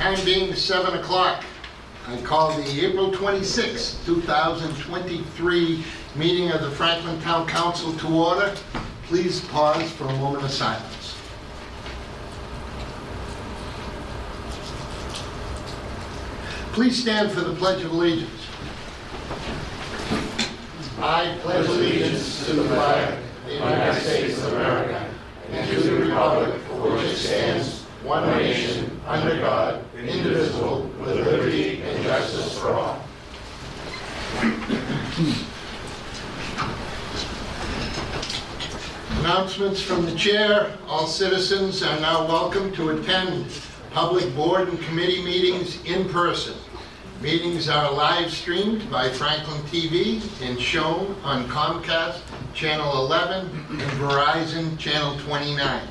Time being 7 o'clock, I call the April 26, 2023 meeting of the Franklin Town Council to order. Please pause for a moment of silence. Please stand for the Pledge of Allegiance. I pledge allegiance to the flag of the United States of America and to the republic for which it stands, one nation, under God, indivisible, with liberty and justice for all. Announcements from the chair. All citizens are now welcome to attend public board and committee meetings in person. Meetings are live streamed by Franklin TV and shown on Comcast Channel 11 and Verizon Channel 29.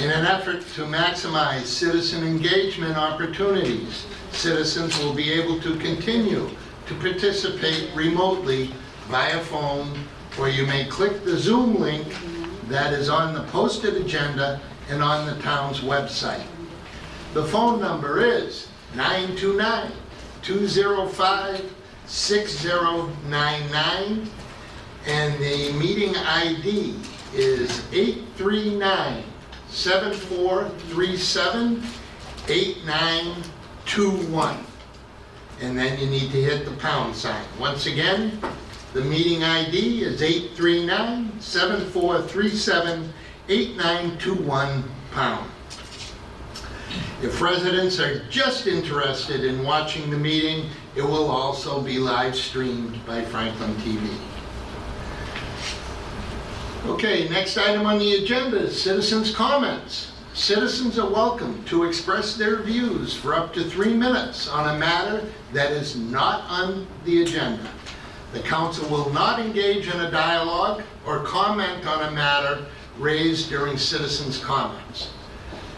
In an effort to maximize citizen engagement opportunities, citizens will be able to continue to participate remotely via phone, or you may click the Zoom link that is on the posted agenda and on the town's website. The phone number is 929-205-6099 and the meeting ID is 839-7437-8921, and then you need to hit the pound sign. Once again, the meeting ID is 839-7437-8921 pound. If residents are just interested in watching the meeting, it will also be live streamed by Franklin TV. Okay, next item on the agenda is citizens' comments. Citizens are welcome to express their views for up to 3 minutes on a matter that is not on the agenda. The council will not engage in a dialogue or comment on a matter raised during citizens' comments.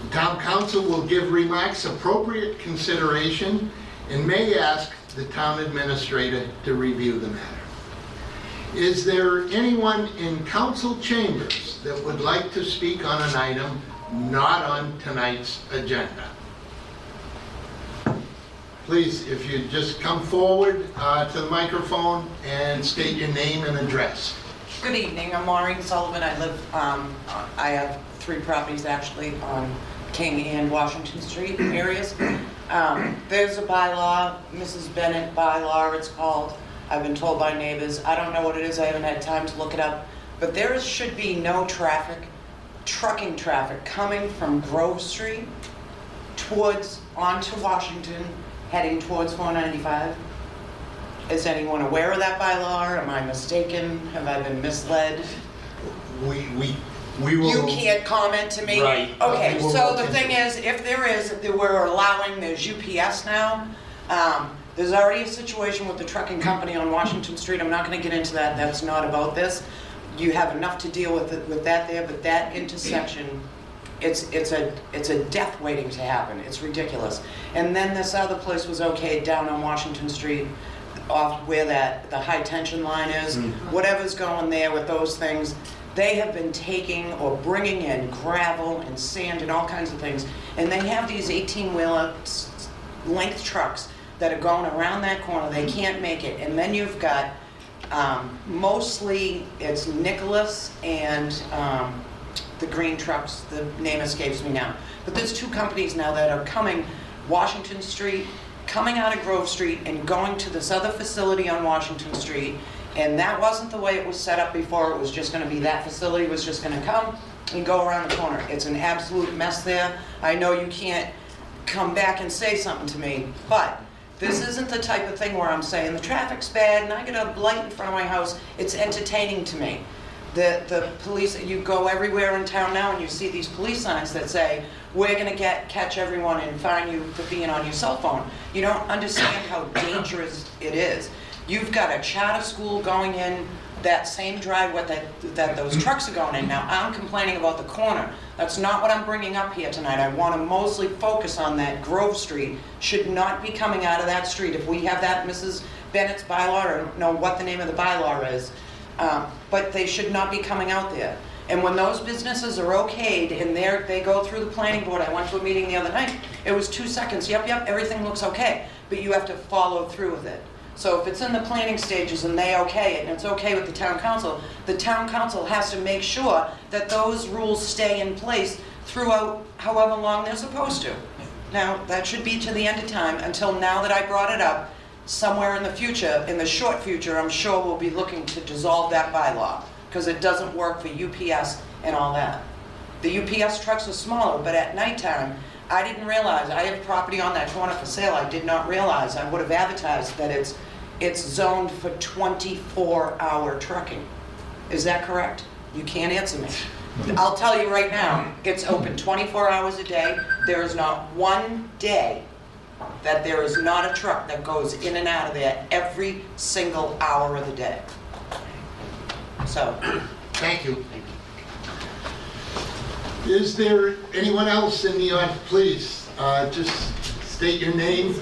The town council will give remarks appropriate consideration and may ask the town administrator to review the matter. Is there anyone in council chambers that would like to speak on an item not on tonight's agenda? Please, if you just come forward to the microphone and state your name and address. Good evening, I'm Maureen Sullivan. I live, I have 3 properties actually on King and Washington Street areas. There's a bylaw, Mrs. Bennett bylaw it's called. I've been told by neighbors. I don't know what it is, I haven't had time to look it up. But there should be no traffic, trucking traffic coming from Grove Street towards, onto Washington, heading towards 495. Is anyone aware of that bylaw, or am I mistaken? Have I been misled? We will. You can't comment to me? Right. Okay, so the thing is, if there is, we're allowing, there's UPS now. There's already a situation with the trucking company on Washington Street. I'm not gonna get into that, that's not about this. You have enough to deal with it, with that there, but that intersection, it's a death waiting to happen. It's ridiculous. And then this other place was okay down on Washington Street, off where that the high tension line is. Mm-hmm. Whatever's going there with those things, they have been taking or bringing in gravel and sand and all kinds of things, and they have these 18-wheeler length trucks that are going around that corner. They can't make it. And then you've got mostly it's Nicholas and the green trucks, the name escapes me now, but there's 2 companies now that are coming Washington Street, coming out of Grove Street and going to this other facility on Washington Street. And that wasn't the way it was set up before. It was just going to be that facility was just going to come and go around the corner. It's an absolute mess there. I know you can't come back and say something to me, but this isn't the type of thing where I'm saying the traffic's bad and I get a light in front of my house. It's entertaining to me. The police, you go everywhere in town now and you see these police signs that say, we're going to catch everyone and fine you for being on your cell phone. You don't understand how dangerous it is. You've got a charter school going in that same driveway that those trucks are going in. Now, I'm complaining about the corner. That's not what I'm bringing up here tonight. I want to mostly focus on that Grove Street. Should not be coming out of that street. If we have that Mrs. Bennett's bylaw, I don't know what the name of the bylaw is, but they should not be coming out there. And when those businesses are okayed and they go through the planning board, I went to a meeting the other night, it was 2 seconds, yep, yep, everything looks okay. But you have to follow through with it. So if it's in the planning stages and they okay it, and it's okay with the town council has to make sure that those rules stay in place throughout however long they're supposed to. Now, that should be to the end of time. Until now that I brought it up, somewhere in the future, in the short future, I'm sure we'll be looking to dissolve that bylaw, because it doesn't work for UPS and all that. The UPS trucks are smaller, but at nighttime, I didn't realize, I have property on that corner for sale, I did not realize, I would have advertised that it's zoned for 24-hour trucking. Is that correct? You can't answer me. I'll tell you right now, it's open 24 hours a day. There is not one day that there is not a truck that goes in and out of there every single hour of the day. So, thank you. Is there anyone else in the audience? Please, just state your name.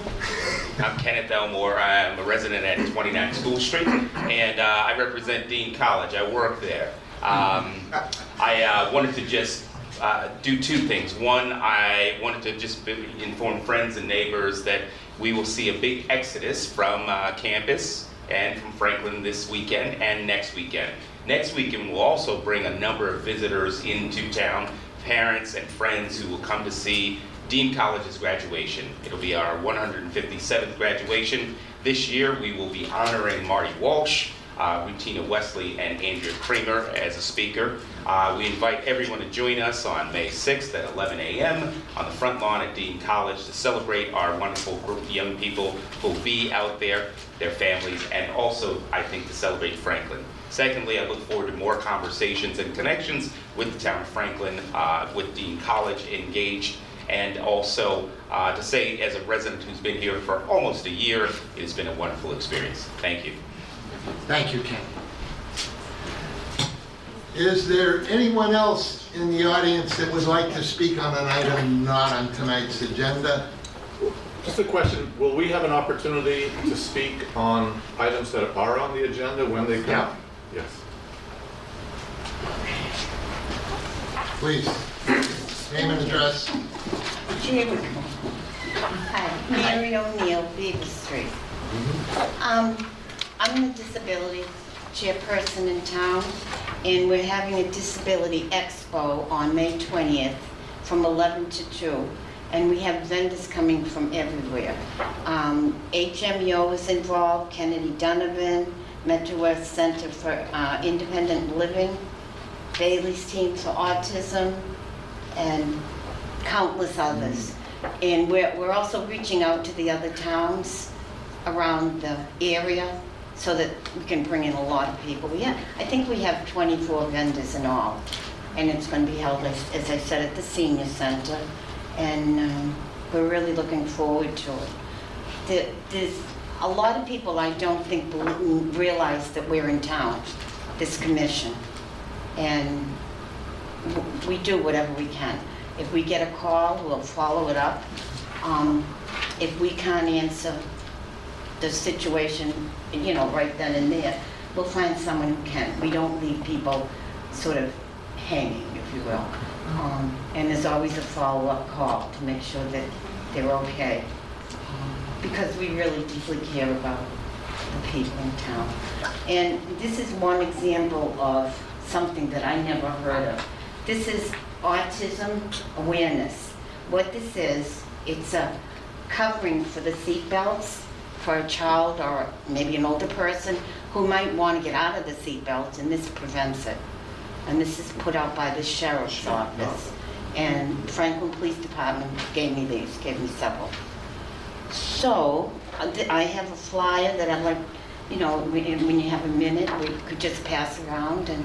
I'm Kenneth Elmore. I'm a resident at 29 School Street, and I represent Dean College. I work there. I wanted to just do two things. One, I wanted to just inform friends and neighbors that we will see a big exodus from campus and from Franklin this weekend and next weekend. Next weekend we'll also bring a number of visitors into town, parents and friends who will come to see Dean College's graduation. It'll be our 157th graduation. This year we will be honoring Marty Walsh, Rutina Wesley, and Andrea Kramer as a speaker. We invite everyone to join us on May 6th at 11 a.m. on the front lawn at Dean College to celebrate our wonderful group of young people who will be out there, their families, and also, I think, to celebrate Franklin. Secondly, I look forward to more conversations and connections with the town of Franklin, with Dean College engaged, and also to say, as a resident who's been here for almost a year, it has been a wonderful experience. Thank you. Thank you, Ken. Is there anyone else in the audience that would like to speak on an item not on tonight's agenda? Just a question. Will we have an opportunity to speak on items that are on the agenda when they come? Yeah. Yes. Please. Name and address. Hi. Mary O'Neill, Beaver Street. I'm the disability chairperson in town, and we're having a disability expo on May 20th from 11 to 2, and we have vendors coming from everywhere. HMEO is involved, Kennedy Donovan, Metro West Center for Independent Living, Bailey's Team for Autism, and countless others. And we're also reaching out to the other towns around the area, so that we can bring in a lot of people. Yeah, I think we have 24 vendors in all, and it's going to be held, as I said, at the Senior Center, and we're really looking forward to it. There's a lot of people I don't think realize that we're in town, this commission, and we do whatever we can. If we get a call, we'll follow it up. If we can't answer the situation, you know, right then and there, we'll find someone who can. We don't leave people sort of hanging, if you will. And there's always a follow-up call to make sure that they're okay, because we really deeply care about the people in town. And this is one example of something that I never heard of. This is autism awareness. What this is, it's a covering for the seatbelts for a child or maybe an older person who might want to get out of the seatbelt, and this prevents it. And this is put out by the sheriff's office. And Franklin Police Department gave me these, gave me several. So I have a flyer that I'm like, you know, when you have a minute, we could just pass around, and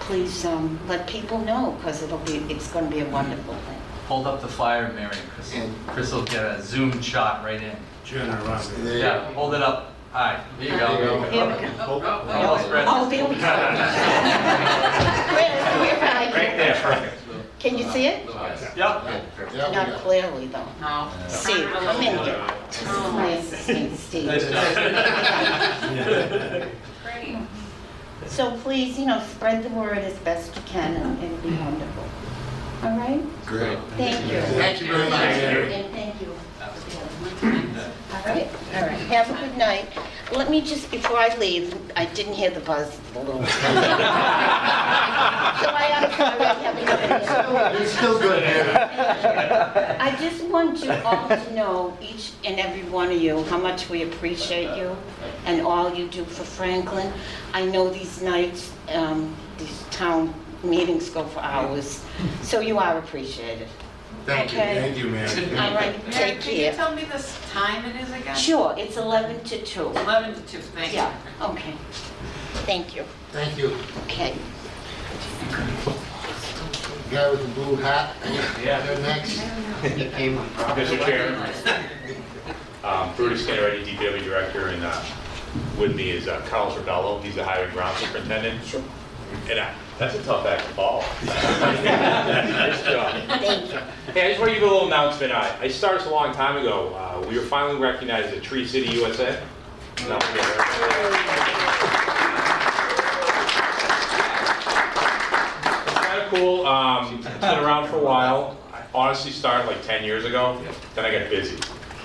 please let people know, because it's going to be a wonderful thing. Hold up the flyer, Mary, and Chris will get a Zoom shot right in. Yeah, hold it up. All right, here you go. Oh, there we go. Right there, perfect. Can you see it? Yeah. Not clearly, though. No. Steve, come in here. Nice to see Steve. Great. So please, you know, spread the word as best you can, and it'll be wonderful. All right? Great. Thank you. Thank you very much. And thank you. All right? All right. Have a good night. Let me just, before I leave, I didn't hear the buzz. Hold on. So It's still good. I just want you all to know, each and every one of you, how much we appreciate you and all you do for Franklin. I know these nights, these town meetings go for hours, so you are appreciated. Thank you, ma'am. All right, take care. Can you tell me this time it is again? Sure, it's 11 to 2. 11 to 2, thank you. Yeah, okay. Thank you. Thank you. Okay. The guy with the blue hat, they're next. He came on. Mr. Chair, Brutus Scanneretti, DPW Director, and with me is Carlos Rodello. He's the Highway Ground Superintendent. Sure. And that's a tough act to follow. Nice job. Thank you. Hey, I just want to give you a little announcement. I started a long time ago. We were finally recognized at Tree City USA. No, it's kind of cool. It's been around for a while. I honestly started like 10 years ago. Then I got busy.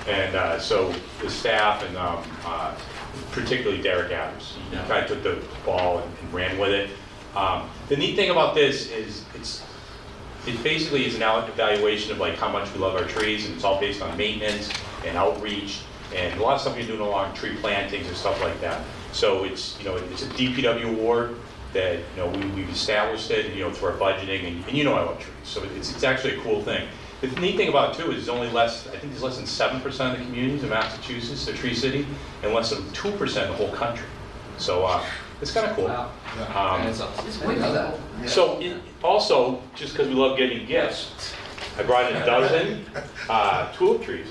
And so the staff and particularly Derek Adams, he kind of took the ball and ran with it. The neat thing about this is it basically is an evaluation of like how much we love our trees, and it's all based on maintenance and outreach and a lot of stuff you're doing along tree plantings and stuff like that. So it's, you know, it's a DPW award that, you know, we've established it, you know, through our budgeting, and you know I love trees, so it's actually a cool thing. The neat thing about it too is I think there's less than 7% of the communities in Massachusetts, the Tree City, and less than 2% of the whole country. So it's kind of cool. Wow. So also, just because we love getting gifts, I brought in a dozen tulip trees.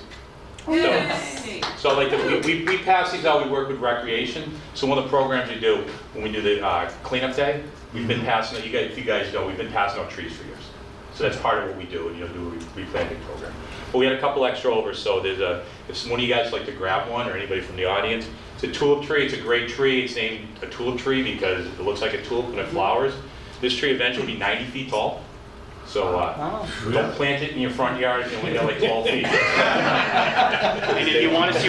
So like we pass these out. We work with recreation. So one of the programs we do when we do the cleanup day, we've been passing out. If you guys know, we've been passing out trees for years. So that's part of what we do, and do a replanting program. But we had a couple extra over, so there's if one of you guys like to grab one, or anybody from the audience, it's a tulip tree. It's a great tree. It's named a tulip tree because it looks like a tulip when it flowers. This tree eventually will be 90 feet tall. So don't plant it in your front yard if you only got like 12 feet. And if you want to see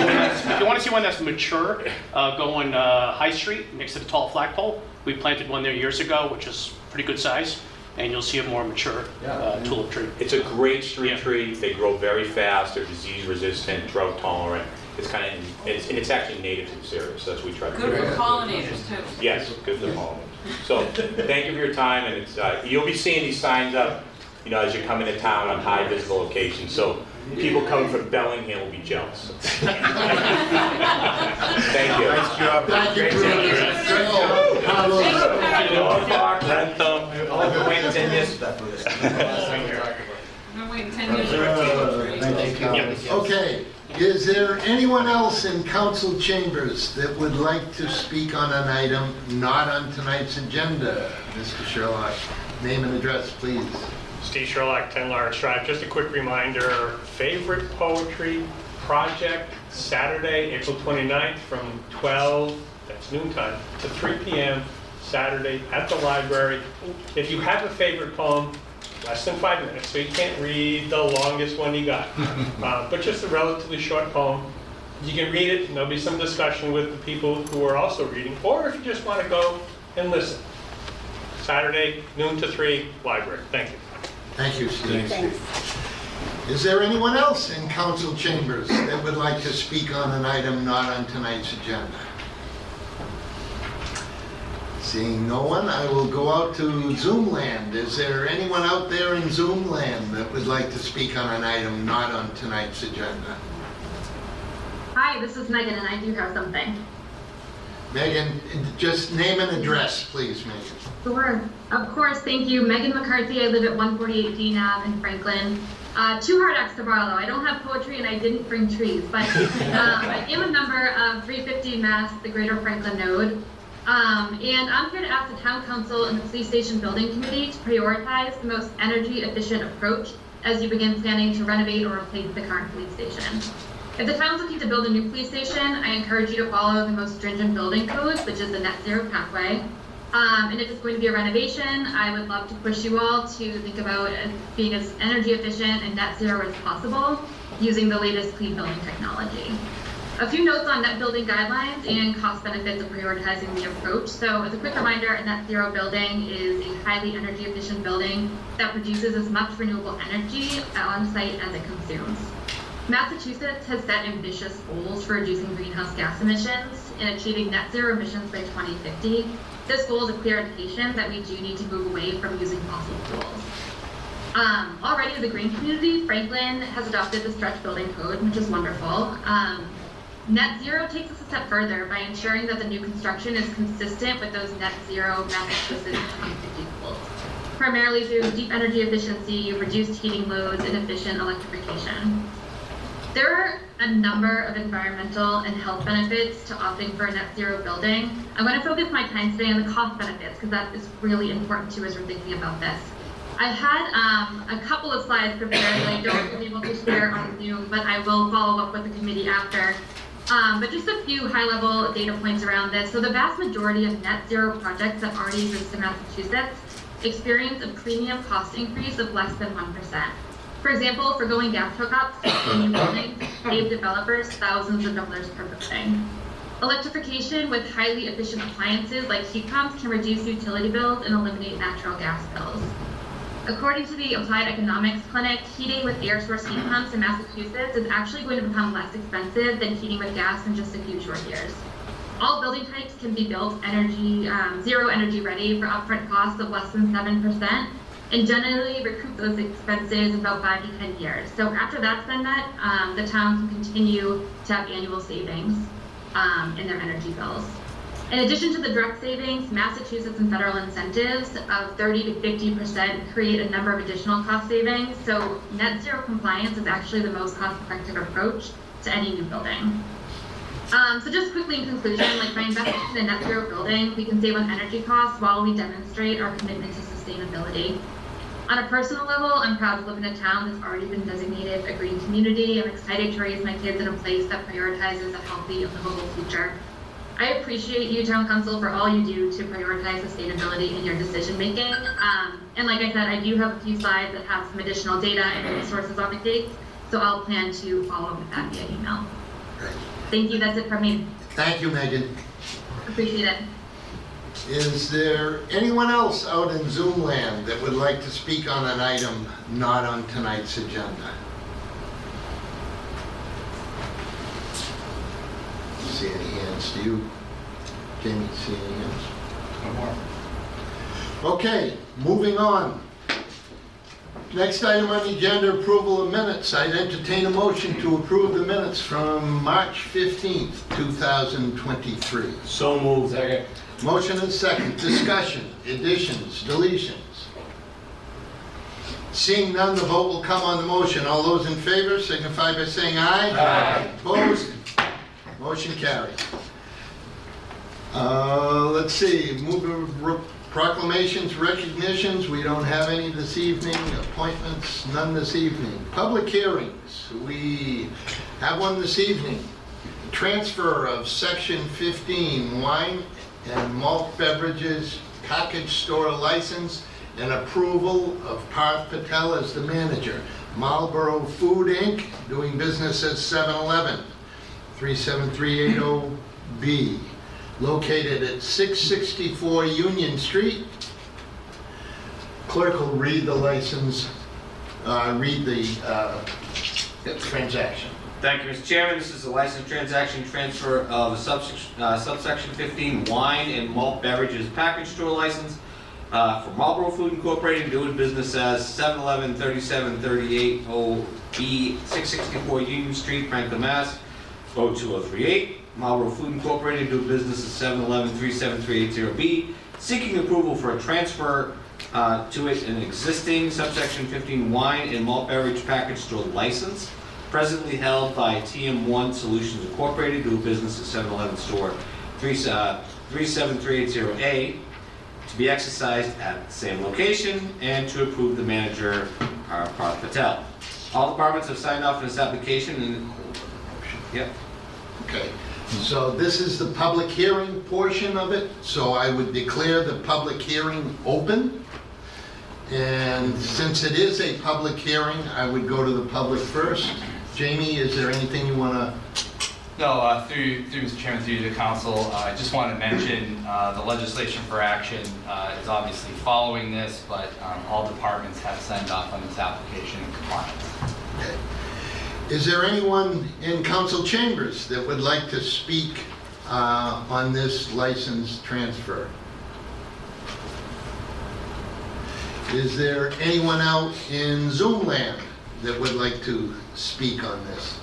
one that's, mature, go on High Street next to the tall flagpole. We planted one there years ago, which is pretty good size. And you'll see a more mature tulip tree. It's a great street tree. They grow very fast. They're disease resistant, drought tolerant. It's kind of, it's actually native to this area, so that's what we try to do. Good for pollinators too. Yes, good for pollinators. So thank you for your time, and it's you'll be seeing these signs up, you know, as you come into town on high visible locations. So people coming from Bellingham will be jealous. Thank you. Nice job. Thank you. Okay. Is there anyone else in council chambers that would like to speak on an item not on tonight's agenda? Mr. Sherlock, name and address, please. Steve Sherlock, 10 Lawrence Drive. Just a quick reminder, favorite poetry project, Saturday, April 29th from 12, that's noontime, to 3 p.m. Saturday at the library. If you have a favorite poem, less than 5 minutes, so you can't read the longest one you got. But just a relatively short poem. You can read it, and there'll be some discussion with the people who are also reading, or if you just want to go and listen. Saturday, noon to 3, library. Thank you. Thank you, Steve. Thanks. Is there anyone else in council chambers that would like to speak on an item not on tonight's agenda? Seeing no one, I will go out to Zoom land. Is there anyone out there in Zoom land that would like to speak on an item not on tonight's agenda? Hi, this is Megan, and I do have something. Megan, just name and address, please, Megan. Sure. Of course, thank you. Megan McCarthy. I live at 148 Dean Ave in Franklin. Two hard acts to borrow. I don't have poetry and I didn't bring trees, but I am a member of 350 Mass, the Greater Franklin Node. And I'm here to ask the Town Council and the Police Station Building Committee to prioritize the most energy efficient approach as you begin planning to renovate or replace the current police station. If the town's looking to build a new police station, I encourage you to follow the most stringent building codes, which is the net zero pathway. And if it's going to be a renovation, I would love to push you all to think about being as energy efficient and net zero as possible using the latest clean building technology. A few notes on net building guidelines and cost benefits of prioritizing the approach. So as a quick reminder, a net zero building is a highly energy efficient building that produces as much renewable energy on site as it consumes. Massachusetts has set ambitious goals for reducing greenhouse gas emissions and achieving net zero emissions by 2050. This goal is a clear indication that we do need to move away from using fossil fuels. Already as a green community, Franklin has adopted the stretch building code, which is wonderful. Net zero takes us a step further by ensuring that the new construction is consistent with those net zero Massachusetts 2050 goals, primarily through deep energy efficiency, reduced heating loads, and efficient electrification. There are a number of environmental and health benefits to opting for a net zero building. I want to focus my time today on the cost benefits because that is really important too as we're thinking about this. I had a couple of slides prepared that I don't really want to share on Zoom, but I will follow up with the committee after. But just a few high-level data points around this. So the vast majority of net zero projects that already exist in Massachusetts experience a premium cost increase of less than 1%. For example, for going gas hookups in new buildings, save developers thousands of dollars per building. Electrification with highly efficient appliances like heat pumps can reduce utility bills and eliminate natural gas bills. According to the Applied Economics Clinic, heating with air source heat pumps in Massachusetts is actually going to become less expensive than heating with gas in just a few short years. All building types can be built zero energy ready for upfront costs of less than 7% and generally recoup those expenses in about 5 to 10 years. So after that's been met, the town can continue to have annual savings in their energy bills. In addition to the direct savings, Massachusetts and federal incentives of 30 to 50% create a number of additional cost savings. So net zero compliance is actually the most cost-effective approach to any new building. So just quickly in conclusion, like by investing in a net zero building, we can save on energy costs while we demonstrate our commitment to sustainability. On a personal level, I'm proud to live in a town that's already been designated a green community. I'm excited to raise my kids in a place that prioritizes a healthy and livable future. I appreciate you, Town Council, for all you do to prioritize sustainability in your decision making. And like I said, I do have a few slides that have some additional data and resources on the case, so I'll plan to follow up with that via email. Thank you, that's it from me. Thank you, Megan. Appreciate it. Is there anyone else out in Zoom land that would like to speak on an item not on tonight's agenda? See any hands? Do you, Jamie, see any hands? No more. Okay, moving on. Next item on the agenda, approval of minutes. I'd entertain a motion to approve the minutes from March 15th, 2023. So moved. Second. Motion and second. Discussion, additions, deletions. Seeing none, the vote will come on the motion. All those in favor signify by saying aye. Aye. Opposed? Motion carried. Let's see. Move proclamations, recognitions. We don't have any this evening. Appointments, none this evening. Public hearings. We have one this evening. Transfer of Section 15 wine and malt beverages package store license and approval of Parth Patel as the manager. Marlboro Food, Inc., doing business as 7-Eleven, 37380B, located at 664 Union Street. Clerk will read the license, transaction. Thank you, Mr. Chairman. This is a license transaction transfer of a subsection 15 wine and malt beverages package store license for Marlboro Food, Incorporated, doing business as 7-Eleven 37380B, 664 Union Street, Franklin, Mass. 02038. Marlboro Food, Incorporated, doing business as 7-Eleven 37380B, seeking approval for a transfer to it an existing subsection 15 wine and malt beverage package store license, presently held by TM1 Solutions Incorporated, doing business at 7-Eleven store 37380A, to be exercised at the same location, and to approve the manager, Parth Patel. All departments have signed off on this application. And, yep. Okay. So this is the public hearing portion of it. So I would declare the public hearing open. And since it is a public hearing, I would go to the public first. Jamie, is there anything you want to? No, through Mr. Chairman, through the council, I just want to mention the legislation for action is obviously following this, but all departments have signed off on this application in compliance. Okay. Is there anyone in council chambers that would like to speak on this license transfer? Is there anyone out in Zoom land that would like to speak on this?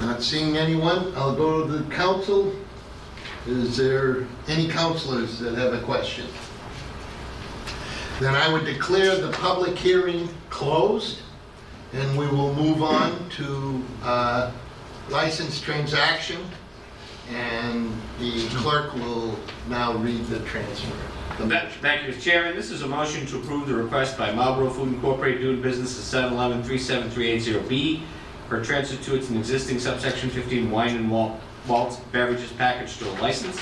Not seeing anyone, I'll go to the council. Is there any councilors that have a question? Then I would declare the public hearing closed, and we will move on to license transaction, and the clerk will now read the transfer. Thank you, Mr. Chairman. This is a motion to approve the request by Marlboro Food, Incorporated, doing business at 7-Eleven 37380B. For transfer to its existing subsection 15 wine and malt beverages package store license,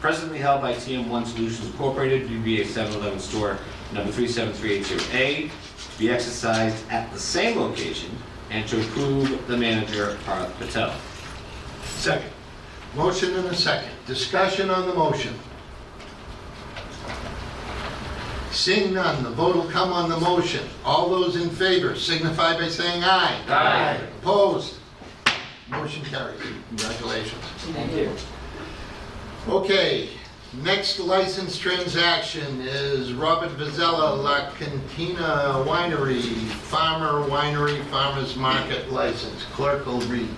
presently held by TM1 Solutions Incorporated, DBA 7-Eleven store number 37380A, to be exercised at the same location, and to approve the manager, Parth Patel. Second. Motion and a second. Discussion on the motion. Seeing none, the vote will come on the motion. All those in favor signify by saying aye. Aye. Opposed? Motion carries. Congratulations. Thank you. Okay, next license transaction is Robert Vazella, La Cantina Winery, Farmer Winery, Farmers Market license. Clerk will read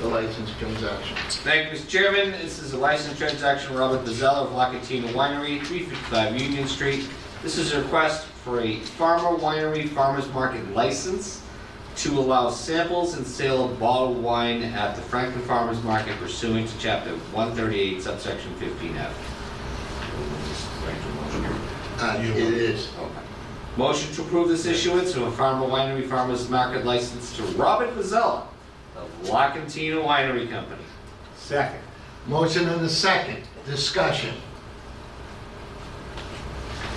the license transaction. Thank you, Mr. Chairman. This is a license transaction for Robert Vazella of La Cantina Winery, 355 Union Street. This is a request for a farmer winery farmers market license to allow samples and sale of bottled wine at the Franklin farmers market pursuant to Chapter 138, subsection 15F. It is. Okay. Motion to approve this issuance of a farmer winery farmers market license to Robert Vazella of La Cantina Winery Company. Second. Motion and a second. Discussion.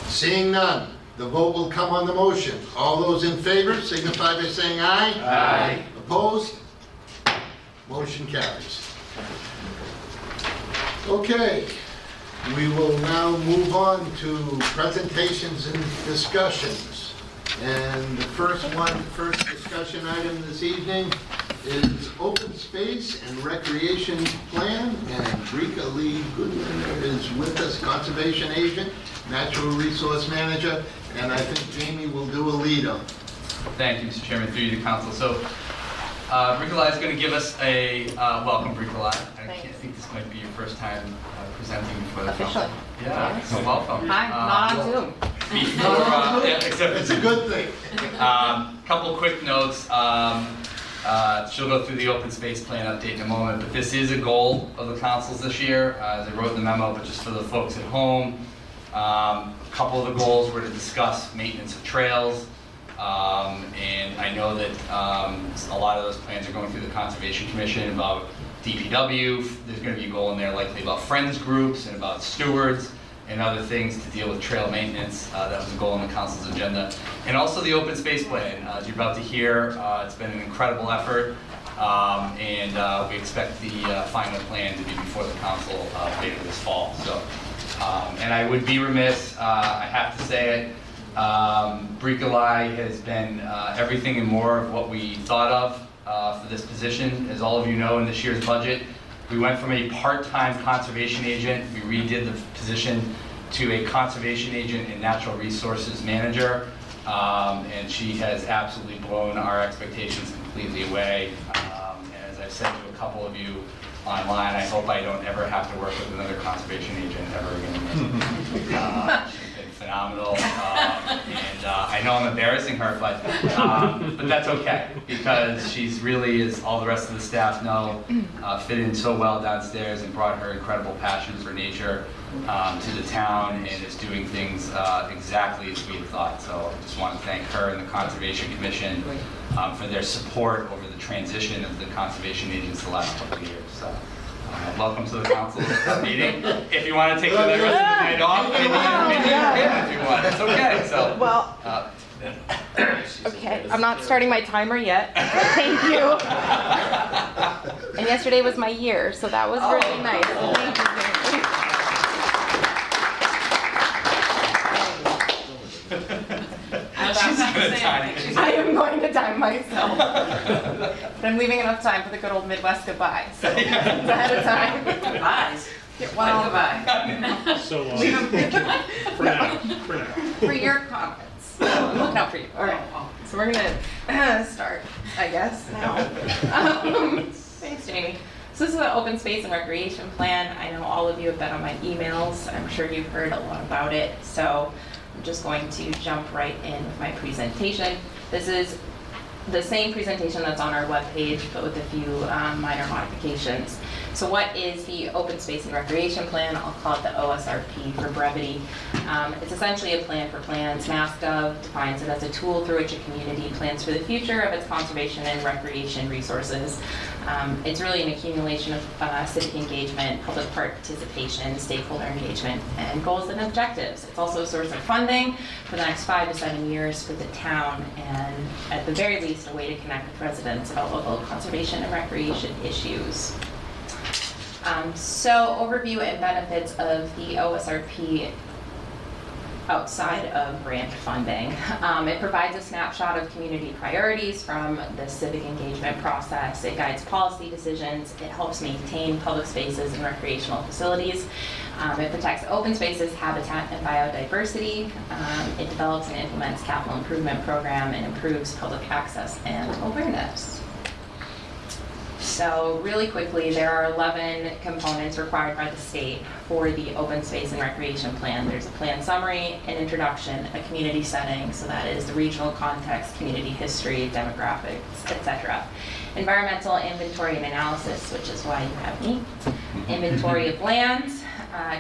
Seeing none, the vote will come on the motion. All those in favor signify by saying aye. Aye. Opposed? Motion carries. Okay, we will now move on to presentations and discussions. And the first discussion item this evening is open space and recreation plan, and Breeka Li Goodlander is with us, conservation agent, natural resource manager, and I think Jamie will do a lead on. Thank you, Mr. Chairman, through you to council. So Breeka Li is going to give us a welcome. Breeka Li, I think this might be your first time presenting for the officially. Council. Yeah, so welcome. Hi, not on Zoom. Except it's a good thing. Couple quick notes. She'll go through the open space plan update in a moment, but this is a goal of the councils this year, as I wrote in the memo, but just for the folks at home. A couple of the goals were to discuss maintenance of trails, and I know that a lot of those plans are going through the Conservation Commission about DPW. There's going to be a goal in there likely about friends groups and about stewards and other things to deal with trail maintenance. That was a goal on the council's agenda. And also the open space plan. As you're about to hear, it's been an incredible effort, and we expect the final plan to be before the council later this fall. So, and I would be remiss, I have to say it, Breeka Li has been everything and more of what we thought of for this position. As all of you know, in this year's budget, we went from a part-time conservation agent, we redid the position to a conservation agent and natural resources manager, and she has absolutely blown our expectations completely away. As I've said to a couple of you online, I hope I don't ever have to work with another conservation agent ever again. She's been phenomenal. And I know I'm embarrassing her, but that's okay, because she's really, as all the rest of the staff know, fit in so well downstairs and brought her incredible passion for nature to the town, and is doing things exactly as we had thought. So I just want to thank her and the Conservation Commission for their support over the transition of the conservation agents the last couple of years. So, welcome to the council meeting. If you want to take the rest of the night off, maybe you can if you want. It's okay. So, well, okay. I'm not starting my timer yet. Thank you. And yesterday was my year, so that was really nice. Oh. Thank you. I am going to time myself. But I'm leaving enough time for the good old Midwest goodbye. So ahead of time. Goodbyes. Well, goodbye. So long. For now. For now. For your comments. I'm looking out for you. All right. So we're going to start, I guess, now. Thanks, Jamie. So this is an open space and recreation plan. I know all of you have been on my emails. I'm sure you've heard a lot about it. So I'm just going to jump right in with my presentation. This is the same presentation that's on our webpage, but with a few minor modifications. So what is the Open Space and Recreation Plan? I'll call it the OSRP for brevity. It's essentially a plan for plans. MassGov defines it as a tool through which a community plans for the future of its conservation and recreation resources. It's really an accumulation of civic engagement, public participation, stakeholder engagement, and goals and objectives. It's also a source of funding for the next 5 to 7 years for the town, and at the very least, a way to connect with residents about local conservation and recreation issues. So overview and benefits of the OSRP outside of grant funding. It provides a snapshot of community priorities from the civic engagement process. It guides policy decisions. It helps maintain public spaces and recreational facilities. It protects open spaces, habitat, and biodiversity. It develops and implements capital improvement program and improves public access and awareness. So really quickly, there are 11 components required by the state for the open space and recreation plan. There's a plan summary, an introduction, a community setting, so that is the regional context, community history, demographics, etc. Environmental inventory and analysis, which is why you have me. Inventory of lands,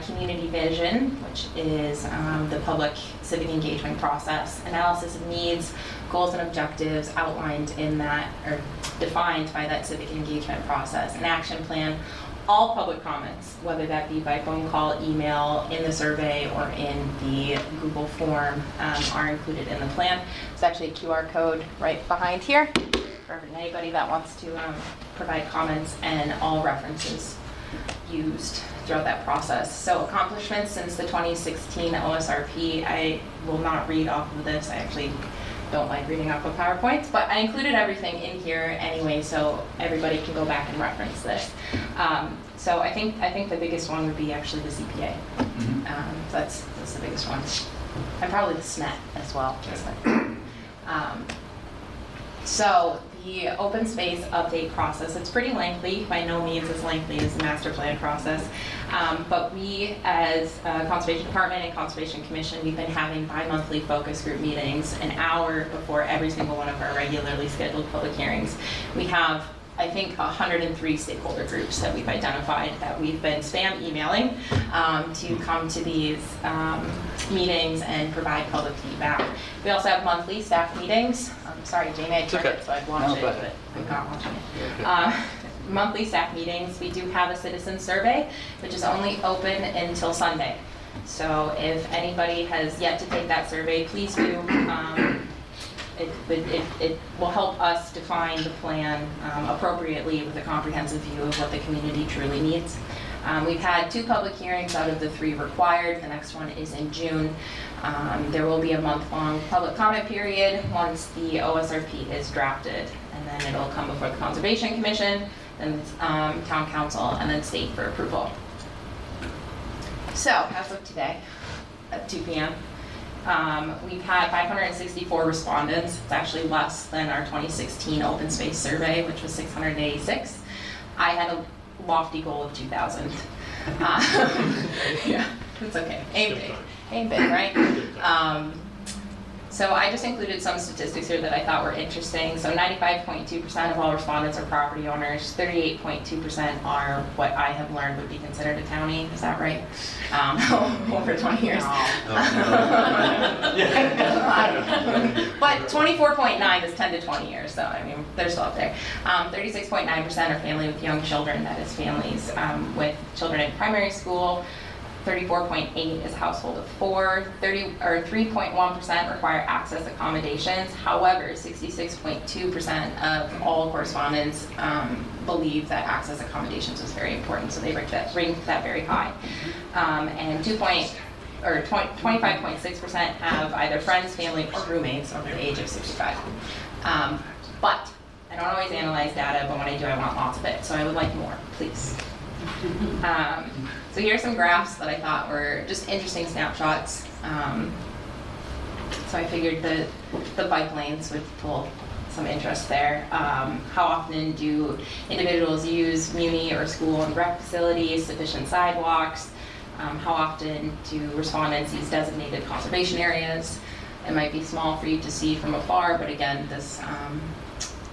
community vision, which is the public civic engagement process, analysis of needs, goals and objectives outlined in that, or defined by that civic engagement process, an action plan, all public comments, whether that be by phone call, email, in the survey, or in the Google form, are included in the plan. There's actually a QR code right behind here for anybody that wants to provide comments, and all references used throughout that process. So accomplishments since the 2016 OSRP, I will not read off of this. I actually don't like reading off of PowerPoints, but I included everything in here anyway, so everybody can go back and reference this. So I think the biggest one would be actually the CPA. So that's the biggest one, and probably the SNET as well. So the open space update process, it's pretty lengthy, by no means as lengthy as the master plan process, but we as Conservation Department and Conservation Commission, we've been having bi-monthly focus group meetings an hour before every single one of our regularly scheduled public hearings. We have, I think, 103 stakeholder groups that we've identified that we've been spam emailing to come to these meetings and provide public feedback. We also have monthly staff meetings. I'm sorry, Jamie, I turned it so I'd watch it, but I'm not watching it. Monthly staff meetings. We do have a citizen survey, which is only open until Sunday. So if anybody has yet to take that survey, please do. It will help us define the plan appropriately with a comprehensive view of what the community truly needs. We've had 2 public hearings out of the 3 required. The next one is in June. There will be a month-long public comment period once the OSRP is drafted, and then it'll come before the Conservation Commission, then Town Council, and then State for approval. So, as of today, at 2 p.m., we've had 564 respondents. It's actually less than our 2016 open space survey, which was 686. I had a lofty goal of 2,000. Yeah, it's okay. Aim big. ain't been, right? So I just included some statistics here that I thought were interesting. So 95.2% of all respondents are property owners. 38.2% are what I have learned would be considered a townie. Is that right? Over 20 years. But 24.9 is 10 to 20 years, so I mean, they're still up there. 36.9% are family with young children. That is families with children in primary school. 34.8 is a household of four. 3.1% require access accommodations. However, 66.2% of all correspondents believe that access accommodations was very important, so they ranked that very high. And 25.6% have either friends, family, or roommates over the age of 65. But I don't always analyze data, but when I do, I want lots of it. So I would like more, please. So here are some graphs that I thought were just interesting snapshots. So I figured the bike lanes would pull some interest there. How often do individuals use muni or school and rec facilities, sufficient sidewalks? How often do respondents use designated conservation areas? It might be small for you to see from afar, but again, this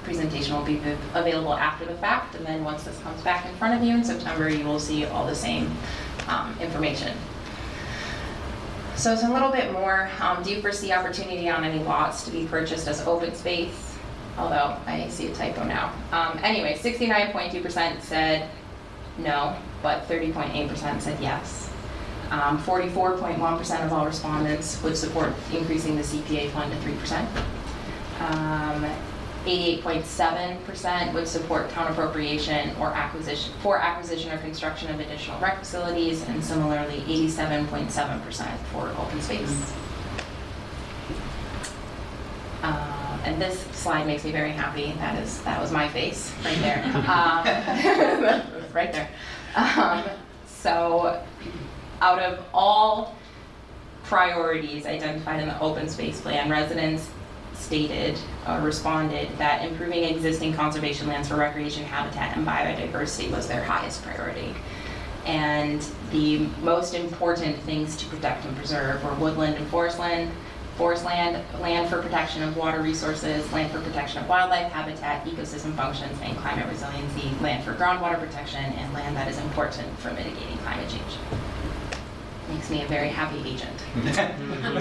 presentation will be available after the fact, and then once this comes back in front of you in September, you will see all the same information. So it's a little bit more, do you foresee opportunity on any lots to be purchased as open space? Although I see a typo now. Anyway, 69.2% said no, but 30.8% said yes. 44.1% of all respondents would support increasing the CPA fund to 3%. 88.7% would support town appropriation or acquisition or construction of additional rec facilities, and similarly 87.7% for open space. And this slide makes me very happy. That was my face right there, right there. So out of all priorities identified in the open space plan, residents stated or responded that improving existing conservation lands for recreation, habitat, and biodiversity was their highest priority. And the most important things to protect and preserve were woodland and forest land, land for protection of water resources, land for protection of wildlife, habitat, ecosystem functions, and climate resiliency, land for groundwater protection, and land that is important for mitigating climate change. Makes me a very happy agent.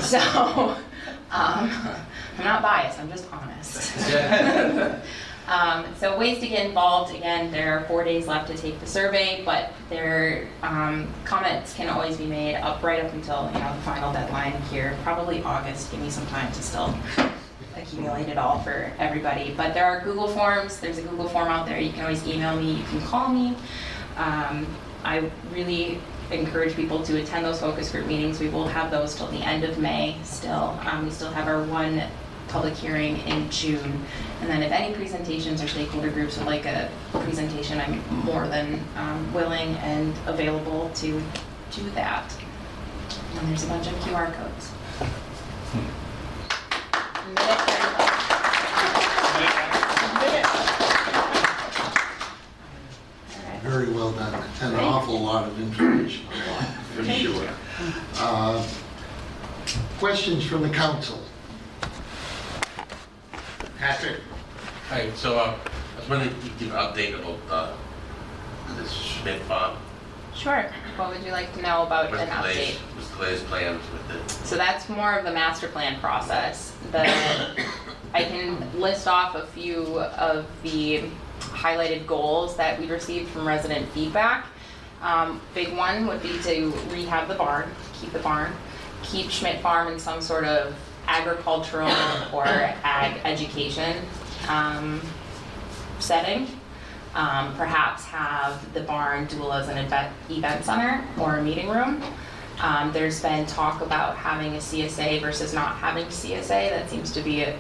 So, I'm not biased, I'm just honest. So ways to get involved, again, there are 4 days left to take the survey, but their comments can always be made right up until the final deadline here, probably August. Give me some time to still accumulate it all for everybody. But there are Google Forms, there's a Google form out there, you can always email me, you can call me. I really encourage people to attend those focus group meetings. We will have those till the end of May still. We still have our one public hearing in June. And then if any presentations or stakeholder groups would like a presentation, I'm more than willing and available to do that. And there's a bunch of QR codes. Very well done. That's an awful lot of information, for sure. Questions from the council? Patrick. Hi. So I was wondering if you could give an update about this Schmidt Farm. Sure. What would you like to know about an update? What's the latest plans with it? So that's more of the master plan process. I can list off a few of the highlighted goals that we received from resident feedback. Big one would be to rehab the barn, keep the barn, keep Schmidt Farm in some sort of agricultural or ag education setting. Perhaps have the barn dual as an event center or a meeting room. There's been talk about having a CSA versus not having a CSA. That seems to be a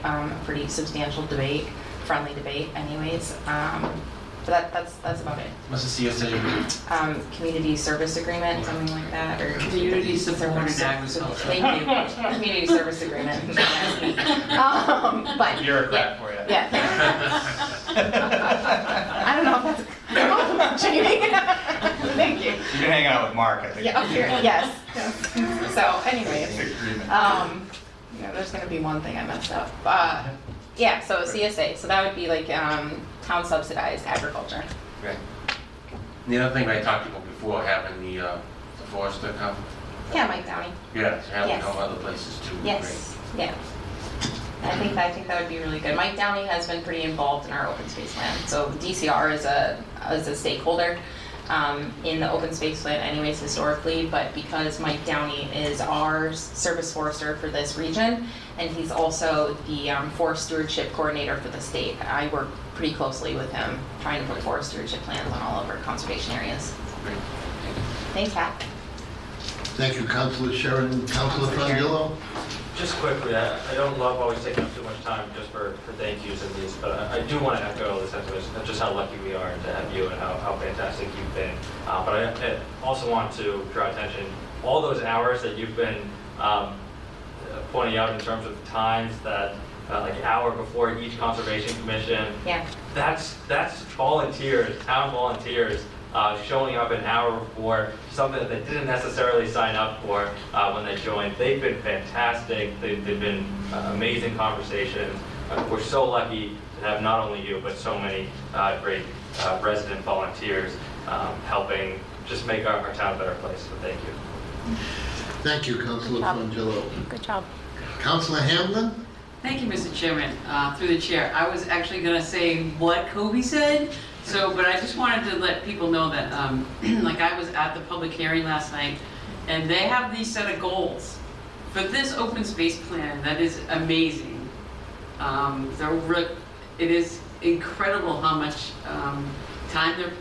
pretty substantial debate. Friendly debate, anyways. But that's about it. What's the CSA? Community service agreement, something like that, or community supported agriculture. Thank you. Community service agreement. But bureaucrat for you. Yeah. I don't know if that's cheating. Thank you. You can hang out with Mark, I think. Yeah, okay. Yes. So, anyways, you know, there's going to be one thing I messed up. Yeah, so CSA. So that would be like town subsidized agriculture. Right. And the other thing I talked about before, having the forester come. Yeah, Mike Downey. Yeah, so having come other places too. Yes. Great. Yeah. I think that would be really good. Mike Downey has been pretty involved in our open space plan. So DCR is a stakeholder in the open space plan anyways historically, but because Mike Downey is our service forester for this region, and he's also the forest stewardship coordinator for the state, I work pretty closely with him trying to put forest stewardship plans on all of our conservation areas. Thanks, Pat. Thank you, Councilor Sharon. Councilor Frangillo? Just quickly, I don't love always taking up too much time just for thank yous and these, but I do want to echo the sentiments of just how lucky we are to have you and how fantastic you've been. But I also want to draw attention, all those hours that you've been pointing out in terms of times that, like an hour before each Conservation Commission, that's volunteers, town volunteers, showing up an hour before something that they didn't necessarily sign up for when they joined. They've been fantastic. They've been amazing conversations. We're so lucky to have not only you, but so many great resident volunteers helping just make our town a better place. So thank you. Thank you, Councilor Frangillo. Good job. Councilor Hamlin? Thank you, Mr. Chairman. Through the chair, I was actually going to say what Kobe said. So, but I just wanted to let people know that, like I was at the public hearing last night, and they have these set of goals for this open space plan that is amazing. It is incredible how much time they're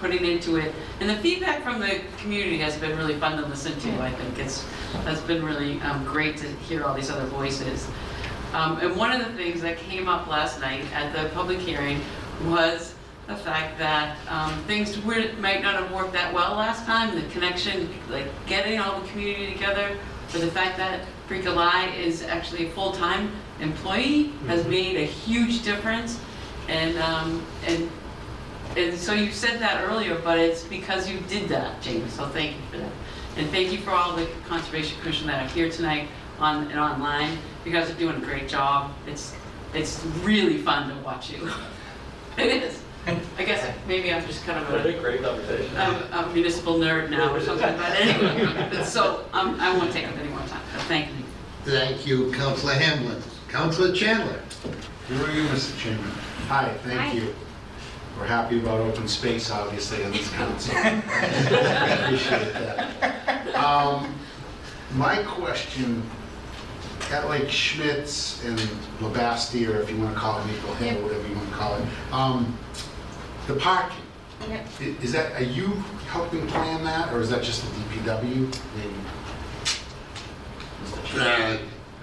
putting into it, and the feedback from the community has been really fun to listen to. I think that's been really great to hear all these other voices. And one of the things that came up last night at the public hearing was the fact that things might not have worked that well last time, the connection, like getting all the community together, but the fact that Breeka Li is actually a full-time employee has made a huge difference. And so you said that earlier, but it's because you did that, James, so thank you for that. And thank you for all the Conservation Commission that are here tonight on and online. You guys are doing a great job. It's really fun to watch you. It is. I guess maybe I'm just kind of a municipal nerd now or something, but anyway. So I won't take up any more time. But thank you. Thank you, Councilor Hamlin. Councilor Chandler. Here are you, Mr. Chairman. Hi, thank you. We're happy about open space, obviously, on this council. I appreciate that. My question, at like Schmidt's and Labasti, or if you want to call it Maple Hill, whatever you want to call it, the parking, is that, are you helping plan that, or is that just the DPW?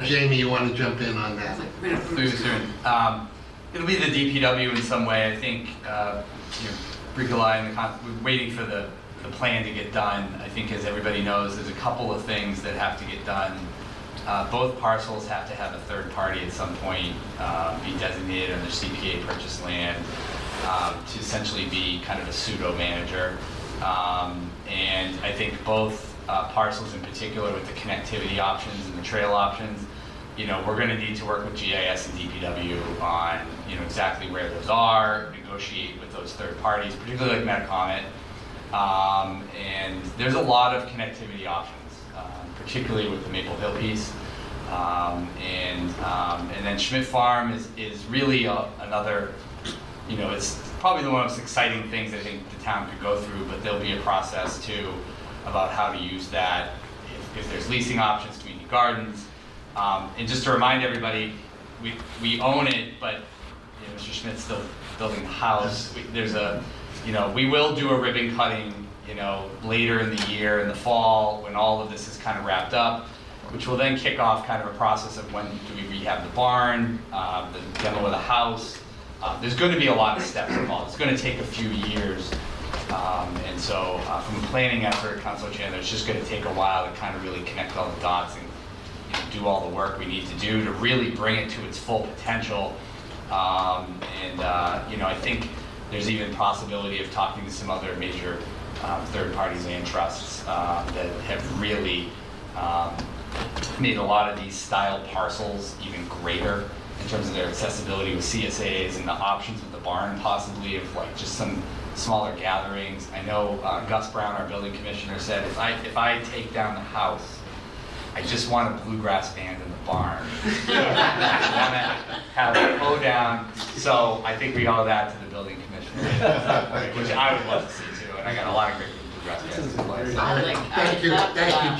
Jamie, you want to jump in on that? It'll be the DPW in some way. I think Breeka Li and we're waiting for the plan to get done. I think, as everybody knows, there's a couple of things that have to get done. Both parcels have to have a third party at some point be designated on their CPA purchase land. To essentially be kind of a pseudo-manager. And I think both parcels in particular, with the connectivity options and the trail options, you know, we're gonna need to work with GIS and DPW on, you know, exactly where those are, negotiate with those third parties, particularly like Metacomet. And there's a lot of connectivity options, particularly with the Maple Hill piece. And then Schmidt Farm is really another, you know, it's probably the most exciting things I think the town could go through, but there'll be a process too about how to use that, if there's leasing options, community gardens. And just to remind everybody, we own it, but you know, Mr. Schmidt's still building the house. We will do a ribbon cutting, you know, later in the year, in the fall, when all of this is kind of wrapped up, which will then kick off kind of a process of when do we rehab the barn, the demo of the house. There's going to be a lot of steps involved. It's going to take a few years. And so from a planning effort, Councilor Chandler, it's just going to take a while to kind of really connect all the dots and, you know, do all the work we need to do to really bring it to its full potential. I think there's even possibility of talking to some other major third parties and trusts that have really made a lot of these style parcels even greater in terms of their accessibility with CSAs and the options with the barn, possibly, of like just some smaller gatherings. I know Gus Brown, our building commissioner, said, if I take down the house, I just want a bluegrass band in the barn. I want to have a hoedown. So I think we owe that to the building commissioner, which I would love to see too. And I got a lot of great bluegrass bands in place. Thank you,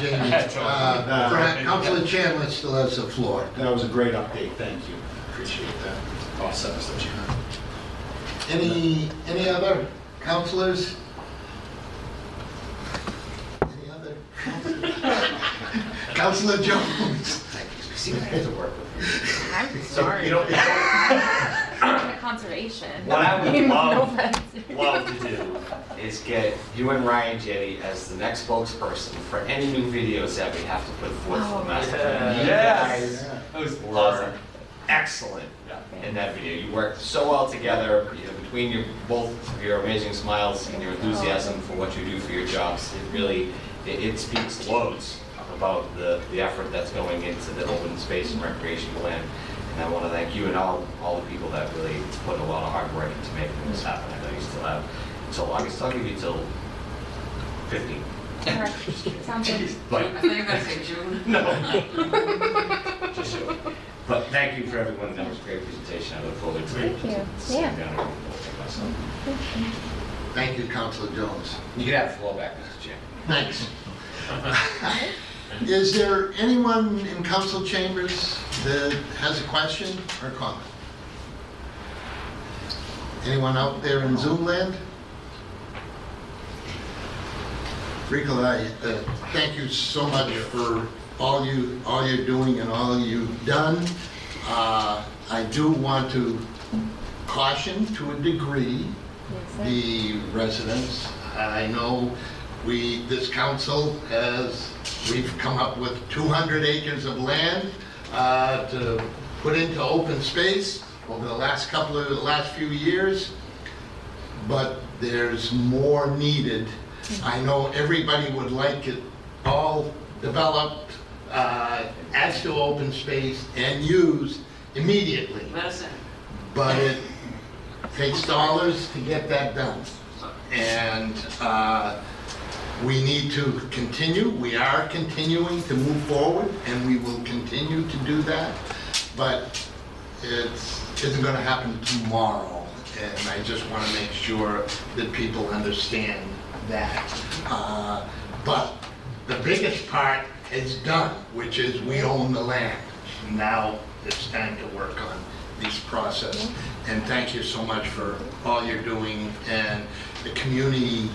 Jamie. Councilor Chandler still has the floor. That was a great update. Thank you. Appreciate that. Awesome, Mr. Chairman. Any other councilors? Any other councilors? Councilor Jones. See, I have to work with you. I'm sorry. So, conservation. What I would love to do is get you and Ryan Jenny as the next spokesperson for any new videos that we have to put forth for the master plan. Yes. That was awesome. Excellent in that video. You worked so well together, between both of your amazing smiles and your enthusiasm for what you do for your jobs. It really, it speaks loads about the effort that's going into the open space and recreation plan. And I want to thank you and all the people that really put a lot of hard work into making this happen. I know you still have until August. I'll give you till 15. Sounds good. But, I think I said June. No. Just June. But thank you for everyone. That was a great presentation. I look forward to sitting down and thank myself. Thank you, Councilor Jones. You can have the floor back, Mr. Chairman. Thanks. Is there anyone in council chambers that has a question or comment? Anyone out there in Zoom land? Breeka, thank you so much for all you're doing and all you've done. I do want to caution to a degree the residents. I know this council we've come up with 200 acres of land to put into open space over the last few years, but there's more needed. I know everybody would like it all developed as to open space and used immediately. Listen. But it takes dollars to get that done. And we need to continue. We are continuing to move forward, and we will continue to do that. But it isn't going to happen tomorrow, and I just want to make sure that people understand that. But the biggest part is done, which is we own the land. Now it's time to work on this process. And thank you so much for all you're doing and the community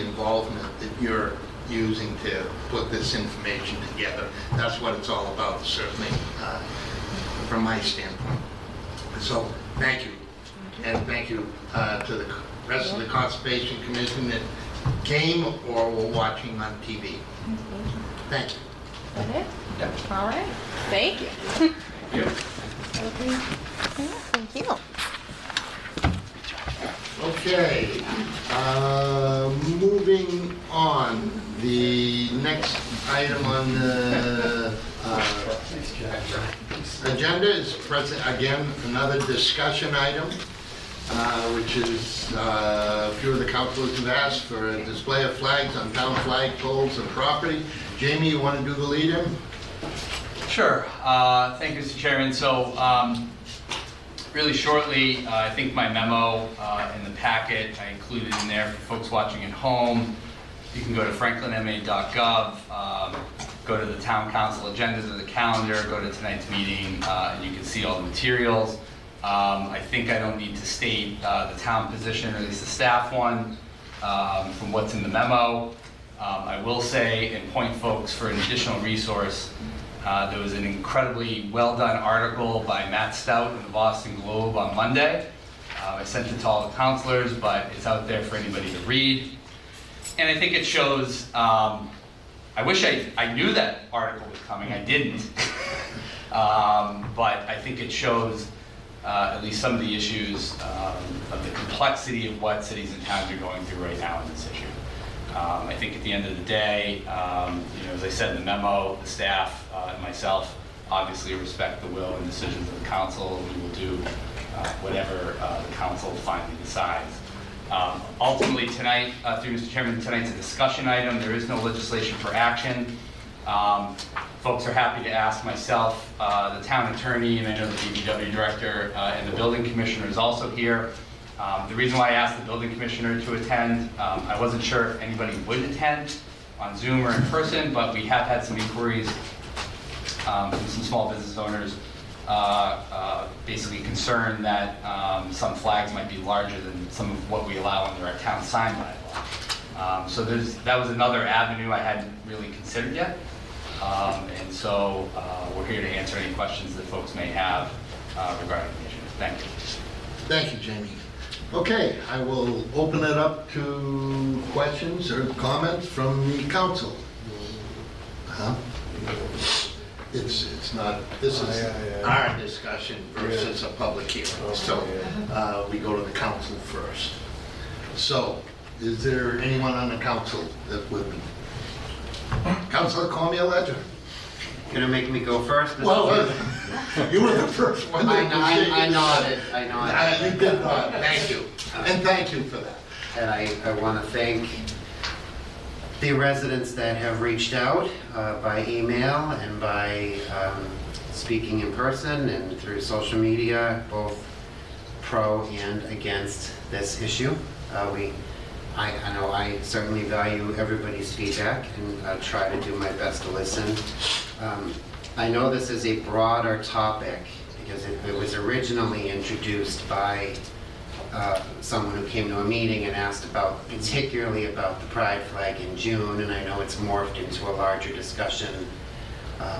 involvement that you're using to put this information together. That's what it's all about, certainly, from my standpoint. So thank you. And thank you to the rest of the Conservation Commission that came or were watching on TV. Thank you. Is that it? Yep. All right. Thank you. Thank you. Thank you. Okay, moving on, the next item on the agenda is another discussion item, which is a few of the councilors have asked for a display of flags on town flagpoles and property. Jamie, you want to do the lead in? Sure. Thank you, Mr. Chairman. So, really shortly, I think my memo in the packet, I included in there for folks watching at home. You can go to franklinma.gov, go to the town council agendas or the calendar, go to tonight's meeting, and you can see all the materials. I think I don't need to state the town position, or at least the staff one, from what's in the memo. I will say and point folks for an additional resource. There was an incredibly well-done article by Matt Stout in the Boston Globe on Monday. I sent it to all the counselors, but it's out there for anybody to read. And I think it shows, I wish I knew that article was coming. I didn't. But I think it shows at least some of the issues of the complexity of what cities and towns are going through right now in this issue. I think at the end of the day, as I said in the memo, the staff and myself obviously respect the will and decisions of the council. We will do whatever the council finally decides. Ultimately, tonight, through Mr. Chairman, tonight's a discussion item. There is no legislation for action. Folks are happy to ask myself, the town attorney, and I know the DPW director and the building commissioner is also here. The reason why I asked the building commissioner to attend, I wasn't sure if anybody would attend on Zoom or in person, but we have had some inquiries from some small business owners basically concerned that some flags might be larger than some of what we allow under our town sign bylaw. So that was another avenue I hadn't really considered yet. And so we're here to answer any questions that folks may have regarding the issue. Thank you. Thank you, Jamie. Okay, I will open it up to questions or comments from the council. It's not, this is our discussion versus a public hearing. So we go to the council first. So is there anyone on the council that would be? Councilor, call me a legend. Gonna make me go first? Well, you were the first one. I nodded. I nodded. You did nod. Thank you. And thank you for that. And I want to thank the residents that have reached out by email and by speaking in person and through social media, both pro and against this issue. I know I certainly value everybody's feedback and try to do my best to listen. I know this is a broader topic because it was originally introduced by someone who came to a meeting and asked about, particularly about the pride flag in June, and I know it's morphed into a larger discussion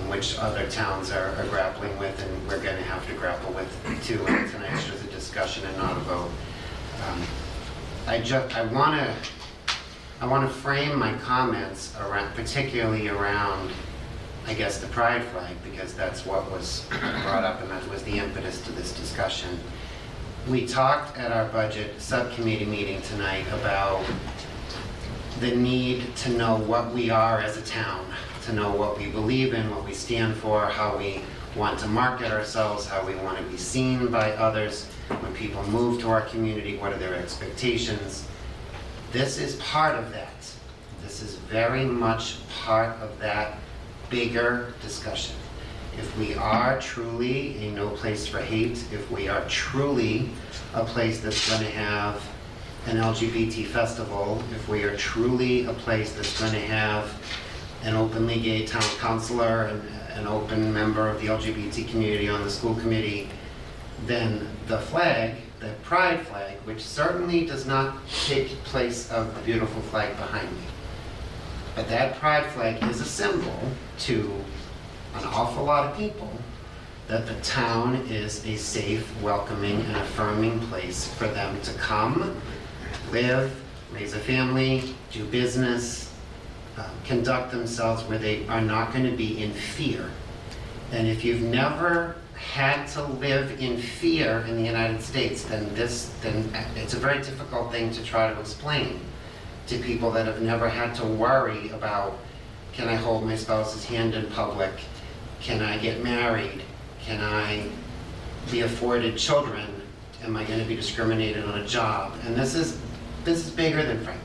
which other towns are grappling with, and we're going to have to grapple with too. And tonight's just a discussion and not a vote. I want to frame my comments around, particularly around, I guess, the pride flag, because that's what was brought up and that was the impetus to this discussion. We talked at our budget subcommittee meeting tonight about the need to know what we are as a town, to know what we believe in, what we stand for, how we want to market ourselves, how we want to be seen by others. When people move to our community, what are their expectations? This is part of that. This is very much part of that bigger discussion. If we are truly a no place for hate, if we are truly a place that's going to have an LGBT festival, if we are truly a place that's going to have an openly gay town councilor and an open member of the LGBT community on the school committee, then the flag, the pride flag, which certainly does not take place of the beautiful flag behind me, but that pride flag is a symbol to an awful lot of people that the town is a safe, welcoming, and affirming place for them to come, live, raise a family, do business, conduct themselves where they are not going to be in fear. And if you've never had to live in fear in the United States, then it's a very difficult thing to try to explain to people that have never had to worry about, can I hold my spouse's hand in public? Can I get married? Can I be afforded children? Am I going to be discriminated on a job? And this is bigger than Franklin.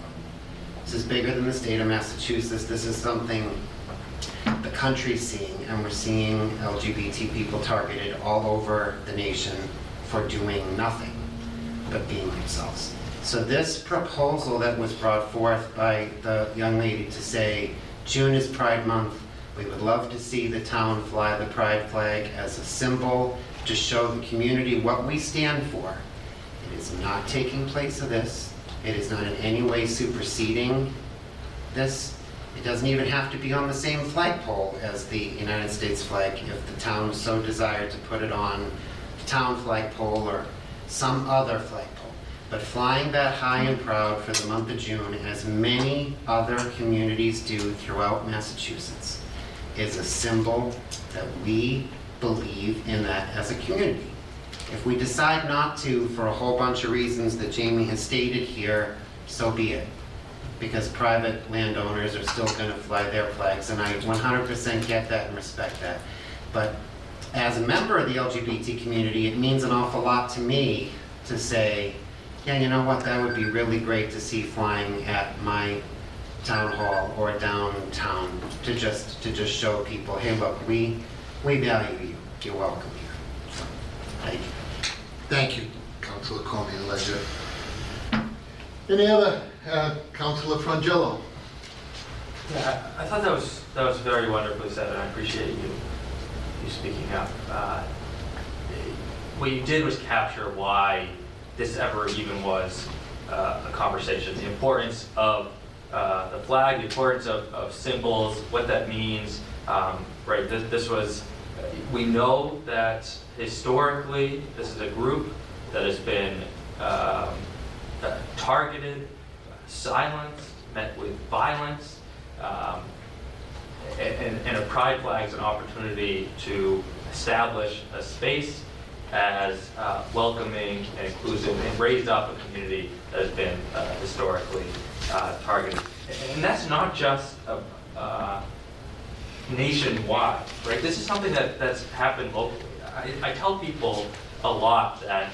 This is bigger than the state of Massachusetts. This is something the country's seeing, and we're seeing LGBT people targeted all over the nation for doing nothing but being themselves. So this proposal that was brought forth by the young lady to say, June is Pride Month. We would love to see the town fly the pride flag as a symbol to show the community what we stand for. It is not taking place of this. It is not in any way superseding this. It doesn't even have to be on the same flagpole as the United States flag. If the town so desired to put it on the town flagpole or some other flagpole. But flying that high and proud for the month of June, as many other communities do throughout Massachusetts, is a symbol that we believe in that as a community. If we decide not to, for a whole bunch of reasons that Jamie has stated here, so be it. because private landowners are still going to fly their flags, and I 100% get that and respect that. But as a member of the LGBT community, it means an awful lot to me to say, yeah, you know what, that would be really great to see flying at my town hall or downtown, to just show people, hey, look, we value you. You're welcome here. So, thank you. Thank you, Councilor Comey and Ledger. Any other, Councilor Frangello? Yeah, I thought that was very wonderfully said, and I appreciate you speaking up. What you did was capture why this ever even was a conversation. The importance of the flag, the importance of symbols, what that means. Right, this was. We know that historically, this is a group that has been targeted, silenced, met with violence, and a pride flag is an opportunity to establish a space as welcoming and inclusive and raised up a community that has been historically targeted. And that's not just nationwide, right? This is something that's happened locally. I tell people a lot that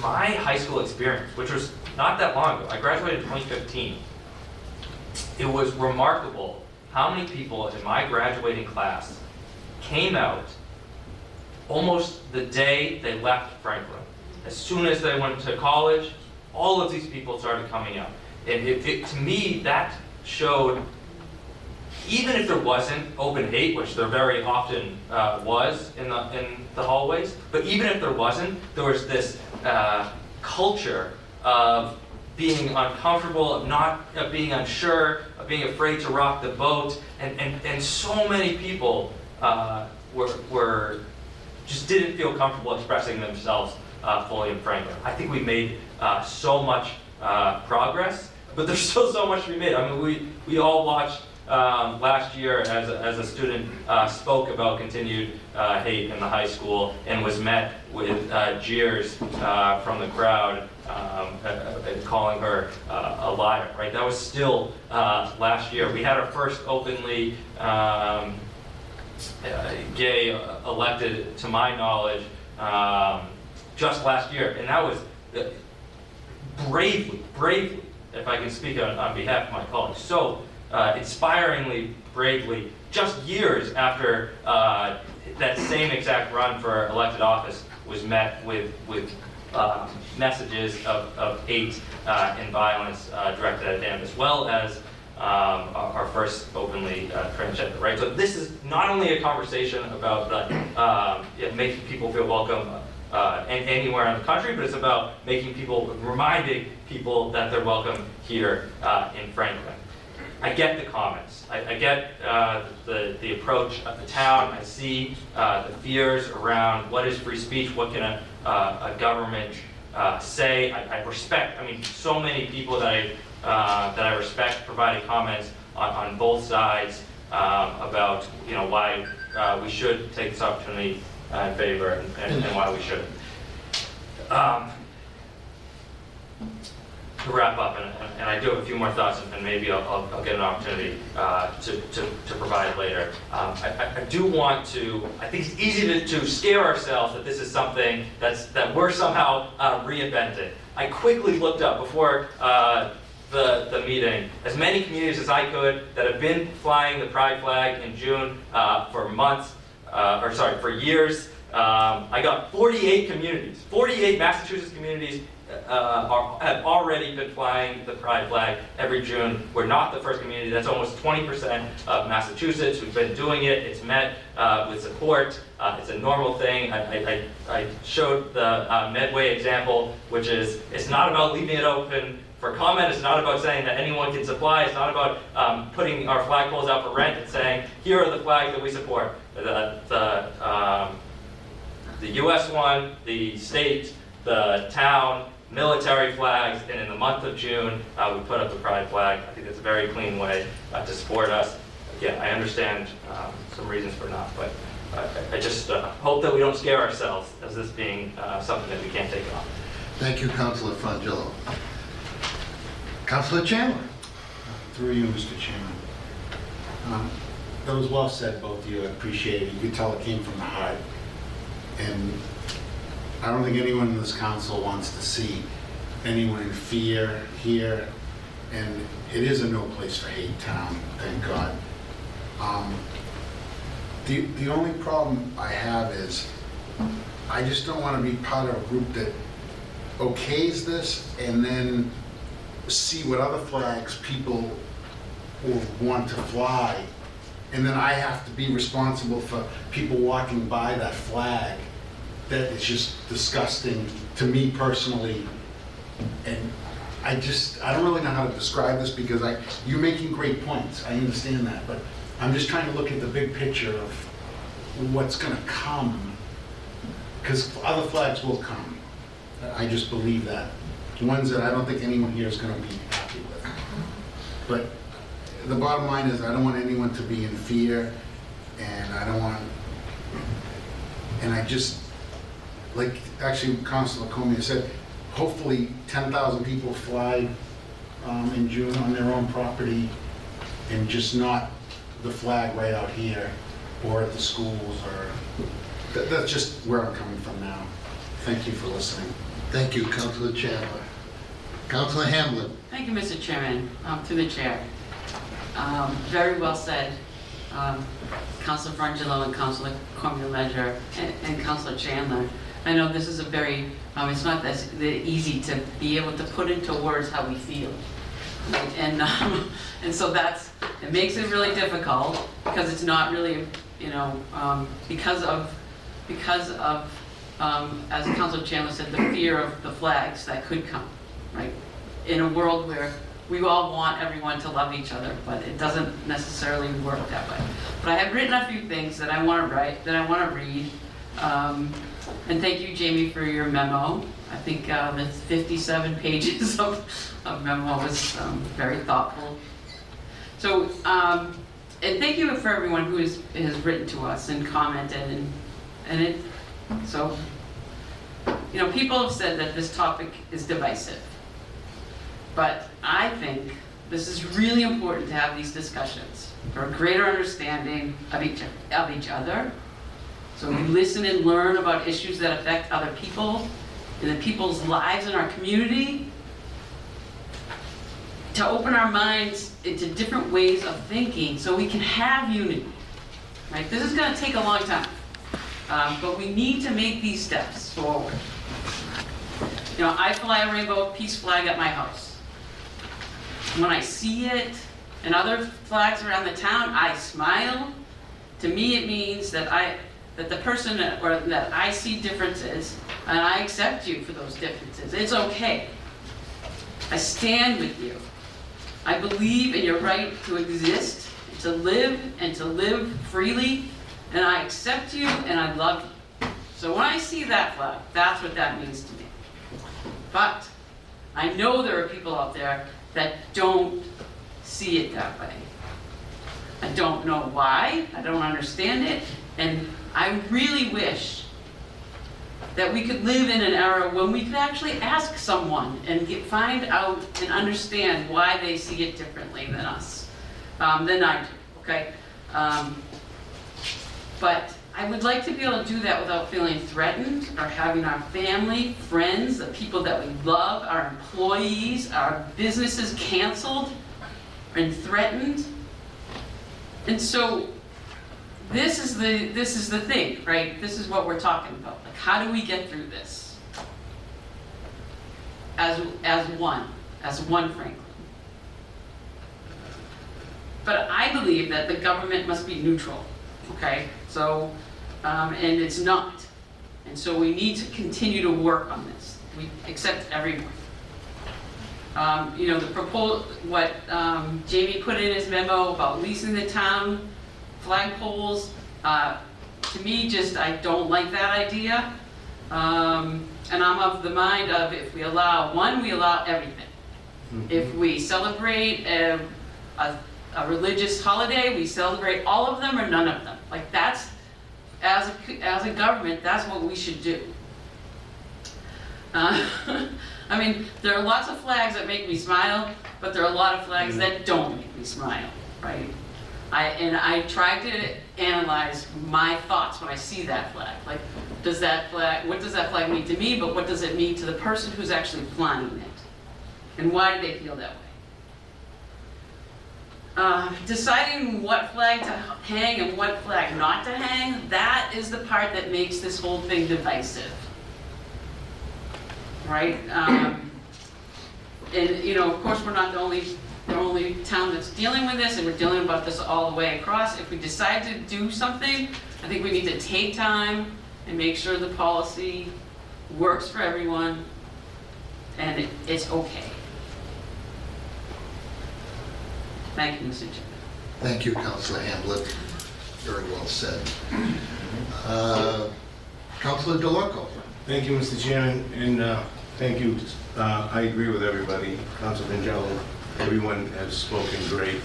my high school experience, which was not that long ago, I graduated in 2015, it was remarkable how many people in my graduating class came out almost the day they left Franklin. As soon as they went to college, all of these people started coming out. And to me, that showed, even if there wasn't open hate, which there very often was in the hallways, but even if there wasn't, there was this culture of being uncomfortable, of being unsure, of being afraid to rock the boat, and so many people were just didn't feel comfortable expressing themselves fully in Franklin. I think we made so much progress, but there's still so much to be made. I mean, we all watched. Last year, as a student, spoke about continued hate in the high school and was met with jeers from the crowd and calling her a liar. Right, that was still last year. We had our first openly gay elected, to my knowledge, just last year, and that was bravely, if I can speak on behalf of my colleagues. So. Inspiringly, bravely, just years after that same exact run for elected office was met with messages of hate and violence directed at them, as well as our first openly transgender, right? So this is not only a conversation about making people feel welcome anywhere in the country, but it's about reminding people that they're welcome here in Franklin. I get the comments. I get the approach of the town. I see the fears around what is free speech, what can a government say. I respect. I mean, so many people that I respect provided comments on both sides about why we should take this opportunity in favor and why we shouldn't. To wrap up, and I do have a few more thoughts, and maybe I'll get an opportunity to provide later. I do want to. I think it's easy to scare ourselves that this is something that we're somehow reinventing. I quickly looked up before the meeting as many communities as I could that have been flying the pride flag in June for months, for years. I got 48 communities, 48 Massachusetts communities. Have already been flying the pride flag every June. We're not the first community. That's almost 20% of Massachusetts. We've been doing it. It's met with support. It's a normal thing. I showed the Medway example, which is it's not about leaving it open for comment. It's not about saying that anyone can supply. It's not about putting our flagpoles out for rent and saying, here are the flags that we support. The U.S. one, the state, the town, military flags, and in the month of June, we put up the pride flag. I think that's a very clean way to support us. Again, I understand some reasons for not, but I just hope that we don't scare ourselves as this being something that we can't take off. Thank you, Councilor Frangello. Councilor Chandler. Through you, Mr. Chairman. That was well said, both of you. I appreciate it. You could tell it came from the heart. And I don't think anyone in this council wants to see anyone in fear here. And it is a no place for hate town, thank God. The only problem I have is I just don't want to be part of a group that okays this and then see what other flags people will want to fly. And then I have to be responsible for people walking by that flag. That is just disgusting to me personally. And I don't really know how to describe this because you're making great points, I understand that, but I'm just trying to look at the big picture of what's gonna come, because other flags will come. I just believe that. Ones that I don't think anyone here is gonna be happy with. But the bottom line is I don't want anyone to be in fear, and like actually Councilor Comey said, hopefully 10,000 people fly in June on their own property and just not the flag right out here or at the schools. That's just where I'm coming from now. Thank you for listening. Thank you, Councilor Chandler. Councilor Hamlin. Thank you, Mr. Chairman. Through the chair. Very well said, Councilor Frangillo and Councilor Comey-Ledger and Councilor Chandler. I know this is a very, it's not as easy to be able to put into words how we feel. And so it makes it really difficult because it's not really, because of, as Councilor Chandler said, the fear of the flags that could come, right? In a world where we all want everyone to love each other, but it doesn't necessarily work that way. But I have written a few things that I want to write, that I want to read. And thank you, Jamie, for your memo. I think it's 57 pages of memo. It was very thoughtful. So, and thank you for everyone who has written to us and commented. So, people have said that this topic is divisive. But I think this is really important to have these discussions for a greater understanding of each other. So we listen and learn about issues that affect other people and the people's lives in our community, to open our minds into different ways of thinking so we can have unity, right? This is gonna take a long time, but we need to make these steps forward. I fly a rainbow peace flag at my house. When I see it and other flags around the town, I smile. To me, it means that the person that I see differences, and I accept you for those differences. It's okay. I stand with you. I believe in your right to exist, to live freely, and I accept you and I love you. So when I see that flag, that's what that means to me. But I know there are people out there that don't see it that way. I don't know why, I don't understand it, and I really wish that we could live in an era when we could actually ask someone and find out and understand why they see it differently than us, than I do, okay? But I would like to be able to do that without feeling threatened or having our family, friends, the people that we love, our employees, our businesses canceled and threatened. And so, this is the thing, right? This is what we're talking about. Like, how do we get through this? As one Franklin. But I believe that the government must be neutral, okay? So, and it's not. And so we need to continue to work on this. We accept everyone. What Jamie put in his memo about leasing the town, flagpoles, to me, I don't like that idea. And I'm of the mind of, if we allow one, we allow everything. Mm-hmm. If we celebrate a religious holiday, we celebrate all of them or none of them. Like, that's, as a government, that's what we should do. I mean, there are lots of flags that make me smile, but there are a lot of flags that don't make me smile, right? And I try to analyze my thoughts when I see that flag. Like, does that flag, what does that flag mean to me, but what does it mean to the person who's actually flying it? And why do they feel that way? Deciding what flag to hang and what flag not to hang, that is the part that makes this whole thing divisive, right? And you know, of course, we're not the only town that's dealing with this, and we're dealing about this all the way across. If we decide to do something, I think we need to take time and make sure the policy works for everyone and it's okay. Thank you, Mr. Chairman. Thank you, Councilor Hamblett. Very well said. Councilor DeLocco. Thank you, Mr. Chairman, and thank you. I agree with everybody. Councilor Vangelo, everyone has spoken great.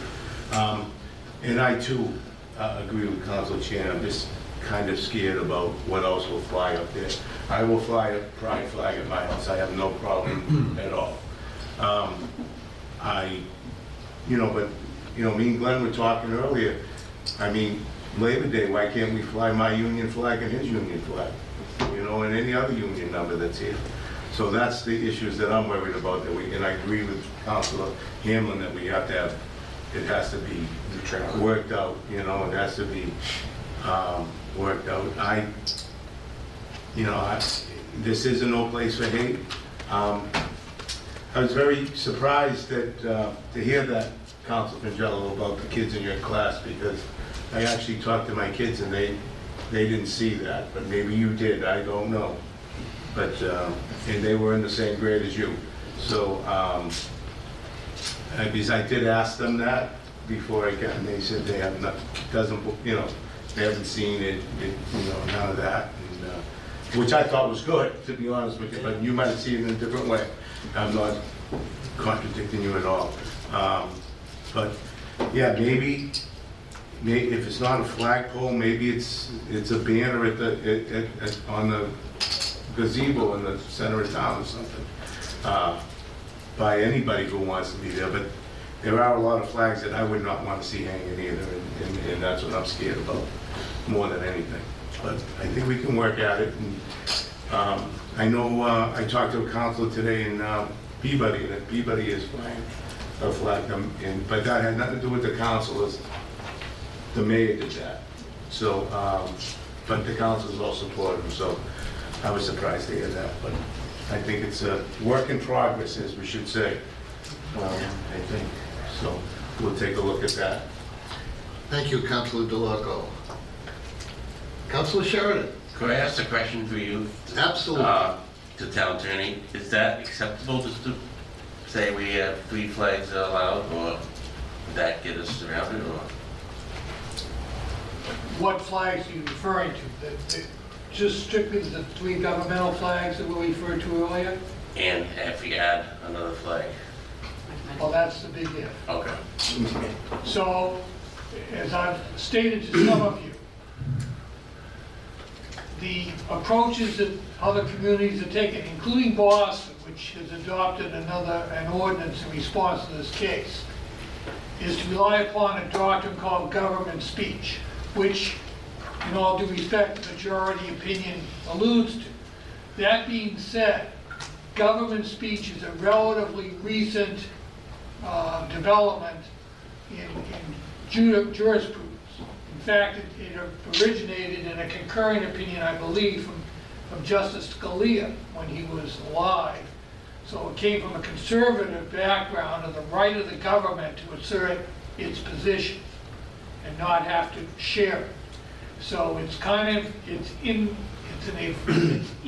And I, too, agree with Councilor Chan. I'm just kind of scared about what else will fly up there. I will fly a pride flag at my house. I have no problem at all. You know, but, you know, me and Glenn were talking earlier. I mean, Labor Day, why can't we fly my union flag and his union flag? You know, and any other union number that's here. So that's the issues that I'm worried about. That we, and I agree with Councilor Hamlin that we have to have, it has to be worked out, you know, it has to be worked out. This is no place for hate. I was very surprised that to hear that, Council Pingello, about the kids in your class, because I actually talked to my kids and they didn't see that, but maybe you did. I don't know, but and they were in the same grade as you, so because I did ask them that before I got, and they said they have not, you know, they haven't seen it you know, none of that, and, which I thought was good, to be honest with you. But you might have seen it in a different way. I'm not contradicting you at all. But yeah, maybe if it's not a flagpole, maybe it's a banner at the on the gazebo in the center of town or something, by anybody who wants to be there. But there are a lot of flags that I would not want to see hanging either, and that's what I'm scared about more than anything. But I think we can work at it. And, I know I talked to a council today in Peabody, and Peabody is flying a flag, but that had nothing to do with the council. The mayor did that. So, but the council is all supportive, so I was surprised to hear that. But I think it's a work in progress, as we should say, I think. So we'll take a look at that. Thank you, Councilor DeLocco. Councilor Sheridan. Could I ask a question for you? Absolutely. To town attorney, is that acceptable just to say we have three flags allowed, or would that get us surrounded? Or what flags are you referring to? Just strictly the three governmental flags that we referred to earlier? And if we add another flag. Well, that's the big if. Okay. So, as I've stated to some of you, the approaches that other communities are taking, including Boston, which has adopted an ordinance in response to this case, is to rely upon a doctrine called government speech, which, in all due respect, the majority opinion alludes to. That being said, government speech is a relatively recent development in jurisprudence. In fact, it originated in a concurring opinion, I believe, from Justice Scalia when he was alive. So it came from a conservative background of the right of the government to assert its position and not have to share it. So it's kind of, it's in an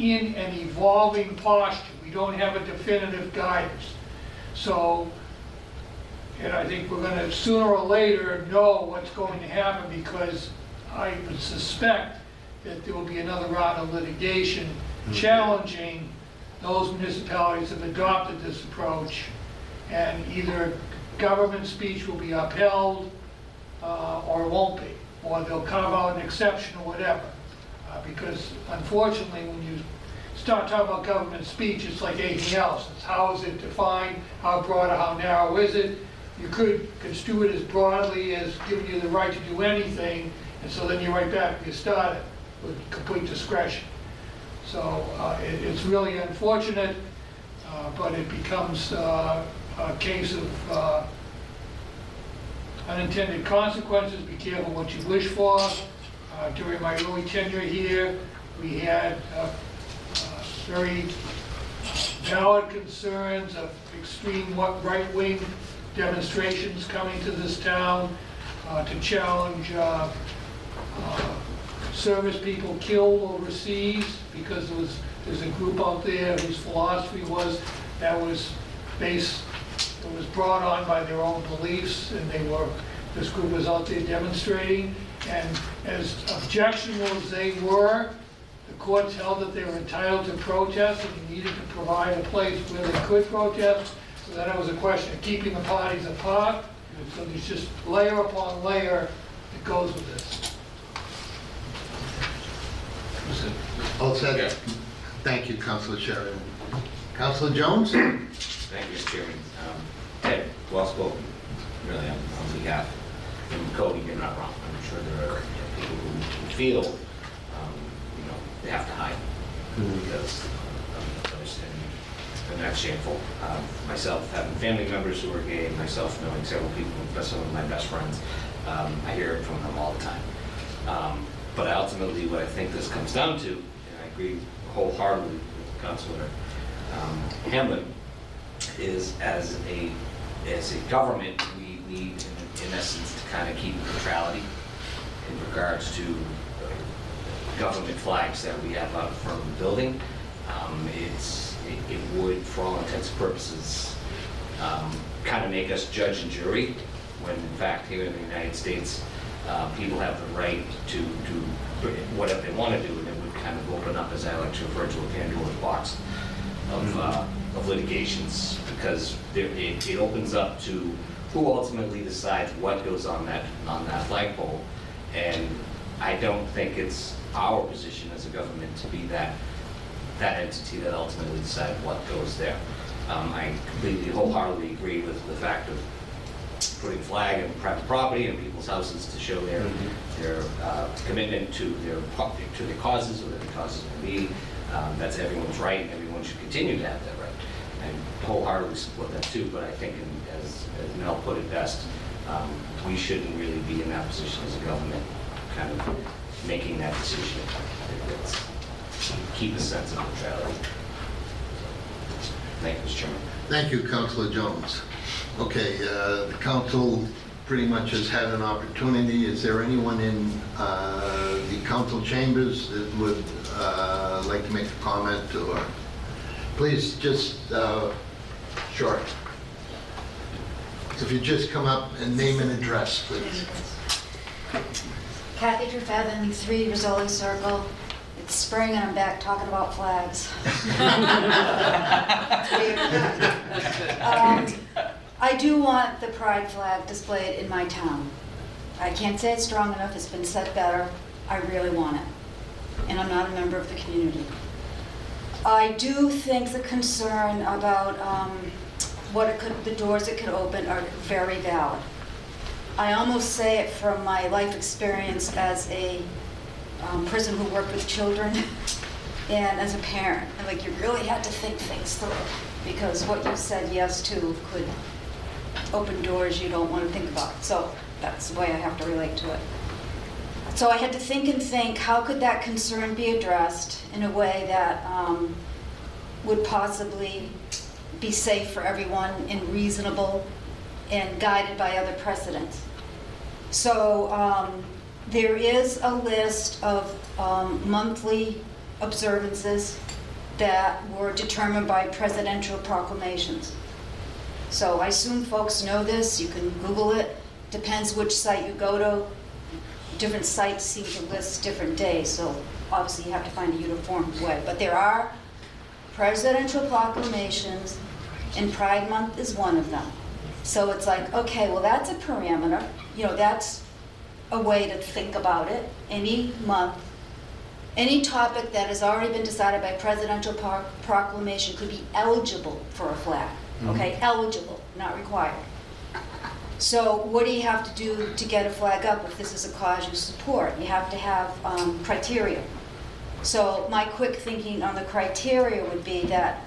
evolving posture. We don't have a definitive guidance. So. And I think we're going to sooner or later know what's going to happen, because I would suspect that there will be another round of litigation challenging those municipalities that have adopted this approach, and either government speech will be upheld or won't be, or they'll carve out an exception or whatever. Because unfortunately, when you start talking about government speech, it's like anything else. It's how is it defined, how broad or how narrow is it? You could construe it as broadly as giving you the right to do anything, and so then you're right back where you started with complete discretion. So it's really unfortunate, but it becomes a case of unintended consequences. Be careful what you wish for. During my early tenure here, we had very valid concerns of extreme right-wing demonstrations coming to this town to challenge service people killed overseas, because there's a group out there whose philosophy was that was based, it was brought on by their own beliefs, and they were, this group was out there demonstrating. And as objectionable as they were, the courts held that they were entitled to protest, and they needed to provide a place where they could protest. So then it was a question of keeping the parties apart. So there's just layer upon layer that goes with this. All set. Yeah. Thank you, Councilor Sheridan. Councilor Jones? Thank you, Mr. Chairman. Ed, well spoken, really, on behalf. And Cody, you're not wrong. I'm sure there are people who feel you know, they have to hide because of those, and that's shameful. Myself, having family members who are gay, myself knowing several people, some of my best friends, I hear it from them all the time. But ultimately, what I think this comes down to, and I agree wholeheartedly with Councilor Hamlin, is as a government, we need, in essence, to kind of keep neutrality in regards to government flags that we have out in front of the building. It would, for all intents and purposes, kind of make us judge and jury, when in fact here in the United States, people have the right to do whatever they want to do, and it would kind of open up, as I like to refer to, a Pandora's box of litigations, because it opens up to who ultimately decides what goes on that flagpole. And I don't think it's our position as a government to be that entity that ultimately decides what goes there. I completely, wholeheartedly agree with the fact of putting flag in private property and people's houses to show their commitment to their causes, or their causes may be. That's everyone's right, and everyone should continue to have that right. I wholeheartedly support that too, but I think, as Mel put it best, we shouldn't really be in that position as a government, kind of making that decision. It's, keep a sense of neutrality. Thank you, Mr. Chairman. Thank you, Councilor Jones. Okay, the council pretty much has had an opportunity. Is there anyone in the council chambers that would like to make a comment, or please just sure. If you just come up and name an address, please. Kathy Trefevin, 3 Rizzoli Circle. It's spring and I'm back talking about flags. I do want the pride flag displayed in my town. I can't say it's strong enough, it's been said better. I really want it. And I'm not a member of the community. I do think the concern about the doors it could open are very valid. I almost say it from my life experience as a person who worked with children and as a parent. And, like, you really had to think things through, because what you said yes to could open doors you don't want to think about. So that's the way I have to relate to it. So I had to think, how could that concern be addressed in a way that would possibly be safe for everyone and reasonable and guided by other precedents. So there is a list of monthly observances that were determined by presidential proclamations. So I assume folks know this. You can Google it. Depends which site you go to. Different sites seem to list different days, so obviously you have to find a uniform way. But there are presidential proclamations, and Pride Month is one of them. So it's like, okay, well, that's a parameter. You know, that's a way to think about it. Any month Any topic that has already been decided by presidential proclamation could be eligible for a flag. Mm-hmm. Okay, eligible, not required. So what do you have to do to get a flag up if this is a cause you support? You have to have criteria. So my quick thinking on the criteria would be that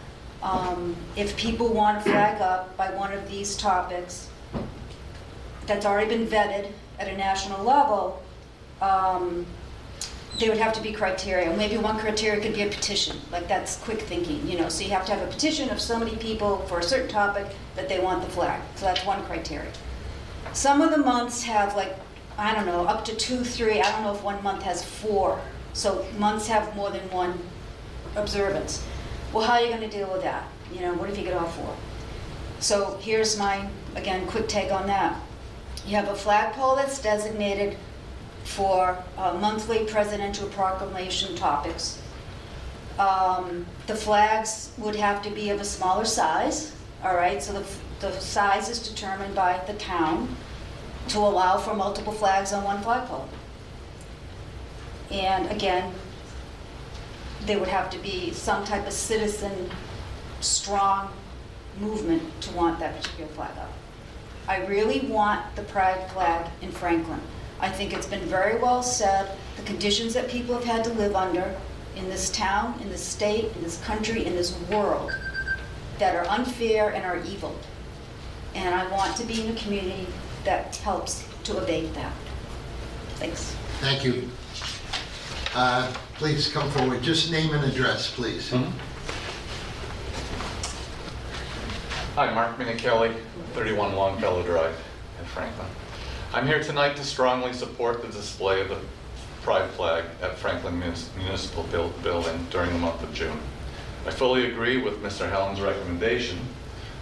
if people want a flag up by one of these topics that's already been vetted at a national level, there would have to be criteria. Maybe one criteria could be a petition. Like, that's quick thinking, you know. So you have to have a petition of so many people for a certain topic that they want the flag. So that's one criteria. Some of the months have, like, I don't know, up to 2, 3. I don't know if one month has 4. So months have more than one observance. Well, how are you going to deal with that? You know, what if you get all 4? So here's my, again, quick take on that. You have a flagpole that's designated for monthly presidential proclamation topics. The flags would have to be of a smaller size, all right? So the size is determined by the town to allow for multiple flags on one flagpole. And again, there would have to be some type of citizen strong movement to want that particular flag up. I really want the pride flag in Franklin. I think it's been very well said, the conditions that people have had to live under in this town, in this state, in this country, in this world, that are unfair and are evil. And I want to be in a community that helps to abate that. Thanks. Thank you. Please come forward. Just name and address, please. Mm-hmm. Hi, Mark Minichelli, 31 Longfellow Drive in Franklin. I'm here tonight to strongly support the display of the pride flag at Franklin Municipal Building during the month of June. I fully agree with Mr. Helen's recommendation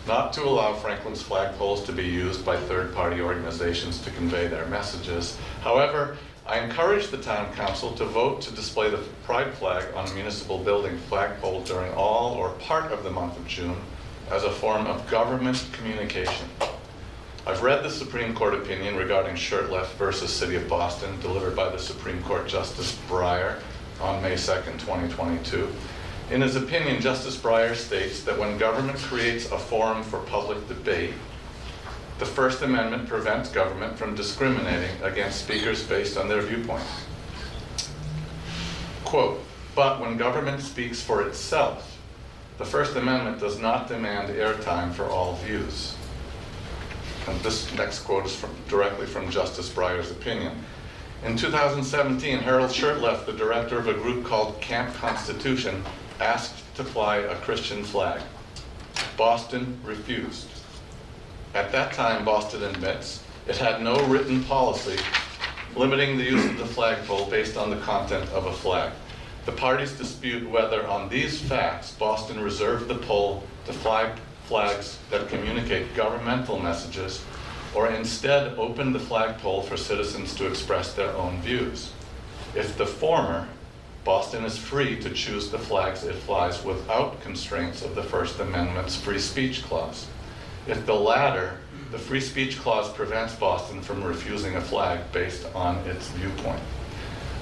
not to allow Franklin's flagpoles to be used by third-party organizations to convey their messages. However, I encourage the town council to vote to display the pride flag on a municipal building flagpole during all or part of the month of June as a form of government communication. I've read the Supreme Court opinion regarding Shirtleff versus City of Boston, delivered by the Supreme Court Justice Breyer on May 2nd, 2022. In his opinion, Justice Breyer states that when government creates a forum for public debate, the First Amendment prevents government from discriminating against speakers based on their viewpoint. Quote, "But when government speaks for itself, the First Amendment does not demand airtime for all views." And this next quote is directly from Justice Breyer's opinion. In 2017, Harold Shirtleff, the director of a group called Camp Constitution, asked to fly a Christian flag. Boston refused. At that time, Boston admits it had no written policy limiting the use of the flagpole based on the content of a flag. The parties dispute whether, on these facts, Boston reserved the pole to fly flags that communicate governmental messages, or instead open the flagpole for citizens to express their own views. If the former, Boston is free to choose the flags it flies without constraints of the First Amendment's free speech clause. If the latter, the free speech clause prevents Boston from refusing a flag based on its viewpoint.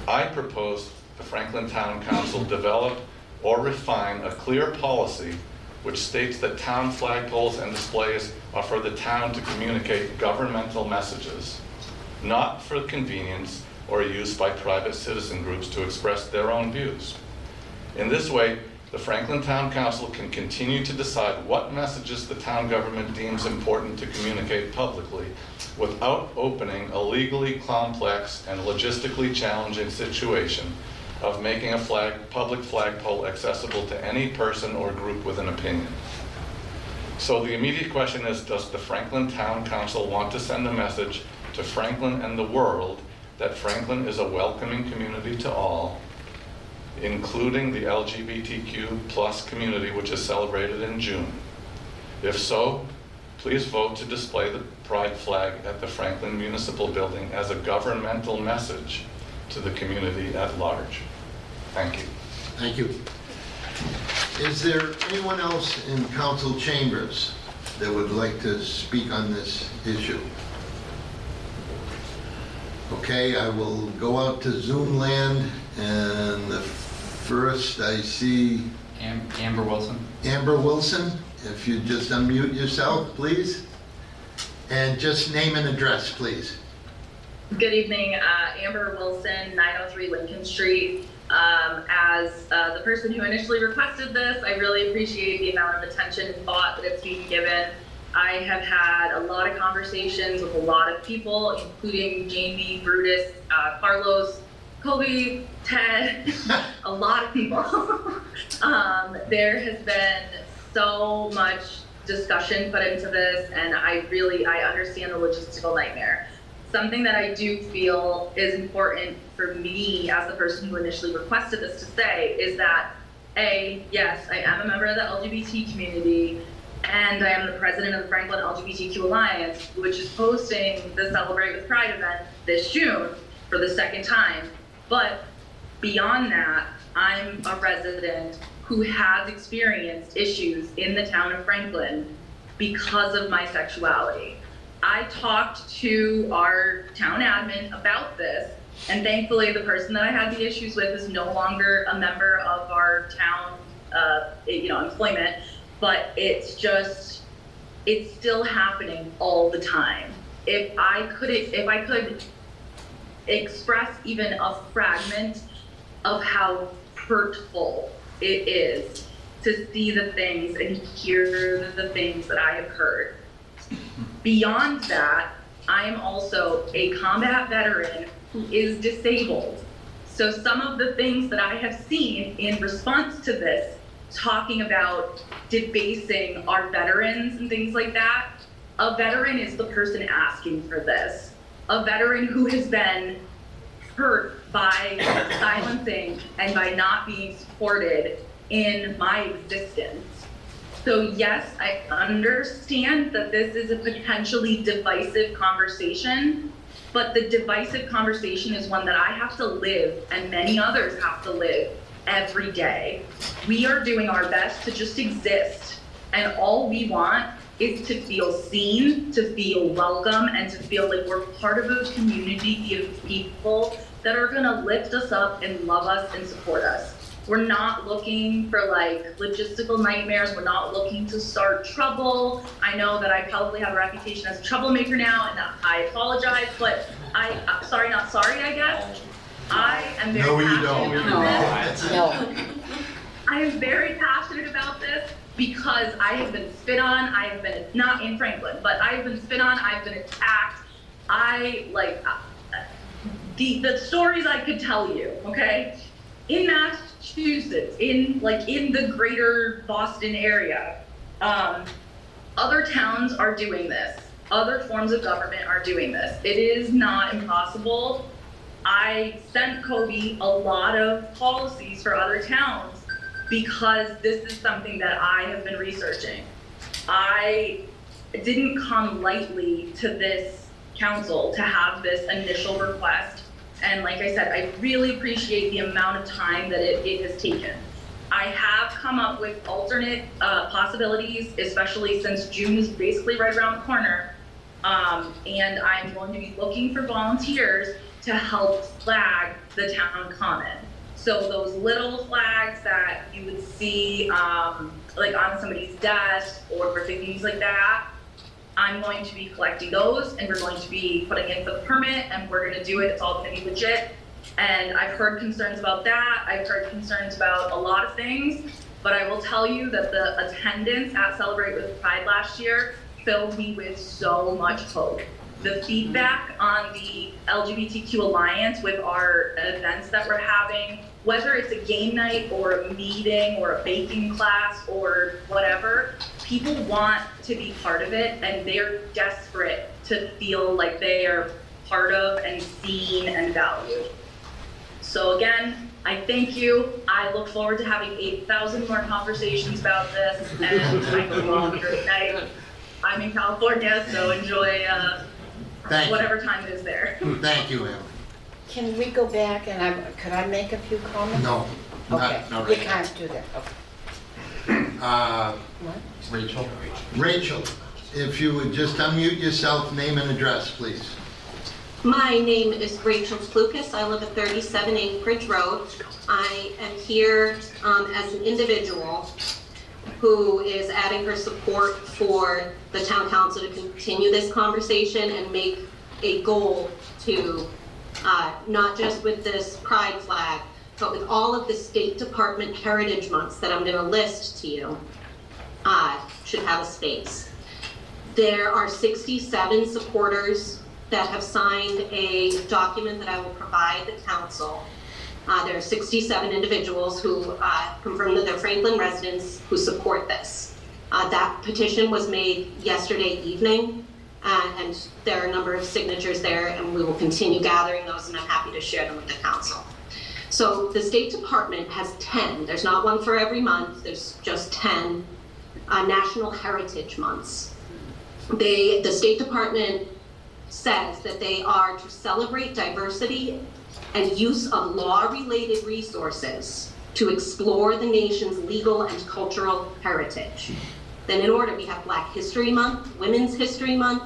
I propose the Franklin Town Council develop or refine a clear policy which states that town flagpoles and displays are for the town to communicate governmental messages, not for convenience or use by private citizen groups to express their own views. In this way, the Franklin Town Council can continue to decide what messages the town government deems important to communicate publicly without opening a legally complex and logistically challenging situation of making a public flagpole accessible to any person or group with an opinion. So the immediate question is, does the Franklin Town Council want to send a message to Franklin and the world that Franklin is a welcoming community to all, including the LGBTQ+ community, which is celebrated in June? If so, please vote to display the pride flag at the Franklin Municipal Building as a governmental message to the community at large. Thank you. Thank you. Is there anyone else in council chambers that would like to speak on this issue? Okay, I will go out to Zoom land And the first I see... Amber Wilson. Amber Wilson, if you just unmute yourself, please. And just name and address, please. Good evening, Amber Wilson, 903 Lincoln Street. As the person who initially requested this, I really appreciate the amount of attention and thought that it's being given. I have had a lot of conversations with a lot of people, including Jamie, Brutus, Carlos, Kobe, Ted, a lot of people. There has been so much discussion put into this, and I understand the logistical nightmare. Something that I do feel is important for me as the person who initially requested this to say is that, A, yes, I am a member of the LGBT community, and I am the president of the Franklin LGBTQ Alliance, which is hosting the Celebrate with Pride event this June for the second time. But beyond that, I'm a resident who has experienced issues in the town of Franklin because of my sexuality. I talked to our town admin about this, and thankfully the person that I had the issues with is no longer a member of our town employment, but it's still happening all the time. If I could express even a fragment of how hurtful it is to see the things and hear the things that I have heard. Beyond that, I am also a combat veteran who is disabled. So some of the things that I have seen in response to this, talking about debasing our veterans and things like that, a veteran is the person asking for this. A veteran who has been hurt by silencing and by not being supported in my existence. So yes, I understand that this is a potentially divisive conversation, but the divisive conversation is one that I have to live and many others have to live every day. We are doing our best to just exist, and all we want is to feel seen, to feel welcome, and to feel like we're part of a community of people that are gonna lift us up and love us and support us. We're not looking for like logistical nightmares. We're not looking to start trouble. I know that I probably have a reputation as a troublemaker now, and I apologize, but I'm sorry, not sorry, I guess. I am very I am very passionate about this because I have been spit on. I have been, not in Franklin, but I've been spit on, I've been attacked. The stories I could tell you, okay? In Massachusetts, in the greater Boston area, other towns are doing this. Other forms of government are doing this. It is not impossible. I sent Kobe a lot of policies for other towns because this is something that I have been researching. I didn't come lightly to this council to have this initial request. And like I said, I really appreciate the amount of time that it has taken. I have come up with alternate possibilities, especially since June is basically right around the corner. And I'm going to be looking for volunteers to help flag the town common. So those little flags that you would see like on somebody's desk or for things like that, I'm going to be collecting those, and we're going to be putting in for the permit, and we're going to do it. It's all going to be legit. And I've heard concerns about that. I've heard concerns about a lot of things, but I will tell you that the attendance at Celebrate with Pride last year filled me with so much hope. The feedback on the LGBTQ Alliance with our events that we're having, whether it's a game night or a meeting or a baking class or whatever, people want to be part of it, and they're desperate to feel like they are part of and seen and valued. So again, I thank you. I look forward to having 8,000 more conversations about this, and I hope you all have a great night. I'm in California, so enjoy whatever time it is there. Thank you, Emily. Can we go back and could I make a few comments? No. Okay, not really. We can't do that. Okay. Rachel, if you would just unmute yourself, name and address, please. My name is Rachel Lucas. I live at 37 Anchorage Road. I am here as an individual who is adding her support for the town council to continue this conversation and make a goal to not just with this pride flag, but with all of the State Department Heritage Months that I'm going to list to you, should have a space. There are 67 supporters that have signed a document that I will provide the council. There are 67 individuals who confirm that they're Franklin residents who support this. That petition was made yesterday evening, and there are a number of signatures there, and we will continue gathering those, and I'm happy to share them with the council. So the State Department has 10. There's not one for every month. There's just 10 National Heritage Months. The State Department says that they are to celebrate diversity and use of law-related resources to explore the nation's legal and cultural heritage. Then in order, we have Black History Month, Women's History Month,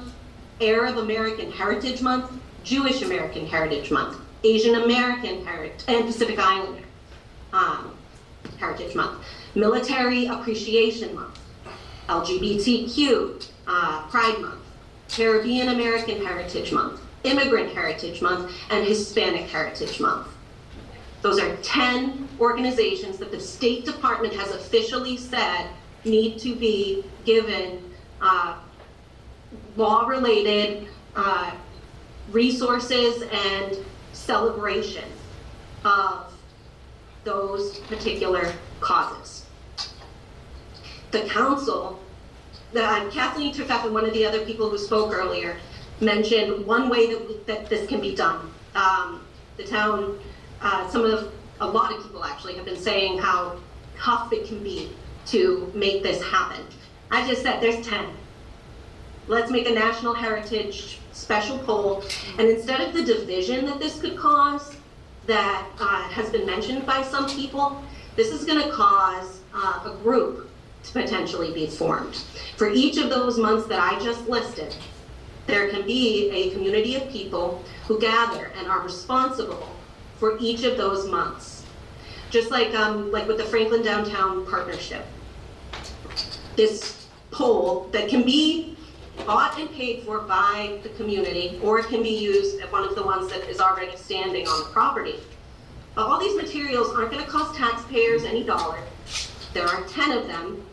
Arab American Heritage Month, Jewish American Heritage Month, Asian American Heritage, and Pacific Islander Heritage Month, Military Appreciation Month, LGBTQ Pride Month, Caribbean American Heritage Month, Immigrant Heritage Month, and Hispanic Heritage Month. Those are 10 organizations that the State Department has officially said need to be given law-related resources and celebration of those particular causes. The council, Kathleen Trefeff and one of the other people who spoke earlier mentioned one way that this can be done. The town, a lot of people actually have been saying how tough it can be to make this happen. I just said there's 10. Let's make a national heritage special poll, and instead of the division that this could cause, that has been mentioned by some people, this is going to cause a group to potentially be formed. For each of those months that I just listed, there can be a community of people who gather and are responsible for each of those months. Just like with the Franklin Downtown Partnership, this poll that can be bought and paid for by the community, or it can be used at one of the ones that is already standing on the property. But all these materials aren't going to cost taxpayers any dollar. There are 10 of them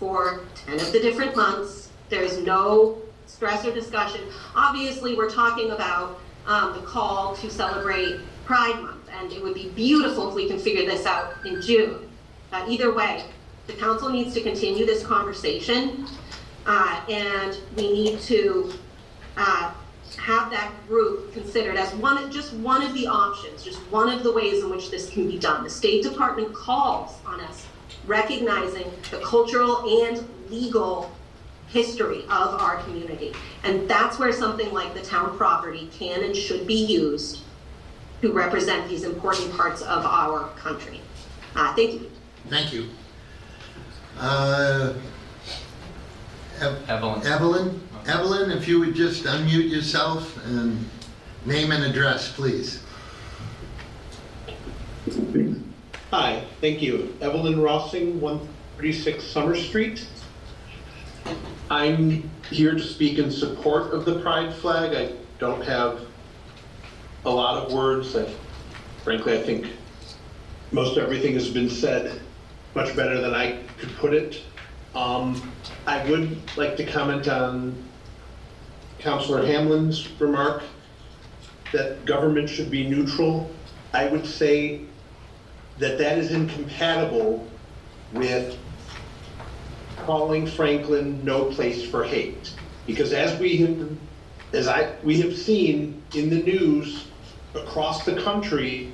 for 10 of the different months. There is no stress or discussion. Obviously, we're talking about the call to celebrate Pride Month, and it would be beautiful if we can figure this out in June. Either way, the council needs to continue this conversation, and we need to have that group considered as just one of the options, just one of the ways in which this can be done. The State Department calls on us recognizing the cultural and legal history of our community, and that's where something like the town property can and should be used to represent these important parts of our country. Thank you. Thank you. Evelyn, if you would just unmute yourself and name and address, please. Hi, thank you. Evelyn Rossing, 136 Summer Street. I'm here to speak in support of the pride flag. I don't have a lot of words. Frankly, I think most everything has been said much better than I could put it. I would like to comment on Councilor Hamlin's remark that government should be neutral. I would say that that is incompatible with calling Franklin no place for hate, because as we have seen in the news across the country,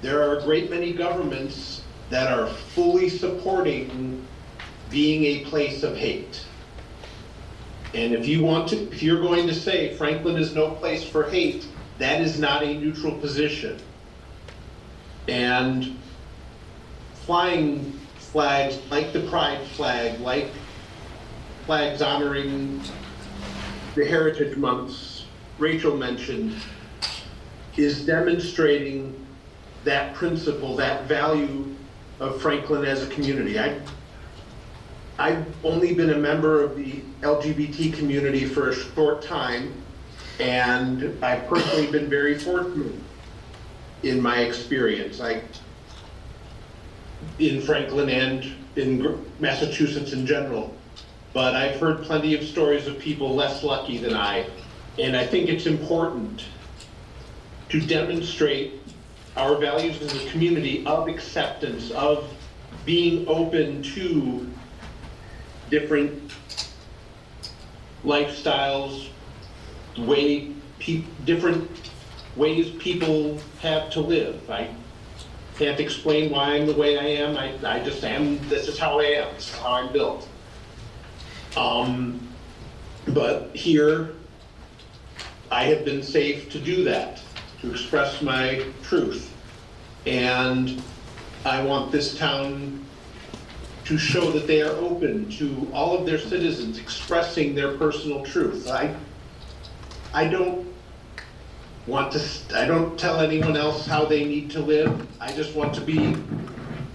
there are a great many governments that are fully supporting being a place of hate. And if you're going to say Franklin is no place for hate, that is not a neutral position. And flying flags like the pride flag, like flags honoring the heritage months, Rachel mentioned is demonstrating that principle, that value of Franklin as a community. I've only been a member of the LGBT community for a short time, and I've personally been very fortunate in my experience, in Franklin and in Massachusetts in general. But I've heard plenty of stories of people less lucky than I, and I think it's important to demonstrate our values as a community of acceptance, of being open to different lifestyles, different ways people have to live. I can't explain why I'm the way I am. I just am. This is how I am. This is how I'm built. But here, I have been safe to do that, to express my truth. And I want this town to show that they are open to all of their citizens expressing their personal truth. I don't want to, I don't tell anyone else how they need to live. I just want to be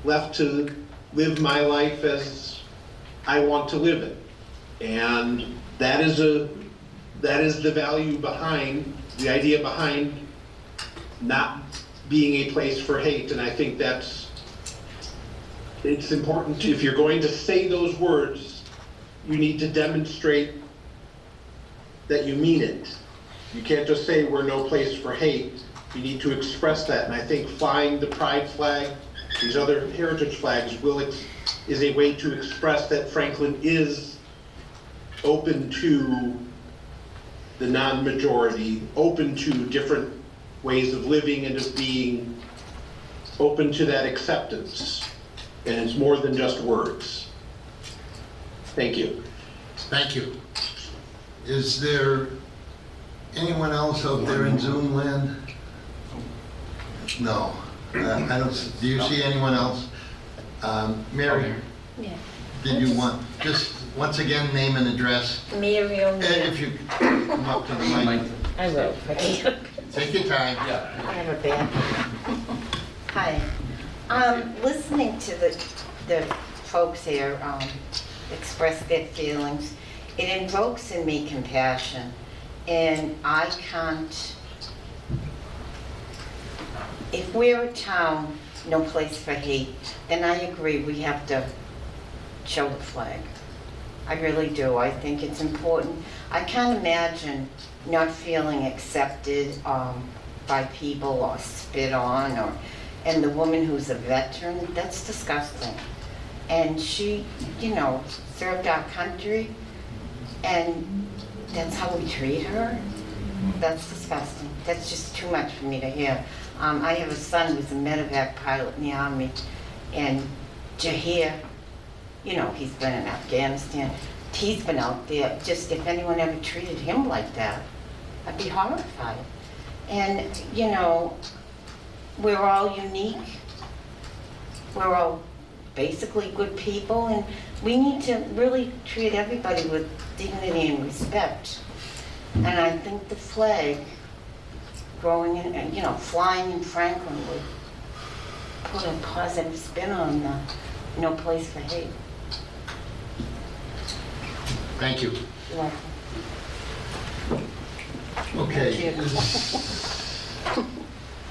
left to live my life as I want to live it. And that is the value behind, the idea behind not being a place for hate. And I think it's important to, if you're going to say those words, you need to demonstrate that you mean it. You can't just say we're no place for hate. You need to express that. And I think flying the pride flag, these other heritage flags, is a way to express that Franklin is open to the non-majority, open to different ways of living and of being, open to that acceptance. And it's more than just words. Thank you. Thank you. Is there anyone else out there in Zoom land? No. I don't. Do you see anyone else? Mary, yeah. Did you want, just once again, name and address? Mary O'Neill. If you come up to the mic. I will. Take your time. Yeah. I have a bad one. Hi. Listening to the folks here express their feelings, it invokes in me compassion, and I can't. If we're a town, no place for hate, then I agree we have to show the flag. I really do. I think it's important. I can't imagine not feeling accepted by people or spit on or. And the woman who's a veteran, that's disgusting. And she, you know, served our country, and that's how we treat her? That's disgusting. That's just too much for me to hear. I have a son who's a medevac pilot in the Army, and to hear, you know, he's been in Afghanistan, he's been out there, just if anyone ever treated him like that, I'd be horrified. And, you know, we're all unique. We're all basically good people, and we need to really treat everybody with dignity and respect. And I think the flag growing in, you know, flying in Franklin would put a positive spin on the no place for hate. Thank you. You're welcome. Okay. Thank you.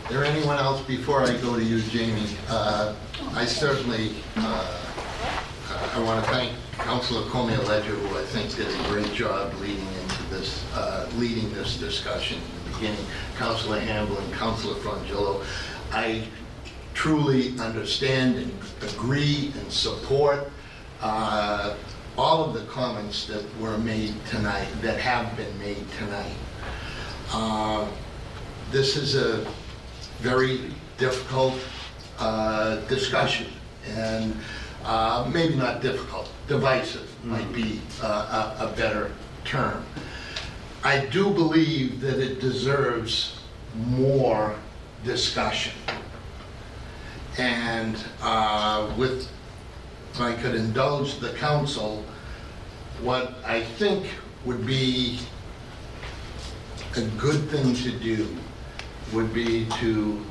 Is there anyone else before I go to you, Jamie? I certainly I want to thank Councilor Comey-Ledger, who I think did a great job leading this discussion in the beginning. Councilor Hamblin, Councilor Frangillo, I truly understand and agree and support all of the comments that were made tonight, that have been made tonight. This is a very difficult discussion, and maybe not difficult, divisive might be a better term. I do believe that it deserves more discussion. And if I could indulge the council, what I think would be a good thing to do would be to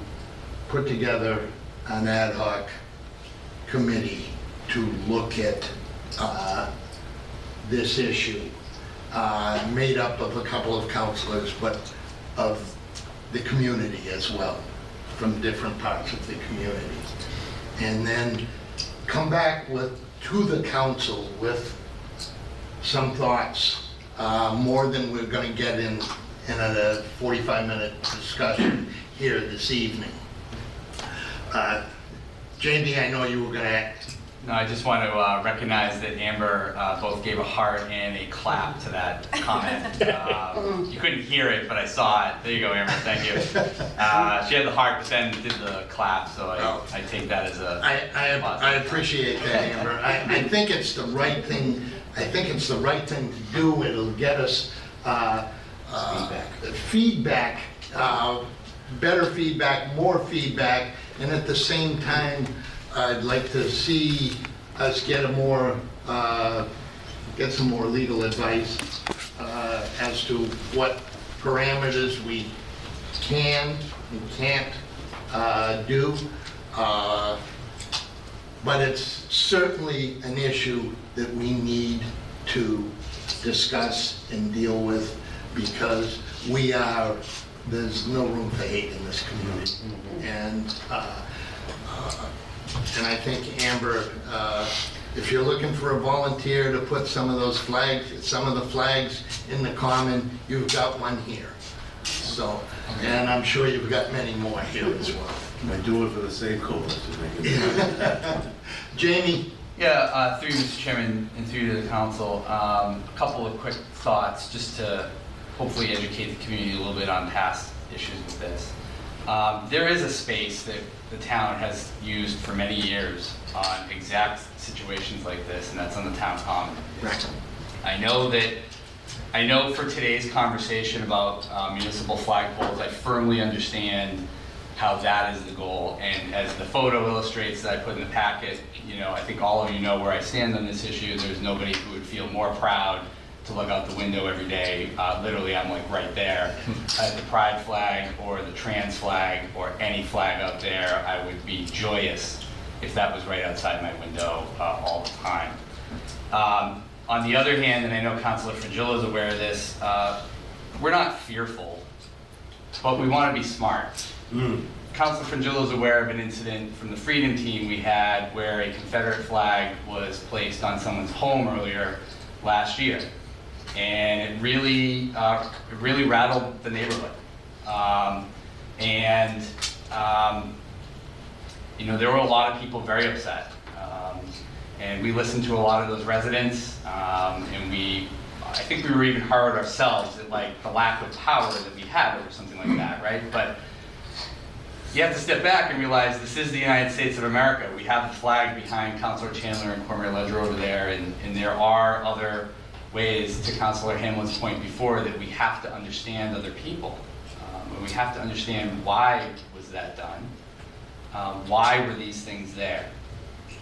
put together an ad hoc committee to look at this issue, made up of a couple of counselors, but of the community as well, from different parts of the community. And then come back to the council with some thoughts, more than we're going to get in a 45-minute discussion here this evening. Jamie, I know you were going to act. No, I just want to recognize that Amber both gave a heart and a clap to that comment. You couldn't hear it, but I saw it. There you go, Amber. Thank you. She had the heart, but then did the clap, so I take that as a I appreciate that, Amber. I think it's the right thing. I think it's the right thing to do. It'll get us feedback, better feedback, more feedback, and at the same time, I'd like to see us get some more legal advice as to what parameters we can and can't do. But it's certainly an issue that we need to discuss and deal with, because there's no room for hate in this community. And I think, Amber, if you're looking for a volunteer to put some of the flags in the common, you've got one here. So, and I'm sure you've got many more here as well. I do it for the same cause. Jamie? Yeah, through you, Mr. Chairman, and through to the council, a couple of quick thoughts just to hopefully educate the community a little bit on past issues with this. There is a space that the town has used for many years on exact situations like this, and that's on the town common. Right. I know for today's conversation about municipal flagpoles, I firmly understand how that is the goal. And as the photo illustrates that I put in the packet, you know, I think all of you know where I stand on this issue. There's nobody who would feel more proud to look out the window every day. Literally, I'm like right there. At the pride flag or the trans flag or any flag out there, I would be joyous if that was right outside my window all the time. On the other hand, and I know Councilor Frangillo is aware of this, we're not fearful, but we want to be smart. Councilor Frangillo is aware of an incident from the Freedom Team we had where a Confederate flag was placed on someone's home earlier last year. And it really rattled the neighborhood. You know, there were a lot of people very upset. And we listened to a lot of those residents, and I think we were even hard ourselves at like the lack of power that we had over something like that, right? But you have to step back and realize this is the United States of America. We have the flag behind Councilor Chandler and Cormier Ledger over there, and there are other ways, to Councilor Hamlin's point before, that we have to understand other people. And we have to understand why was that done? Why were these things there?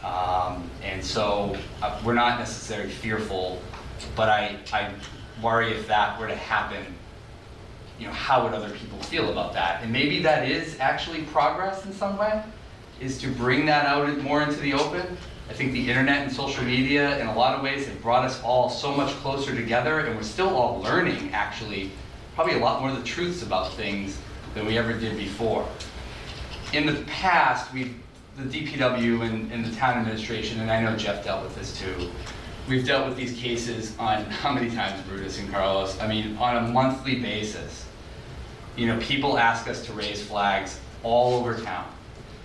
And so we're not necessarily fearful, but I worry if that were to happen, you know, how would other people feel about that? And maybe that is actually progress in some way, is to bring that out more into the open. I think the internet and social media, in a lot of ways, have brought us all so much closer together, and we're still all learning, actually, probably a lot more of the truths about things than we ever did before. In the past, the DPW and the town administration, and I know Jeff dealt with this too, we've dealt with these cases on, how many times, Brutus and Carlos? I mean, on a monthly basis. You know, people ask us to raise flags all over town.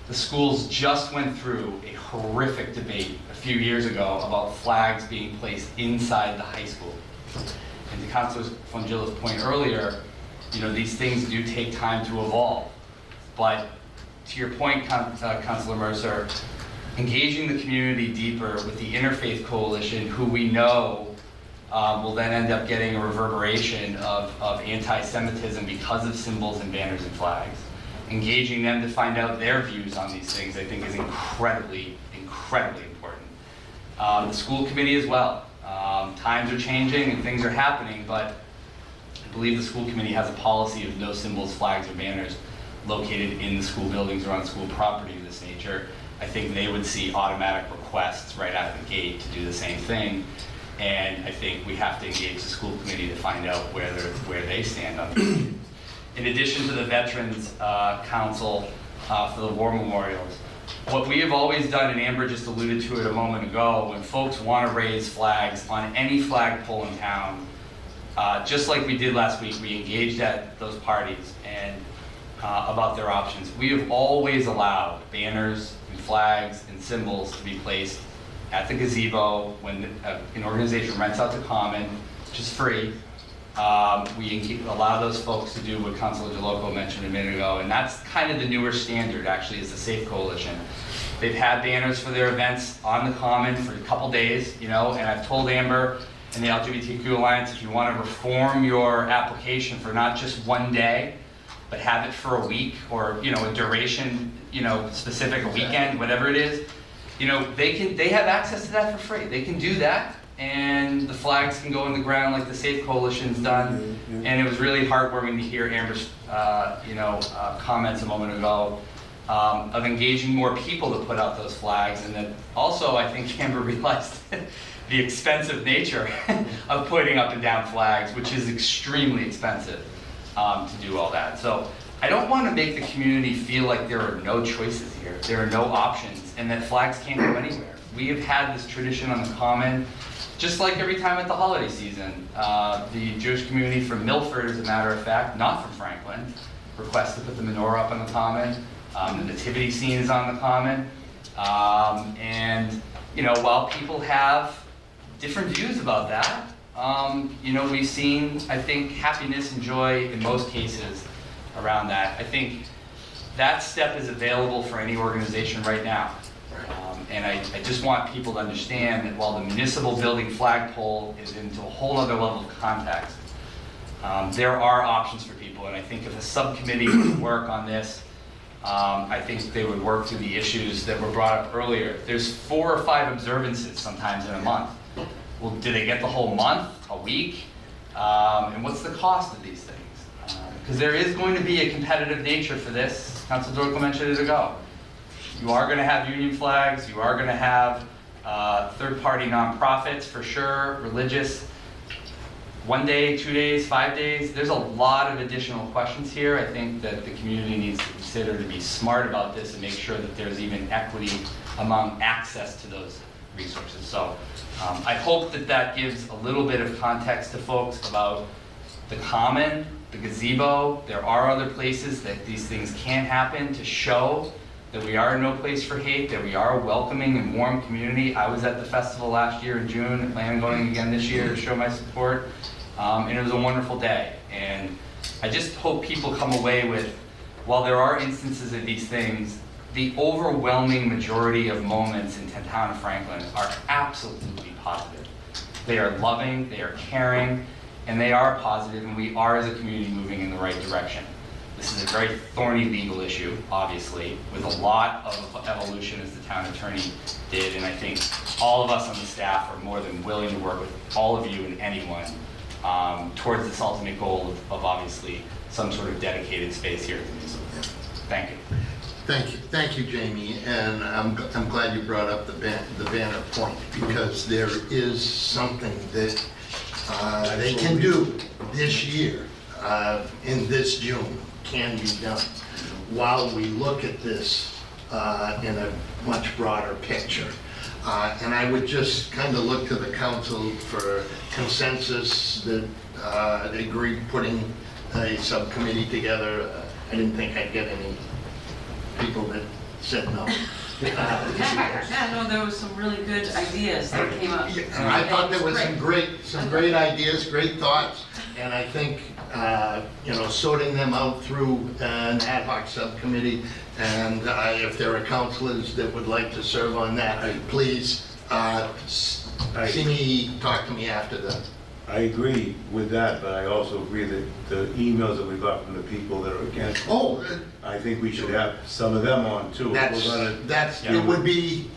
The schools just went through a horrific debate a few years ago about flags being placed inside the high school. And to Councilor Frangillo's point earlier, you know, these things do take time to evolve. But to your point, Councilor Mercer, engaging the community deeper with the Interfaith Coalition, who we know will then end up getting a reverberation of anti-Semitism because of symbols and banners and flags. Engaging them to find out their views on these things, I think, is incredibly, incredibly important. The school committee as well. Times are changing and things are happening, but I believe the school committee has a policy of no symbols, flags, or banners located in the school buildings or on school property of this nature. I think they would see automatic requests right out of the gate to do the same thing. And I think we have to engage the school committee to find out where they stand on this. In addition to the Veterans Council for the war memorials, what we have always done, and Amber just alluded to it a moment ago, when folks want to raise flags on any flagpole in town, just like we did last week, we engaged at those parties and about their options. We have always allowed banners and flags and symbols to be placed at the gazebo when an organization rents out the common, which is free. We allow those folks to do what Councilor DeLoco mentioned a minute ago, and that's kind of the newer standard, actually, is the Safe Coalition. They've had banners for their events on the common for a couple days, you know, and I've told Amber and the LGBTQ Alliance, if you want to reform your application for not just one day, but have it for a week or, you know, a duration, you know, specific, a weekend, whatever it is, you know, they have access to that for free. They can do that. And the flags can go in the ground like the Safe Coalition's done. And it was really heartwarming to hear Amber's comments a moment ago of engaging more people to put out those flags. And then also, I think Amber realized the expensive nature of putting up and down flags, which is extremely expensive to do all that. So I don't want to make the community feel like there are no choices here, there are no options, and that flags can't go anywhere. We have had this tradition on the common, just like every time at the holiday season. The Jewish community from Milford, as a matter of fact, not from Franklin, requests to put the menorah up on the common. The nativity scene is on the common. And you know, while people have different views about that, you know, we've seen, I think, happiness and joy in most cases around that. I think that step is available for any organization right now. And I just want people to understand that while the municipal building flagpole is into a whole other level of context, there are options for people. And I think if a subcommittee would work on this, I think they would work through the issues that were brought up earlier. There's 4 or 5 observances sometimes in a month. Well, do they get the whole month, a week? And what's the cost of these things? Because there is going to be a competitive nature for this. Council Dorco mentioned it ago. You are going to have union flags, you are going to have third-party nonprofits for sure, religious, 1 day, 2 days, 5 days. There's a lot of additional questions here. I think that the community needs to consider to be smart about this and make sure that there's even equity among access to those resources. So I hope that that gives a little bit of context to folks about the common, the gazebo. There are other places that these things can happen to show that we are no place for hate, that we are a welcoming and warm community. I was at the festival last year in June, and I'm going again this year to show my support. And it was a wonderful day. And I just hope people come away with, while there are instances of these things, the overwhelming majority of moments in town of Franklin are absolutely positive. They are loving, they are caring, and they are positive, and we are as a community moving in the right direction. This is a very thorny legal issue, obviously, with a lot of evolution as the town attorney did, and I think all of us on the staff are more than willing to work with all of you and anyone towards this ultimate goal of obviously some sort of dedicated space here at the museum. Thank you. Thank you. Thank you, Jamie, and I'm glad you brought up the banner point, because there is something that they can do this year, in this June. Can be done while we look at this in a much broader picture. And I would just kind of look to the council for consensus that they agreed putting a subcommittee together. I didn't think I'd get any people that said no. No, there was some really good ideas that came up. I thought there was some great ideas, great thoughts, and I think you know, sorting them out through an ad hoc subcommittee, and if there are councilors that would like to serve on that, please see me, talk to me after that. I agree with that, but I also agree that the emails that we got from the people that are against, I think we should have some of them on too. It would be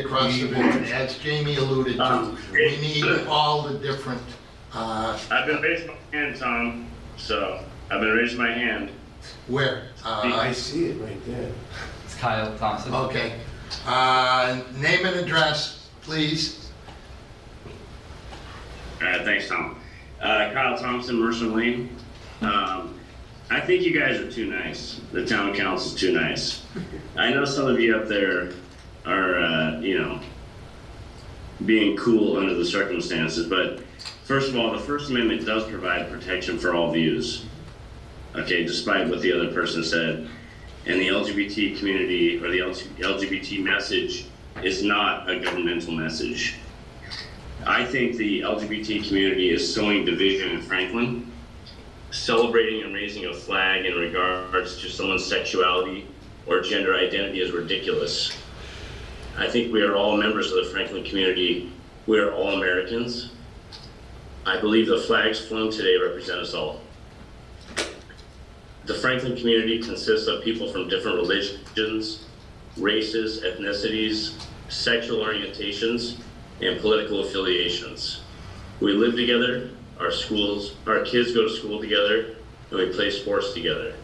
across the board, as Jamie alluded to. We need all the different I've been raising my hand, Tom. So I've been raising my hand. Where? I see it right there. It's Kyle Thompson. Okay. Name and address, please. Thanks, Tom. Kyle Thompson, Mercer Lane. I think you guys are too nice. The town council's too nice. I know some of you up there are, you know, being cool under the circumstances, but first of all, the First Amendment does provide protection for all views, okay, despite what the other person said. And the LGBT community, or the LGBT message, is not a governmental message. I think the LGBT community is sowing division in Franklin, celebrating and raising a flag in regards to someone's sexuality or gender identity is ridiculous. I think we are all members of the Franklin community. We are all Americans. I believe the flags flown today represent us all. The Franklin community consists of people from different religions, races, ethnicities, sexual orientations, and political affiliations. We live together, our kids go to school together, and we play sports together.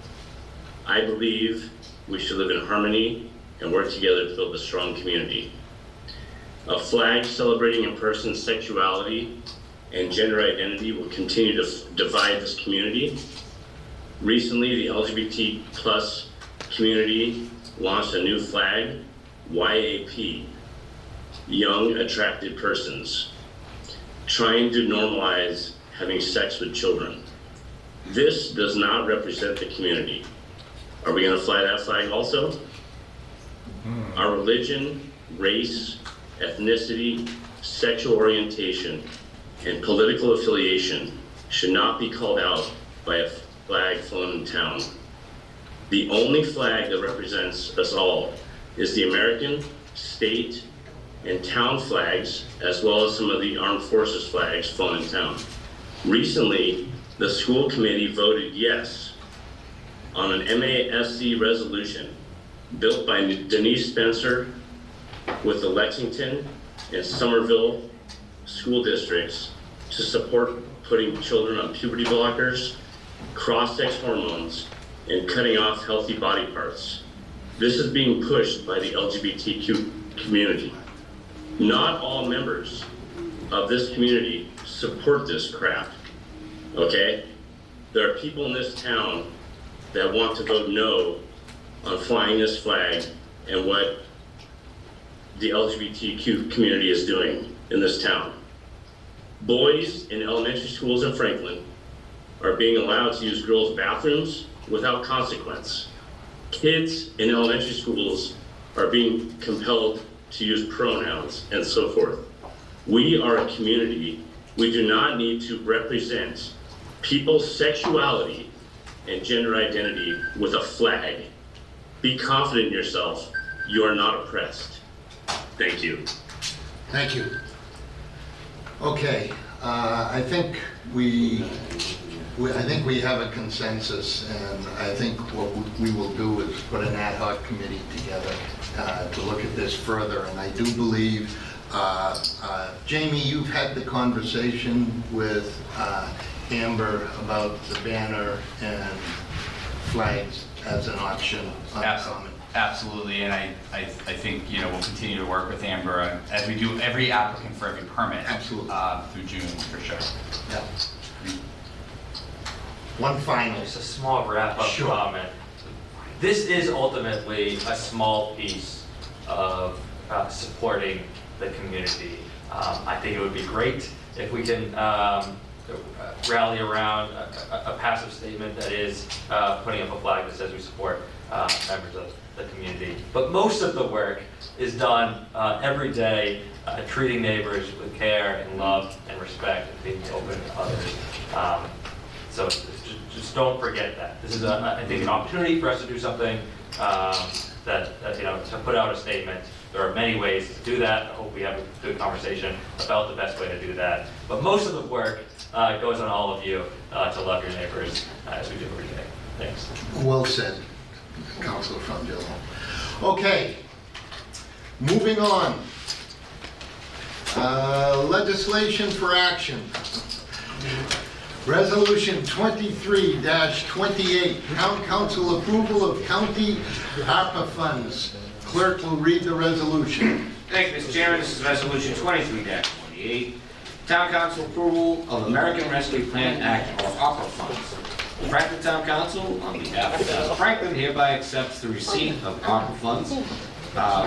I believe we should live in harmony and work together to build a strong community. A flag celebrating a person's sexuality and gender identity will continue to divide this community. Recently, the LGBT plus community launched a new flag, YAP, Young Attracted Persons, trying to normalize having sex with children. This does not represent the community. Are we going to fly that flag also? Mm. Our religion, race, ethnicity, sexual orientation, and political affiliation should not be called out by a flag flown in town. The only flag that represents us all is the American, state, and town flags, as well as some of the armed forces flags flown in town. Recently, the school committee voted yes on an MASC resolution built by Denise Spencer with the Lexington and Somerville school districts to support putting children on puberty blockers, cross-sex hormones, and cutting off healthy body parts. This is being pushed by the LGBTQ community. Not all members of this community support this crap, okay? There are people in this town that want to vote no on flying this flag and what the LGBTQ community is doing in this town. Boys in elementary schools in Franklin are being allowed to use girls' bathrooms without consequence. Kids in elementary schools are being compelled to use pronouns and so forth. We are a community. We do not need to represent people's sexuality and gender identity with a flag. Be confident in yourself. You are not oppressed. Thank you. Thank you. Okay, I think we have a consensus, and I think what we will do is put an ad hoc committee together to look at this further. And I do believe, Jamie, you've had the conversation with Amber about the banner and flags as an option. Absolutely, and I think, you know, we'll continue to work with Amber as we do every applicant for every permit. Absolutely. Through June for sure. Yeah. One final. Just a small wrap-up comment. This is ultimately a small piece of supporting the community. I think it would be great if we can rally around a passive statement that is putting up a flag that says we support members of the community. But most of the work is done every day, treating neighbors with care and love and respect and being open to others. So just don't forget that. This is, I think, an opportunity for us to do something that, you know, to put out a statement. There are many ways to do that. I hope we have a good conversation about the best way to do that. But most of the work goes on all of you to love your neighbors as we do every day. Thanks. Well said, Councilor Frangillo. Okay, moving on. Legislation for action. Resolution 23-28, council approval of county ARPA funds. Clerk will read the resolution. Thank you, Mr. Chairman. This is resolution 23-28, town council approval of American Rescue Plan Act or ARPA funds. Franklin Town Council, on behalf of Franklin, hereby accepts the receipt of ARPA funds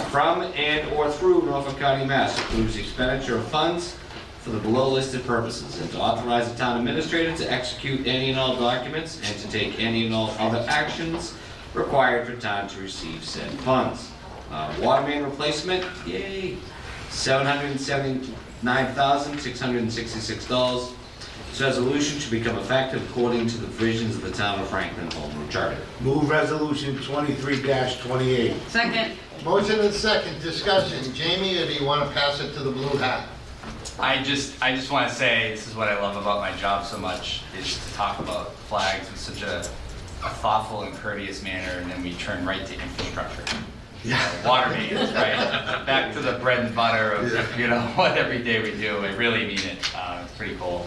from and or through Norfolk County, Mass. Approves the expenditure of funds for the below listed purposes, and to authorize the town administrator to execute any and all documents and to take any and all other actions required for town to receive said funds. Water main replacement, yay, $779,666. This resolution should become effective according to the provisions of the Town of Franklin Home Rule Charter. Move resolution 23-28. Second. Motion and second. Discussion. Jamie, or do you want to pass it to the blue hat? I just want to say this is what I love about my job so much, is to talk about flags in such a thoughtful and courteous manner, and then we turn right to infrastructure. Yeah. Water mains, right? Back to the bread and butter of what every day we do. I really mean it. It's pretty cool.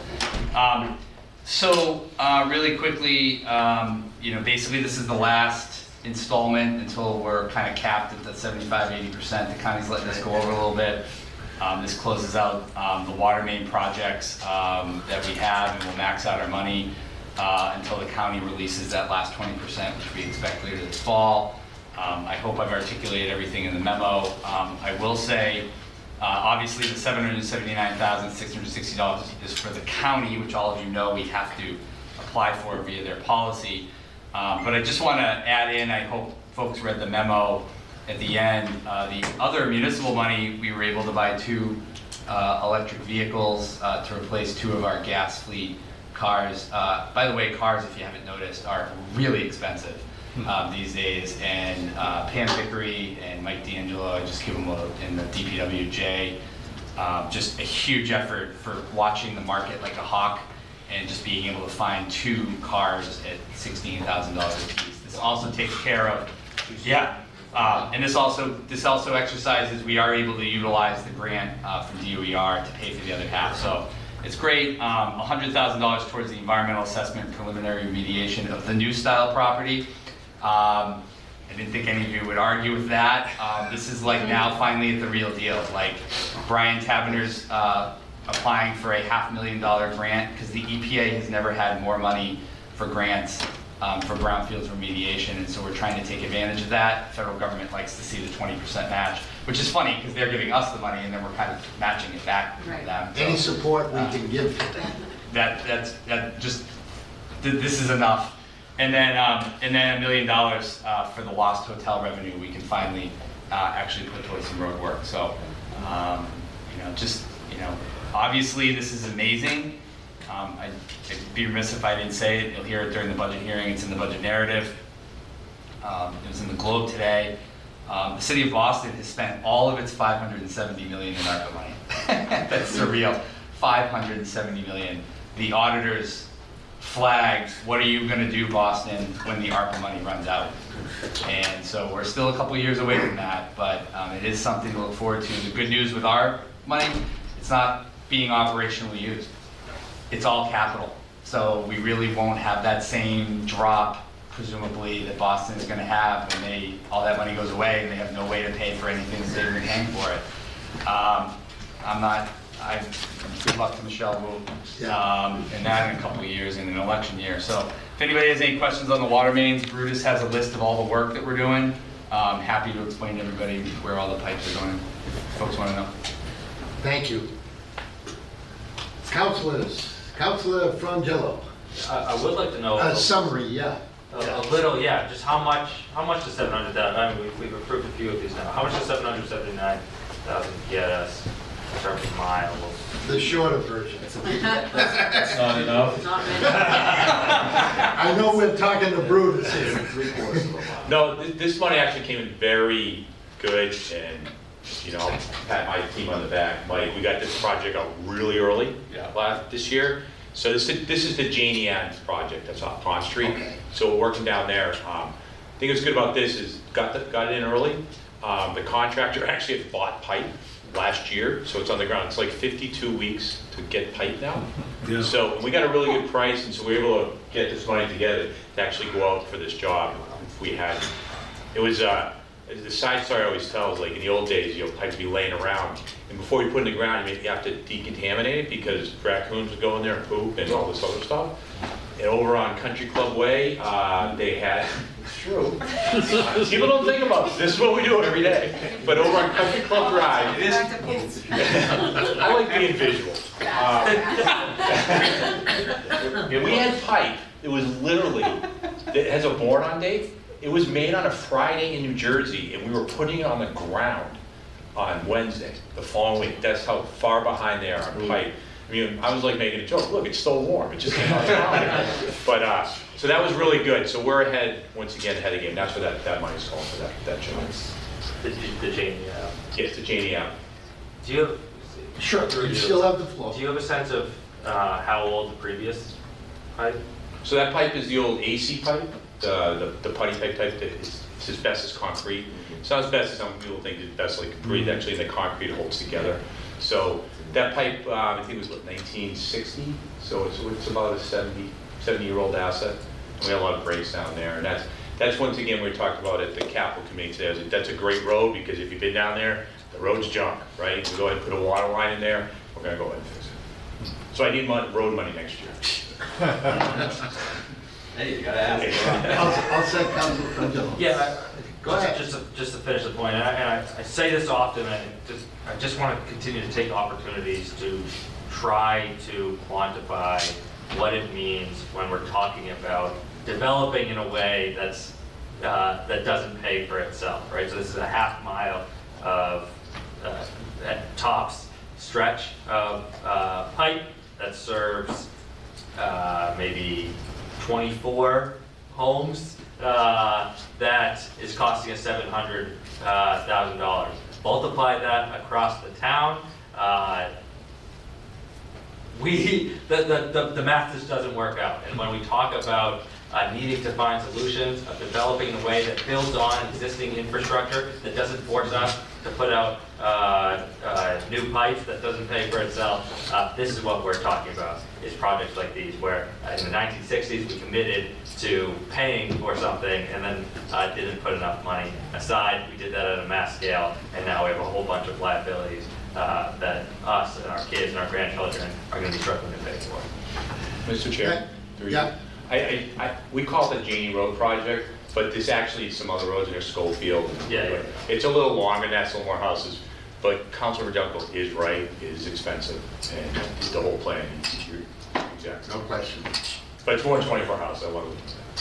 Really quickly, basically this is the last installment until we're kind of capped at that 75-80%. The county's letting us go over a little bit. This closes out the water main projects that we have, and we'll max out our money until the county releases that last 20%, which we expect later this fall. I hope I've articulated everything in the memo. I will say, obviously the $779,660 is for the county, which all of you know we have to apply for via their policy. But I just want to add in, I hope folks read the memo. At the end, the other municipal money, we were able to buy two electric vehicles to replace two of our gas fleet cars. By the way, cars, if you haven't noticed, are really expensive these days. And Pam Vickery and Mike D'Angelo, I just give them in the DPWJ, just a huge effort for watching the market like a hawk and just being able to find two cars at $16,000 a piece. This also takes care of, and this also exercises, we are able to utilize the grant from DOER to pay for the other half. So it's great. $100,000 towards the environmental assessment preliminary remediation of the new style property. I didn't think any of you would argue with that. This is like now finally at the real deal. Like Brian Taverner's applying for a $500,000 grant because the EPA has never had more money for grants. For brownfields remediation, and so we're trying to take advantage of that. Federal government likes to see the 20% match, which is funny because they're giving us the money and then we're kind of matching it back to them. So, any support we can give to them. This is enough. And then $1 million for the lost hotel revenue we can finally actually put towards some road work. So obviously this is amazing. I'd be remiss if I didn't say it. You'll hear it during the budget hearing. It's in the budget narrative. It was in the Globe today. The city of Boston has spent all of its $570 million in ARPA money. That's surreal. $570 million. The auditors flagged, what are you going to do, Boston, when the ARPA money runs out? And so we're still a couple years away from that, but it is something to look forward to. The good news with our money, it's not being operationally used. It's all capital. So we really won't have that same drop, presumably, that Boston is going to have when all that money goes away and they have no way to pay for anything saving and paying for it. Good luck to Michelle Wu, and that in a couple of years in an election year. So if anybody has any questions on the water mains, Brutus has a list of all the work that we're doing. Happy to explain to everybody where all the pipes are going if folks want to know. Thank you. Councilors. Councilor Frangello. I would like to know a summary, just how much the 700,000. I mean, we've approved a few of these now. How much does 779,000 get us in terms of miles? The shorter version. That's not enough. I know we're talking to Brutus here. 3/4 of a mile. No, this money actually came in very good, and pat my team on the back, Mike. We got this project out really early this year. So this is the Janie Adams project that's off Pond Street. Okay. So we're working down there. I think what's good about this is got it in early. The contractor actually had bought pipe last year, so it's on the ground. It's like 52 weeks to get pipe now. Yeah. So we got a really good price, and so we were able to get this money together to actually go out for this job if we had. It was the side story I always tell is like in the old days, you know, pipe would be laying around, and before you put it in the ground, you have to decontaminate it because raccoons would go in there and poop and all this other stuff. And over on Country Club Way, they had. True. People don't think about this. This is what we do every day. But over on Country Club Drive, it is. I like being visual. And we had pipe. It was literally. It has a born-on date. It was made on a Friday in New Jersey, and we were putting it on the ground on Wednesday the following week. That's how far behind they are on pipe. I mean, I was like making a joke. Look, it's still warm. It just came out of the ground. But so that was really good. So we're ahead once again, ahead of the game. That's where that money's going for that job. The Janie app. Yes, the Janie app. Do you have? Sure. You still have the floor. Do you have a sense of how old the previous pipe? So that pipe is the old AC pipe, the putty pipe that is as best as concrete. It's not as best as some people think. It's best like concrete. Actually, the concrete holds together. So that pipe, I think it was what, 1960. So it's about a 70-year-old asset. And we had a lot of breaks down there, and that's once again we talked about at the capital committee today. That's a great road because if you've been down there, the road's junk, right? We go ahead and put a water line in there. We're gonna go ahead and fix it. So I need road money next year. Hey, you gotta ask. I'll say Council Frangelo. Yeah, go ahead. Just to finish the point, and I say this often. I just want to continue to take opportunities to try to quantify what it means when we're talking about developing in a way that's that doesn't pay for itself, right? So this is a half mile of at tops stretch of pipe that serves maybe 24 homes that is costing us $700,000. Multiply that across the town. The math just doesn't work out. And when we talk about needing to find solutions, of developing in a way that builds on existing infrastructure, that doesn't force us to put out new pipes, that doesn't pay for itself, this is what we're talking about, is projects like these, where in the 1960s we committed to paying for something and then didn't put enough money aside. We did that at a mass scale, and now we have a whole bunch of liabilities that us and our kids and our grandchildren are going to be struggling to pay for. Mr. Chair, yeah. We call it the Janie Road project, but this actually is some other roads in Schofield. Yeah. It's a little longer and that's a little more houses, but Councilor Dunkel is right. It is expensive, and the whole plan. Exactly. No question. But it's more than 24 houses. I love it.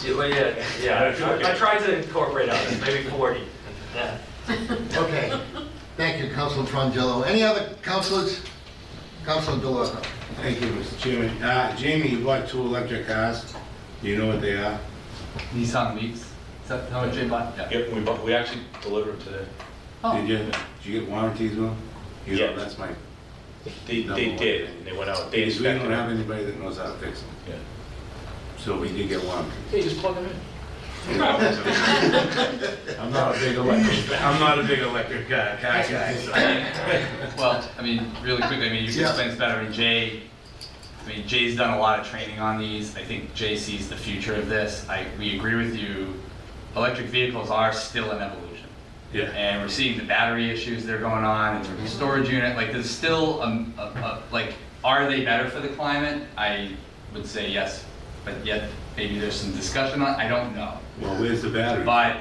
Yeah, well, yeah. I tried to incorporate others, maybe 40. Yeah. Okay. Thank you, Councilor Frangelo. Any other councilors? Councilor DeLorca. Thank you, Mr. Chairman. Jamie, you bought two electric cars. Do you know what they are? Nissan Leafs. Is that how much they bought? Yeah. Yep, we actually delivered today. Oh. Did you get warranties on? Yeah, that's my. They did. And they went out. They because we don't have anybody that knows how to fix them. Yeah. So we did get warranties. Yeah, just plug them in. I'm not a big electric guy. So. Well, I mean, really quickly, I mean, you can explain this better. Jay's done a lot of training on these. I think Jay sees the future of this. We agree with you. Electric vehicles are still an evolution. Yeah. And we're seeing the battery issues that are going on, and the storage unit. Like, there's still like, are they better for the climate? I would say yes, but yet maybe there's some discussion on. I don't know. Well, where's the battery? But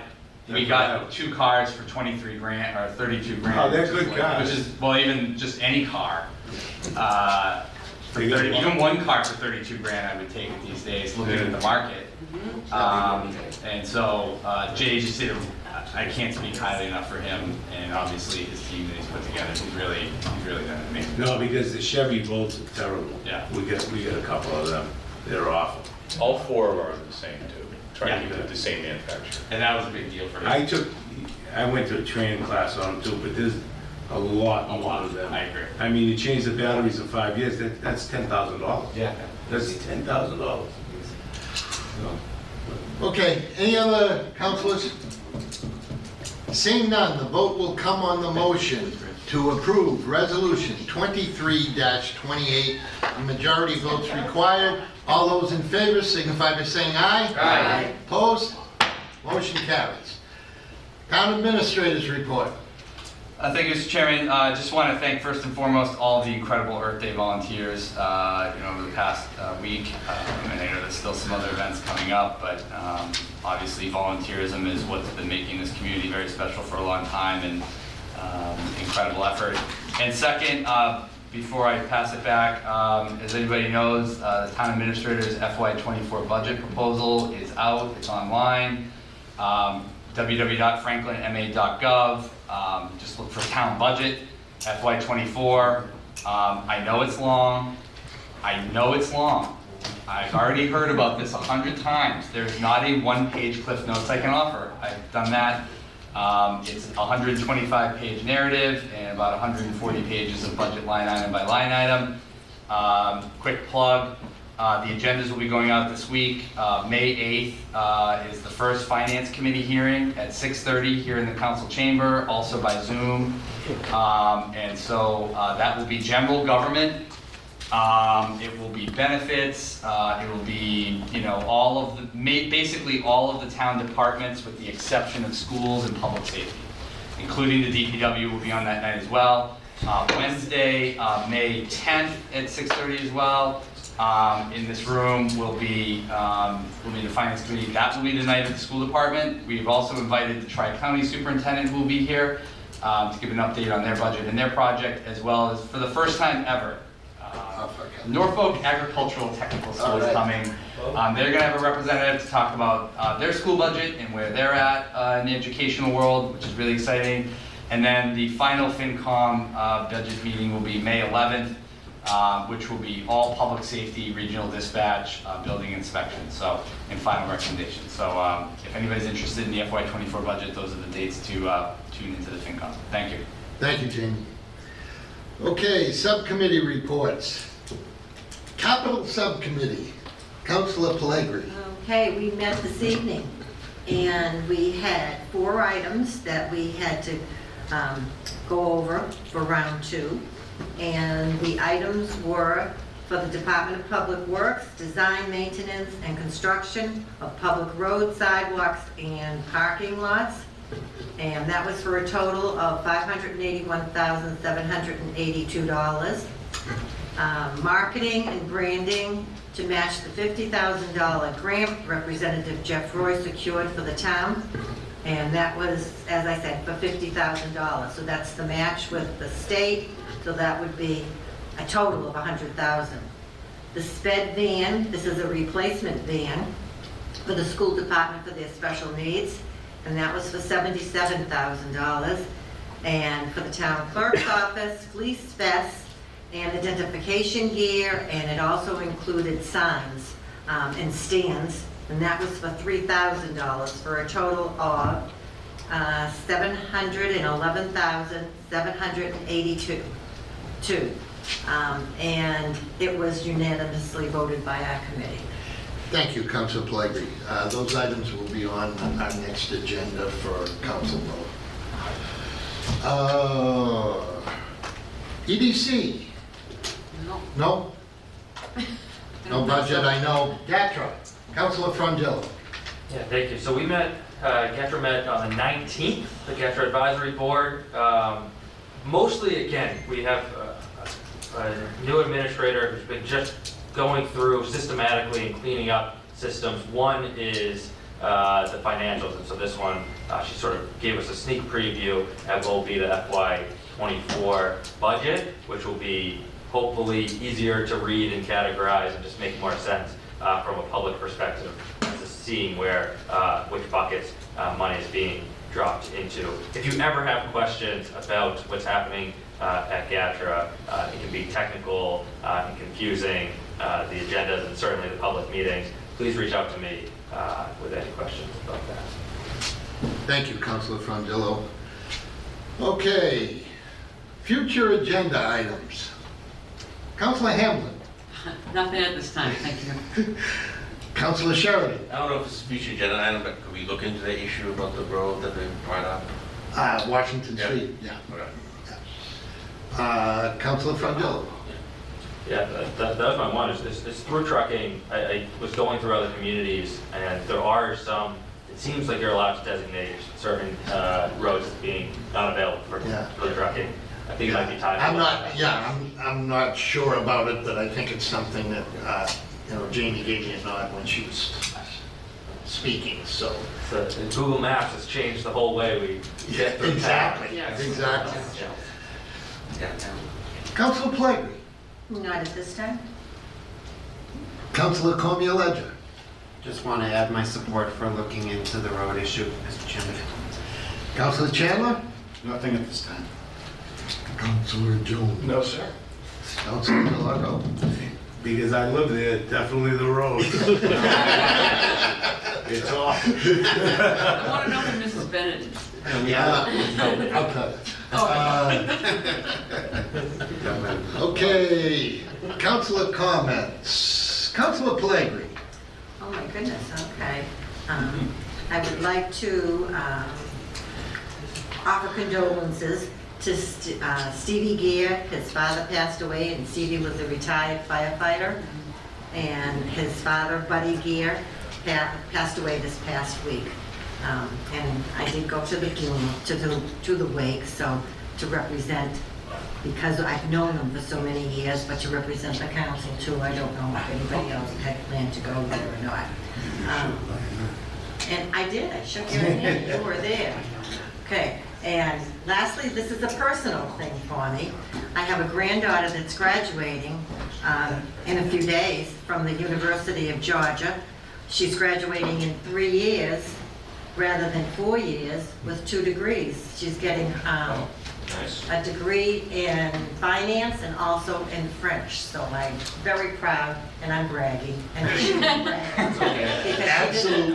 we got two cars for 23 grand or 32 grand. Oh, they're good cars. Which is well, even just any car. Even one car for 32 grand, I would take it these days, looking at the market. And so Jay just did. I can't speak highly enough for him, and obviously his team that he's put together. He's really done amazing. No, because the Chevy Bolts are terrible. Yeah, we got a couple of them. They're awful. All four of ours are the same too. Trying to keep it the same manufacturer. And that was a big deal for him. I went to a training class on them too, but there's. A lot of them. I agree. I mean, you change the batteries in 5 years, that's $10,000. Yeah. That's $10,000. Okay, any other councilors? Seeing none, the vote will come on the motion. to approve Resolution 23-28. A majority vote's required. All those in favor signify by saying aye. Aye. Opposed? Motion carries. Town Administrator's Report. Thank you, Mr. Chairman. I just want to thank, first and foremost, all the incredible Earth Day volunteers over the past week. And I know there's still some other events coming up, but obviously volunteerism is what's been making this community very special for a long time, and incredible effort. And second, before I pass it back, as anybody knows, the Town Administrator's FY24 budget proposal is out. It's online. www.franklinma.gov. Just look for town budget, FY24. I know it's long. I've already heard about this 100 times. There's not a one-page Cliff Notes I can offer. I've done that. It's a 125-page narrative and about 140 pages of budget line item by line item. Quick plug. The agendas will be going out this week. May 8th is the first Finance Committee hearing at 6:30 here in the Council Chamber, also by Zoom. And so that will be general government. It will be benefits. It will be all of the basically all of the town departments with the exception of schools and public safety, including the DPW will be on that night as well. Wednesday, May 10th at 6:30 as well. In this room will be the Finance Committee. That will be the night of the school department. We've also invited the Tri-County Superintendent who will be here to give an update on their budget and their project, as well as, for the first time ever, Norfolk Agricultural Technical School is coming. They're going to have a representative to talk about their school budget and where they're at in the educational world, which is really exciting. And then the final FinCom budget meeting will be May 11th. Which will be all public safety, regional dispatch, building inspection, and final recommendations. So if anybody's interested in the FY24 budget, those are the dates to tune into the FinCom. Thank you. Thank you, Jamie. Okay, subcommittee reports. Capital Subcommittee, Councilor Pellegri. Okay, we met this evening, and we had 4 items that we had to go over for round 2. And the items were for the Department of Public Works, design, maintenance, and construction of public roads, sidewalks, and parking lots. And that was for a total of $581,782. Marketing and branding to match the $50,000 grant Representative Jeff Roy secured for the town. And that was, as I said, for $50,000. So that's the match with the state. So that would be a total of $100,000. The SPED van, this is a replacement van for the school department for their special needs, and that was for $77,000. And for the town clerk's office, fleece vests and identification gear, and it also included signs and stands, and that was for $3,000 for a total of $711,782. And it was unanimously voted by our committee. Thank you, Councilor Pellegri. Those items will be on our next agenda for council vote. EDC? No. No? No budget, I know. GATRA, Councilor Frondillo. Yeah, thank you. So we met, GATRA met on the 19th, the GATRA Advisory Board. Mostly, again, we have a new administrator who's been just going through systematically and cleaning up systems. One is the financials, and so this one, she sort of gave us a sneak preview at what will be the FY24 budget, which will be hopefully easier to read and categorize and just make more sense from a public perspective, just seeing where which buckets money is being dropped into. If you ever have questions about what's happening at GATRA, it can be technical and confusing, the agendas and certainly the public meetings, please reach out to me with any questions about that. Thank you, Councilor Frondillo. Okay, future agenda items. Councilor Hamlin. Nothing at this time, thank you. Councilor Sheridan. I don't know if it's a future agenda item, but could we look into the issue about the road that they brought up? Washington Street, yeah. Okay. Yeah. Councilor Frangillo. Yeah, that was my one. It's through trucking. I was going through other communities, and there are some. It seems like you're allowed to designate certain roads as being unavailable for trucking. I think it might be time. I'm not sure about it, but I think it's something that Jamie gave me a nod when she was speaking. So Google Maps has changed the whole way we get through. Exactly. Yes. Exactly. Yeah. Councilor Plager. Not at this time. Councilor Comia Ledger. Just want to add my support for looking into the road issue, Mr. Chairman. Councilor Chandler? Nothing at this time. Councilor Jones? No, sir. Councilor Delacco? Because I live there, definitely the road. It's awful. I want to know who Mrs. Bennett is. No, I'll cut it. Okay, councilor comments. Councilor Plagery. Oh my goodness, okay. I would like to offer condolences to Stevie Gear. His father passed away, and Stevie was a retired firefighter. And his father, Buddy Gear, passed away this past week. And I did go to the funeral, to the wake, so to represent, because I've known them for so many years, but to represent the council too. I don't know if anybody else had planned to go there or not. And I did. I shook your hand. You were there. Okay. And lastly, this is a personal thing for me. I have a granddaughter that's graduating in a few days from the University of Georgia. She's graduating in 3 years. Rather than 4 years, with 2 degrees. She's getting a degree in finance and also in French. So I'm very proud, and I'm bragging. And she deserves it.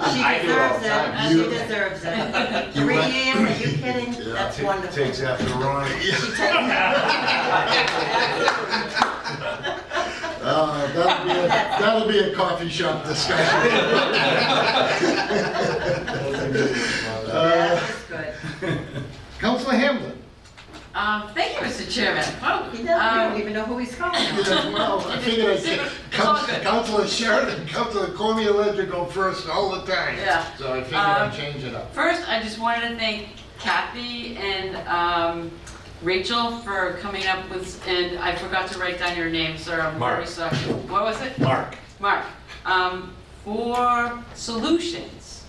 3 years, are you kidding? Yeah, that's wonderful. Takes after Ronnie. She takes after Ronnie. That'll be a coffee shop discussion. That's good. Councilor Hamlin. Thank you, Mr. Chairman. Oh, he doesn't even know who he's calling. Well, I figured I'd say Councilor Sheridan, Councilor Cormier Ledger go first all the time. Yeah. So I figured I'd change it up. First, I just wanted to thank Kathy and Rachel for coming up with, and I forgot to write down your name, sir. I'm very sorry. What was it? Mark. For solutions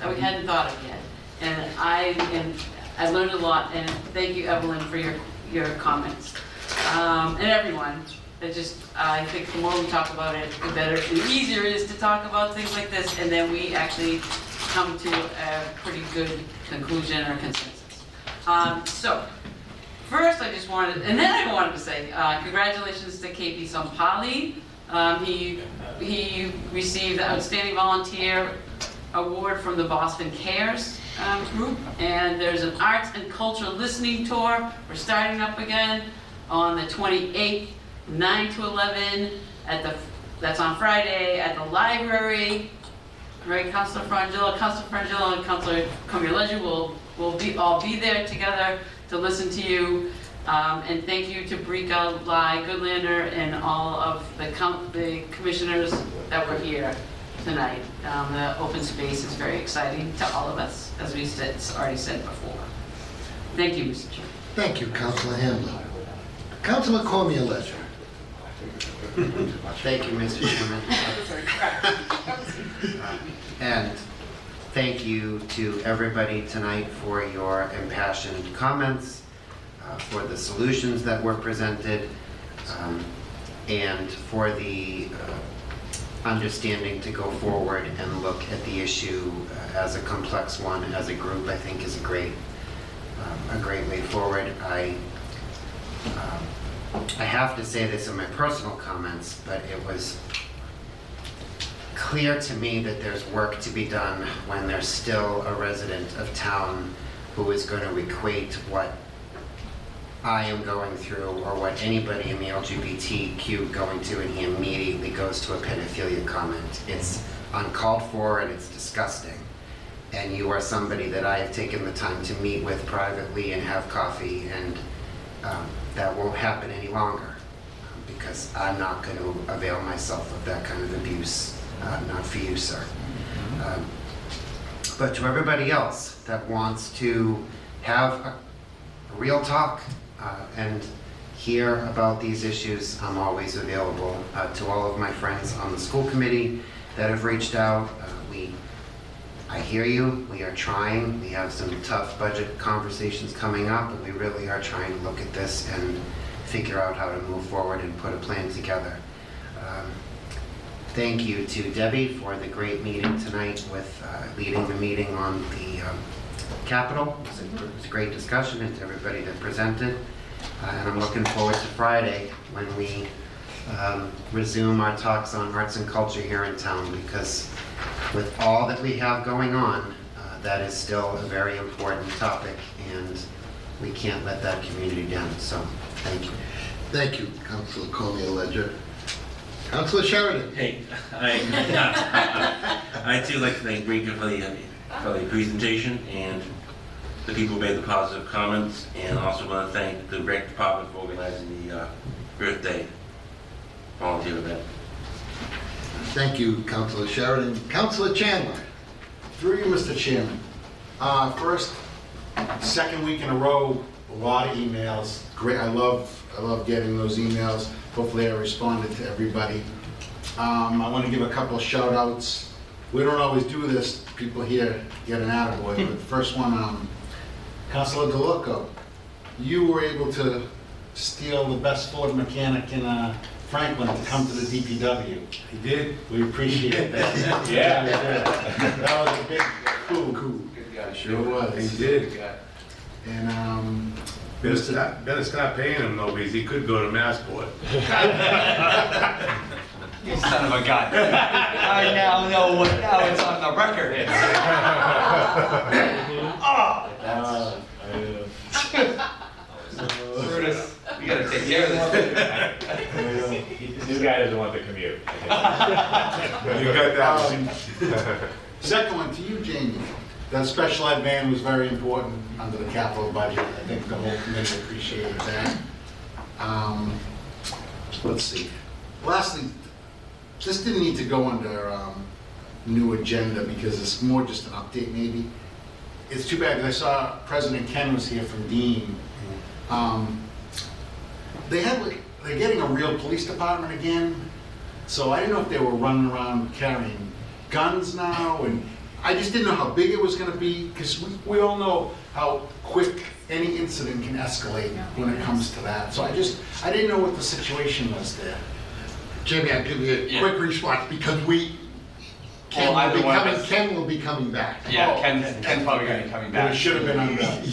that we hadn't thought of yet, and I learned a lot. And thank you, Evelyn, for your comments, and everyone. I think the more we talk about it, the better and easier it is to talk about things like this, and then we actually come to a pretty good conclusion or consensus. First, I just wanted, and then I wanted to say, congratulations to KP Sampali. He received the Outstanding Volunteer Award from the Boston Cares group, and there's an arts and culture listening tour. We're starting up again on the 28th, 9 to 11, that's on Friday, at the library. Right, Councilor Frangillo, and Councilor Comia-Ledger will all be there together to listen to you, and thank you to Breeka Li Goodlander and all of the commissioners that were here tonight. The open space is very exciting to all of us, as we already said before. Thank you, Mr. Chairman. Thank you, Councilor Handler. Councilor Comia-Ledger. Thank you, Mr. Chairman. And thank you to everybody tonight for your impassioned comments, for the solutions that were presented, and for the understanding to go forward and look at the issue as a complex one, as a group. I think is a great way forward. I have to say this in my personal comments, but it was clear to me that there's work to be done when there's still a resident of town who is going to equate what I am going through or what anybody in the LGBTQ going to, and he immediately goes to a pedophilia comment. It's uncalled for and it's disgusting. And you are somebody that I have taken the time to meet with privately and have coffee and that won't happen any longer, because I'm not going to avail myself of that kind of abuse. Not for you, sir. But to everybody else that wants to have a real talk and hear about these issues, I'm always available to all of my friends on the school committee that have reached out. I hear you. We are trying. We have some tough budget conversations coming up, and we really are trying to look at this and figure out how to move forward and put a plan together. Thank you to Debbie for the great meeting tonight with leading the meeting on the Capitol. It was a great discussion, and to everybody that presented. And I'm looking forward to Friday when we resume our talks on arts and culture here in town, because with all that we have going on, that is still a very important topic, and we can't let that community down. So thank you. Thank you, Councilor Comey-Ledger. Councilor Sheridan. Hey, I too like to thank Breeka for the presentation and the people who made the positive comments, and also want to thank the rec department for organizing the Earth Day volunteer event. Thank you, Councilor Sheridan. Councilor Chandler. Through you, Mr. Chairman. First, second week in a row, a lot of emails. Great, I love getting those emails. Hopefully I responded to everybody. I want to give a couple of shout outs. We don't always do this. People here get an attaboy. But the first one, Councilor DeLucco, you were able to steal the best Ford mechanic in Franklin to come to the DPW. He did. We appreciate that. Yeah, we did. That was a big, cool. Good guy. Sure was. He did. Good guy. And better stop paying him though, because he could go to Massport. You son of a gun. I now know what. Now it's on the record. Brutus, we gotta take care of this. This guy doesn't want the commute. You got that one. Second one to you, Jamie. That special ed van was very important under the capital budget. I think the whole committee appreciated that. Let's see. Lastly, this didn't need to go under new agenda because it's more just an update maybe. It's too bad because I saw President Ken was here from Dean. They're getting a real police department again. So I didn't know if they were running around carrying guns now, and I just didn't know how big it was going to be, because we all know how quick any incident can escalate when it comes to that. So I didn't know what the situation was there. Jamie, I'll give you a quick response, because Ken will be coming back. Yeah, oh, Ken's probably going to be coming back. But it should have been on that.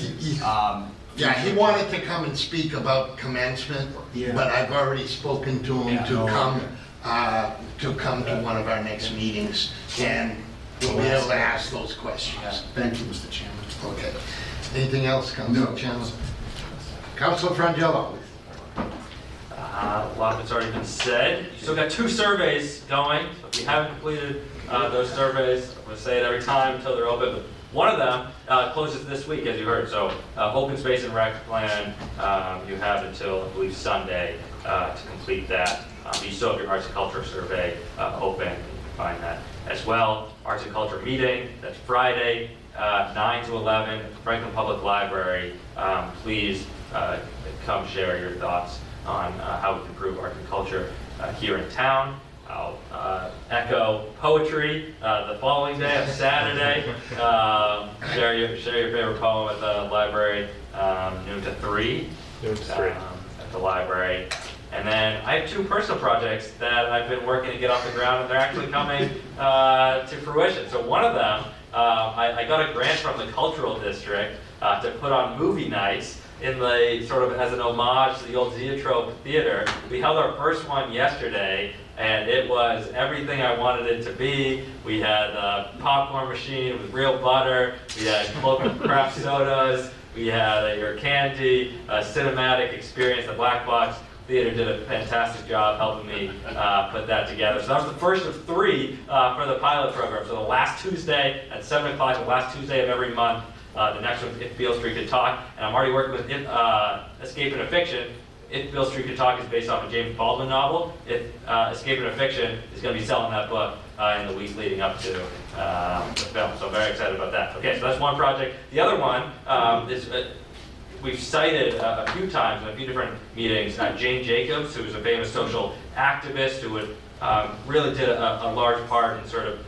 Yeah, he wanted to come and speak about commencement, but I've already spoken to him to come to one of our next meetings, and we'll be able to ask those questions. Yeah. Thank you, Mr. Chairman. Okay. Anything else, Councilor? No, Chairman. Councilor Frangello. A lot of it's already been said. So we've got two surveys going. So if you haven't completed those surveys, I'm going to say it every time until they're open. But one of them closes this week, as you heard. So open space and rec plan, you have until, I believe, Sunday to complete that. You still have your arts and culture survey open. You can find that as well. Arts and culture meeting, that's Friday, 9 to 11, Franklin Public Library. Please come share your thoughts on how we can improve arts and culture here in town. I'll echo poetry the following day of Saturday. Share your favorite poem at the library, noon to 3. Noon to 3. At the library. And then I have two personal projects that I've been working to get off the ground, and they're actually coming to fruition. So one of them, I got a grant from the cultural district to put on movie nights in the sort of as an homage to the old Zoetrope Theater. We held our first one yesterday, and it was everything I wanted it to be. We had a popcorn machine with real butter. We had local craft sodas. We had your candy, a cinematic experience, the Black Box Theater did a fantastic job helping me put that together. So that was the first of three for the pilot program. So the last Tuesday at 7 o'clock, the last Tuesday of every month, The next one's If Beale Street Could Talk, and I'm already working with Escape into Fiction. If Beale Street Could Talk is based off a James Baldwin novel. Escape into Fiction is going to be selling that book in the week leading up to the film, so I'm very excited about that. Okay, so that's one project. The other one is we've cited a few times in a few different meetings, Jane Jacobs, who was a famous social activist who would, really did a large part in sort of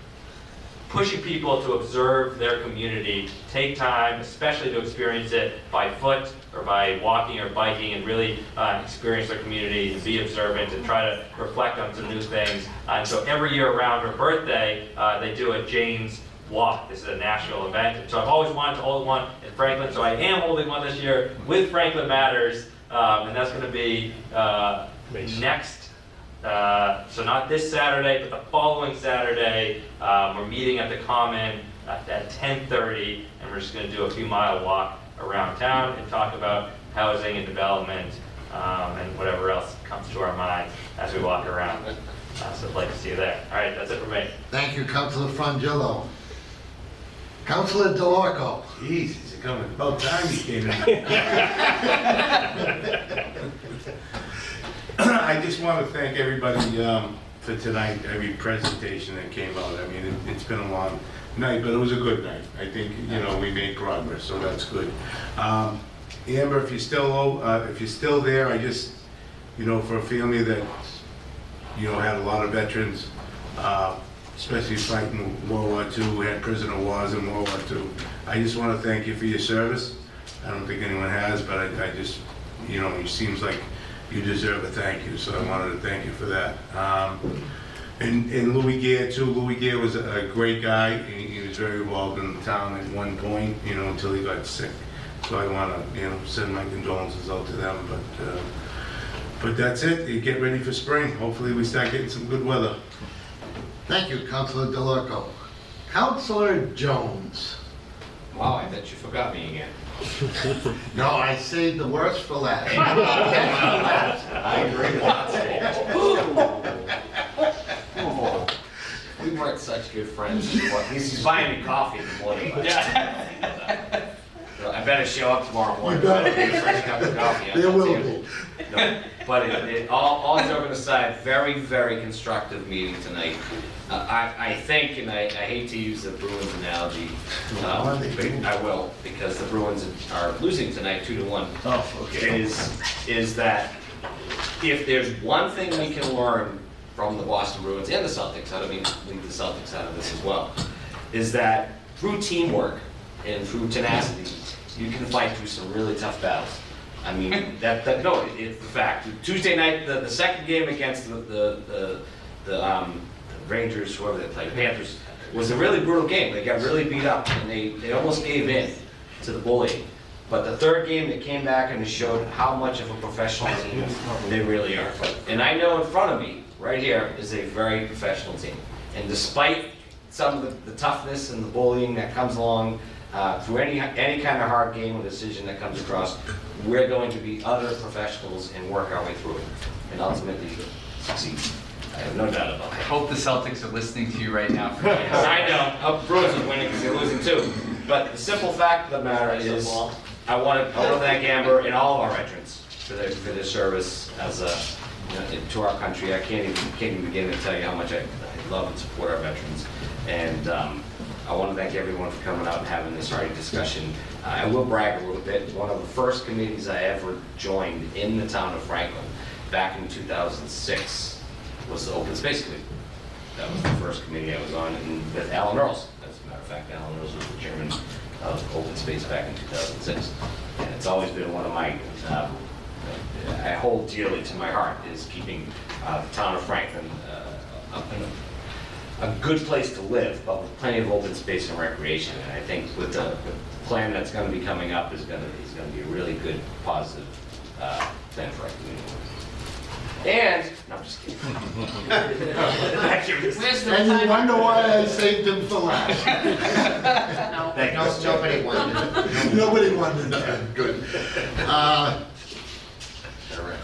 pushing people to observe their community, take time, especially to experience it by foot or by walking or biking, and really experience their community and be observant and try to reflect on some new things. And so every year around her birthday, they do a Jane's Walk. This is a national event. And so I've always wanted to hold one in Franklin, so I am holding one this year with Franklin Matters, and that's going to be next. So not this Saturday, but the following Saturday. We're meeting at the Common at 10:30, and we're just going to do a few mile walk around town and talk about housing and development and whatever else comes to our mind as we walk around. So I'd like to see you there. All right, that's it for me. Thank you, Councilor Frangillo. Councilor DeLorco. Jeez, it's coming. About time you came in. I just want to thank everybody for tonight, every presentation that came out. I mean, it's been a long night, but it was a good night. I think, you know, we made progress, so that's good. Amber, if you're still there, I just, you know, for a family that, you know, had a lot of veterans, especially fighting World War II, we had prisoner wars in World War II. I just want to thank you for your service. I don't think anyone has, but I just, you know, it seems like you deserve a thank you, so I wanted to thank you for that. And Louis Gear too. Louis Gear was a great guy, and he was very involved in the town at one point, you know, until he got sick. So I want to, you know, send my condolences out to them. But that's it. You get ready for spring. Hopefully, we start getting some good weather. Thank you, Councilor DeLurco. Councilor Jones. Wow, I bet you forgot me again. No, I saved the worst for last. I agree with that. We weren't such good friends. He's buying me coffee in the morning. Yeah. So I better show up tomorrow morning. There will be. No, but all joking aside, very, very constructive meeting tonight. I think, and I hate to use the Bruins analogy, but I will, because the Bruins are losing tonight 2-1. Oh, okay. Is that if there's one thing we can learn from the Boston Bruins and the Celtics, I don't mean to leave the Celtics out of this as well, is that through teamwork and through tenacity, you can fight through some really tough battles. I mean, it's the fact. Tuesday night, the second game against the Rangers, whoever they played, Panthers, was a really brutal game. They got really beat up, and they almost gave in to the bullying. But the third game, they came back and it showed how much of a professional team they really are. And I know in front of me, right here, is a very professional team. And despite some of the toughness and the bullying that comes along through any kind of hard game or decision that comes across, we're going to be other professionals and work our way through it, and ultimately succeed. I have no doubt about it. I hope the Celtics are listening to you right now. I know. Bruins are winning because they're losing too. But the simple fact of the matter is, I want to thank Amber and all of our veterans for their service to our country. I can't even begin to tell you how much I love and support our veterans. And I want to thank everyone for coming out and having this hearty discussion. I will brag a little bit. One of the first committees I ever joined in the town of Franklin back in 2006. Was the Open Space Committee. That was the first committee I was on, and with Alan Earls. As a matter of fact, Alan Earls was the chairman of Open Space back in 2006. And it's always been one of my, I hold dearly to my heart, is keeping the town of Franklin up in a good place to live, but with plenty of open space and recreation. And I think with the plan that's going to be coming up is going to be a really good, positive plan for our community. And, no, I'm just kidding. And you wonder why I saved him for last. Nobody wondered. Nobody wondered. Good.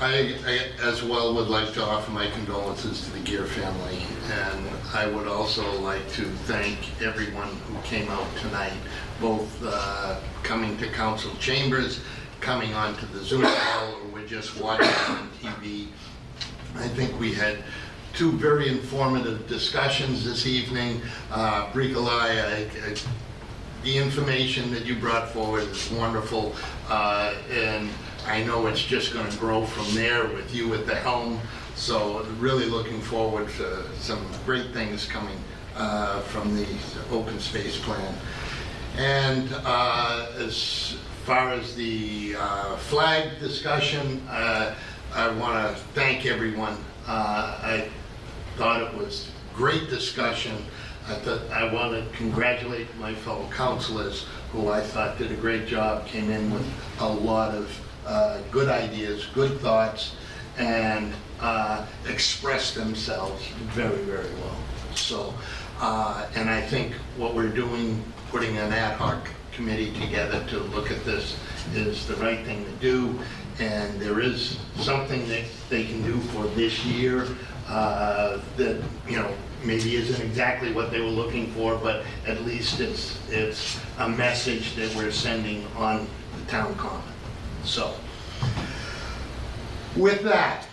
I as well would like to offer my condolences to the Gear family, and I would also like to thank everyone who came out tonight, both coming to council chambers, coming onto the Zoom call, or we're just watching on TV. I think we had two very informative discussions this evening. Breeka Li, the information that you brought forward is wonderful, and I know it's just going to grow from there with you at the helm. So really looking forward to some great things coming from the open space plan. And as far as the flag discussion, I want to thank everyone. I thought it was great discussion. I want to congratulate my fellow councilors, who I thought did a great job, came in with a lot of good ideas, good thoughts, and expressed themselves very, very well. So, and I think what we're doing, putting an ad hoc committee together to look at this, is the right thing to do. And there is something that they can do for this year that, you know, maybe isn't exactly what they were looking for, but at least it's a message that we're sending on the town common. So, with that,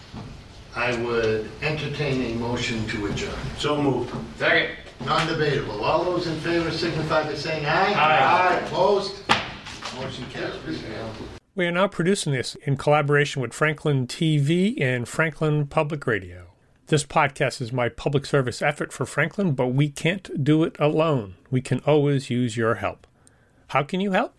I would entertain a motion to adjourn. So moved. Second. Non-debatable. All those in favor signify by saying aye. Aye. Aye. Opposed? Motion carries. We are now producing this in collaboration with Franklin TV and Franklin Public Radio. This podcast is my public service effort for Franklin, but we can't do it alone. We can always use your help. How can you help?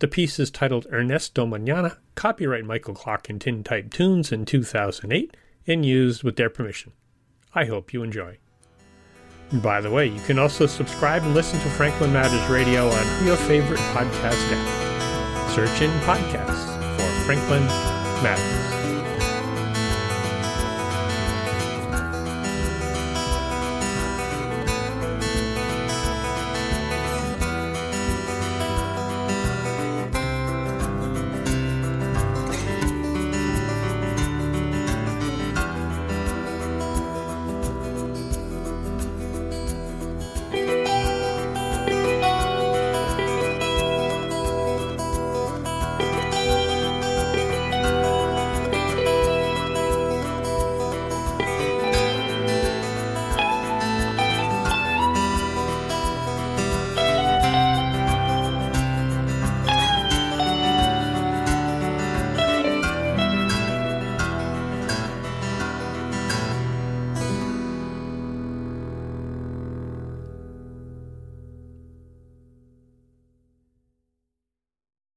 The piece is titled Ernesto Mañana, copyright Michael Clark and Tin Type Tunes in 2008, and used with their permission. I hope you enjoy. And by the way, you can also subscribe and listen to Franklin Matters Radio on your favorite podcast app. Search in podcasts for Franklin Matters.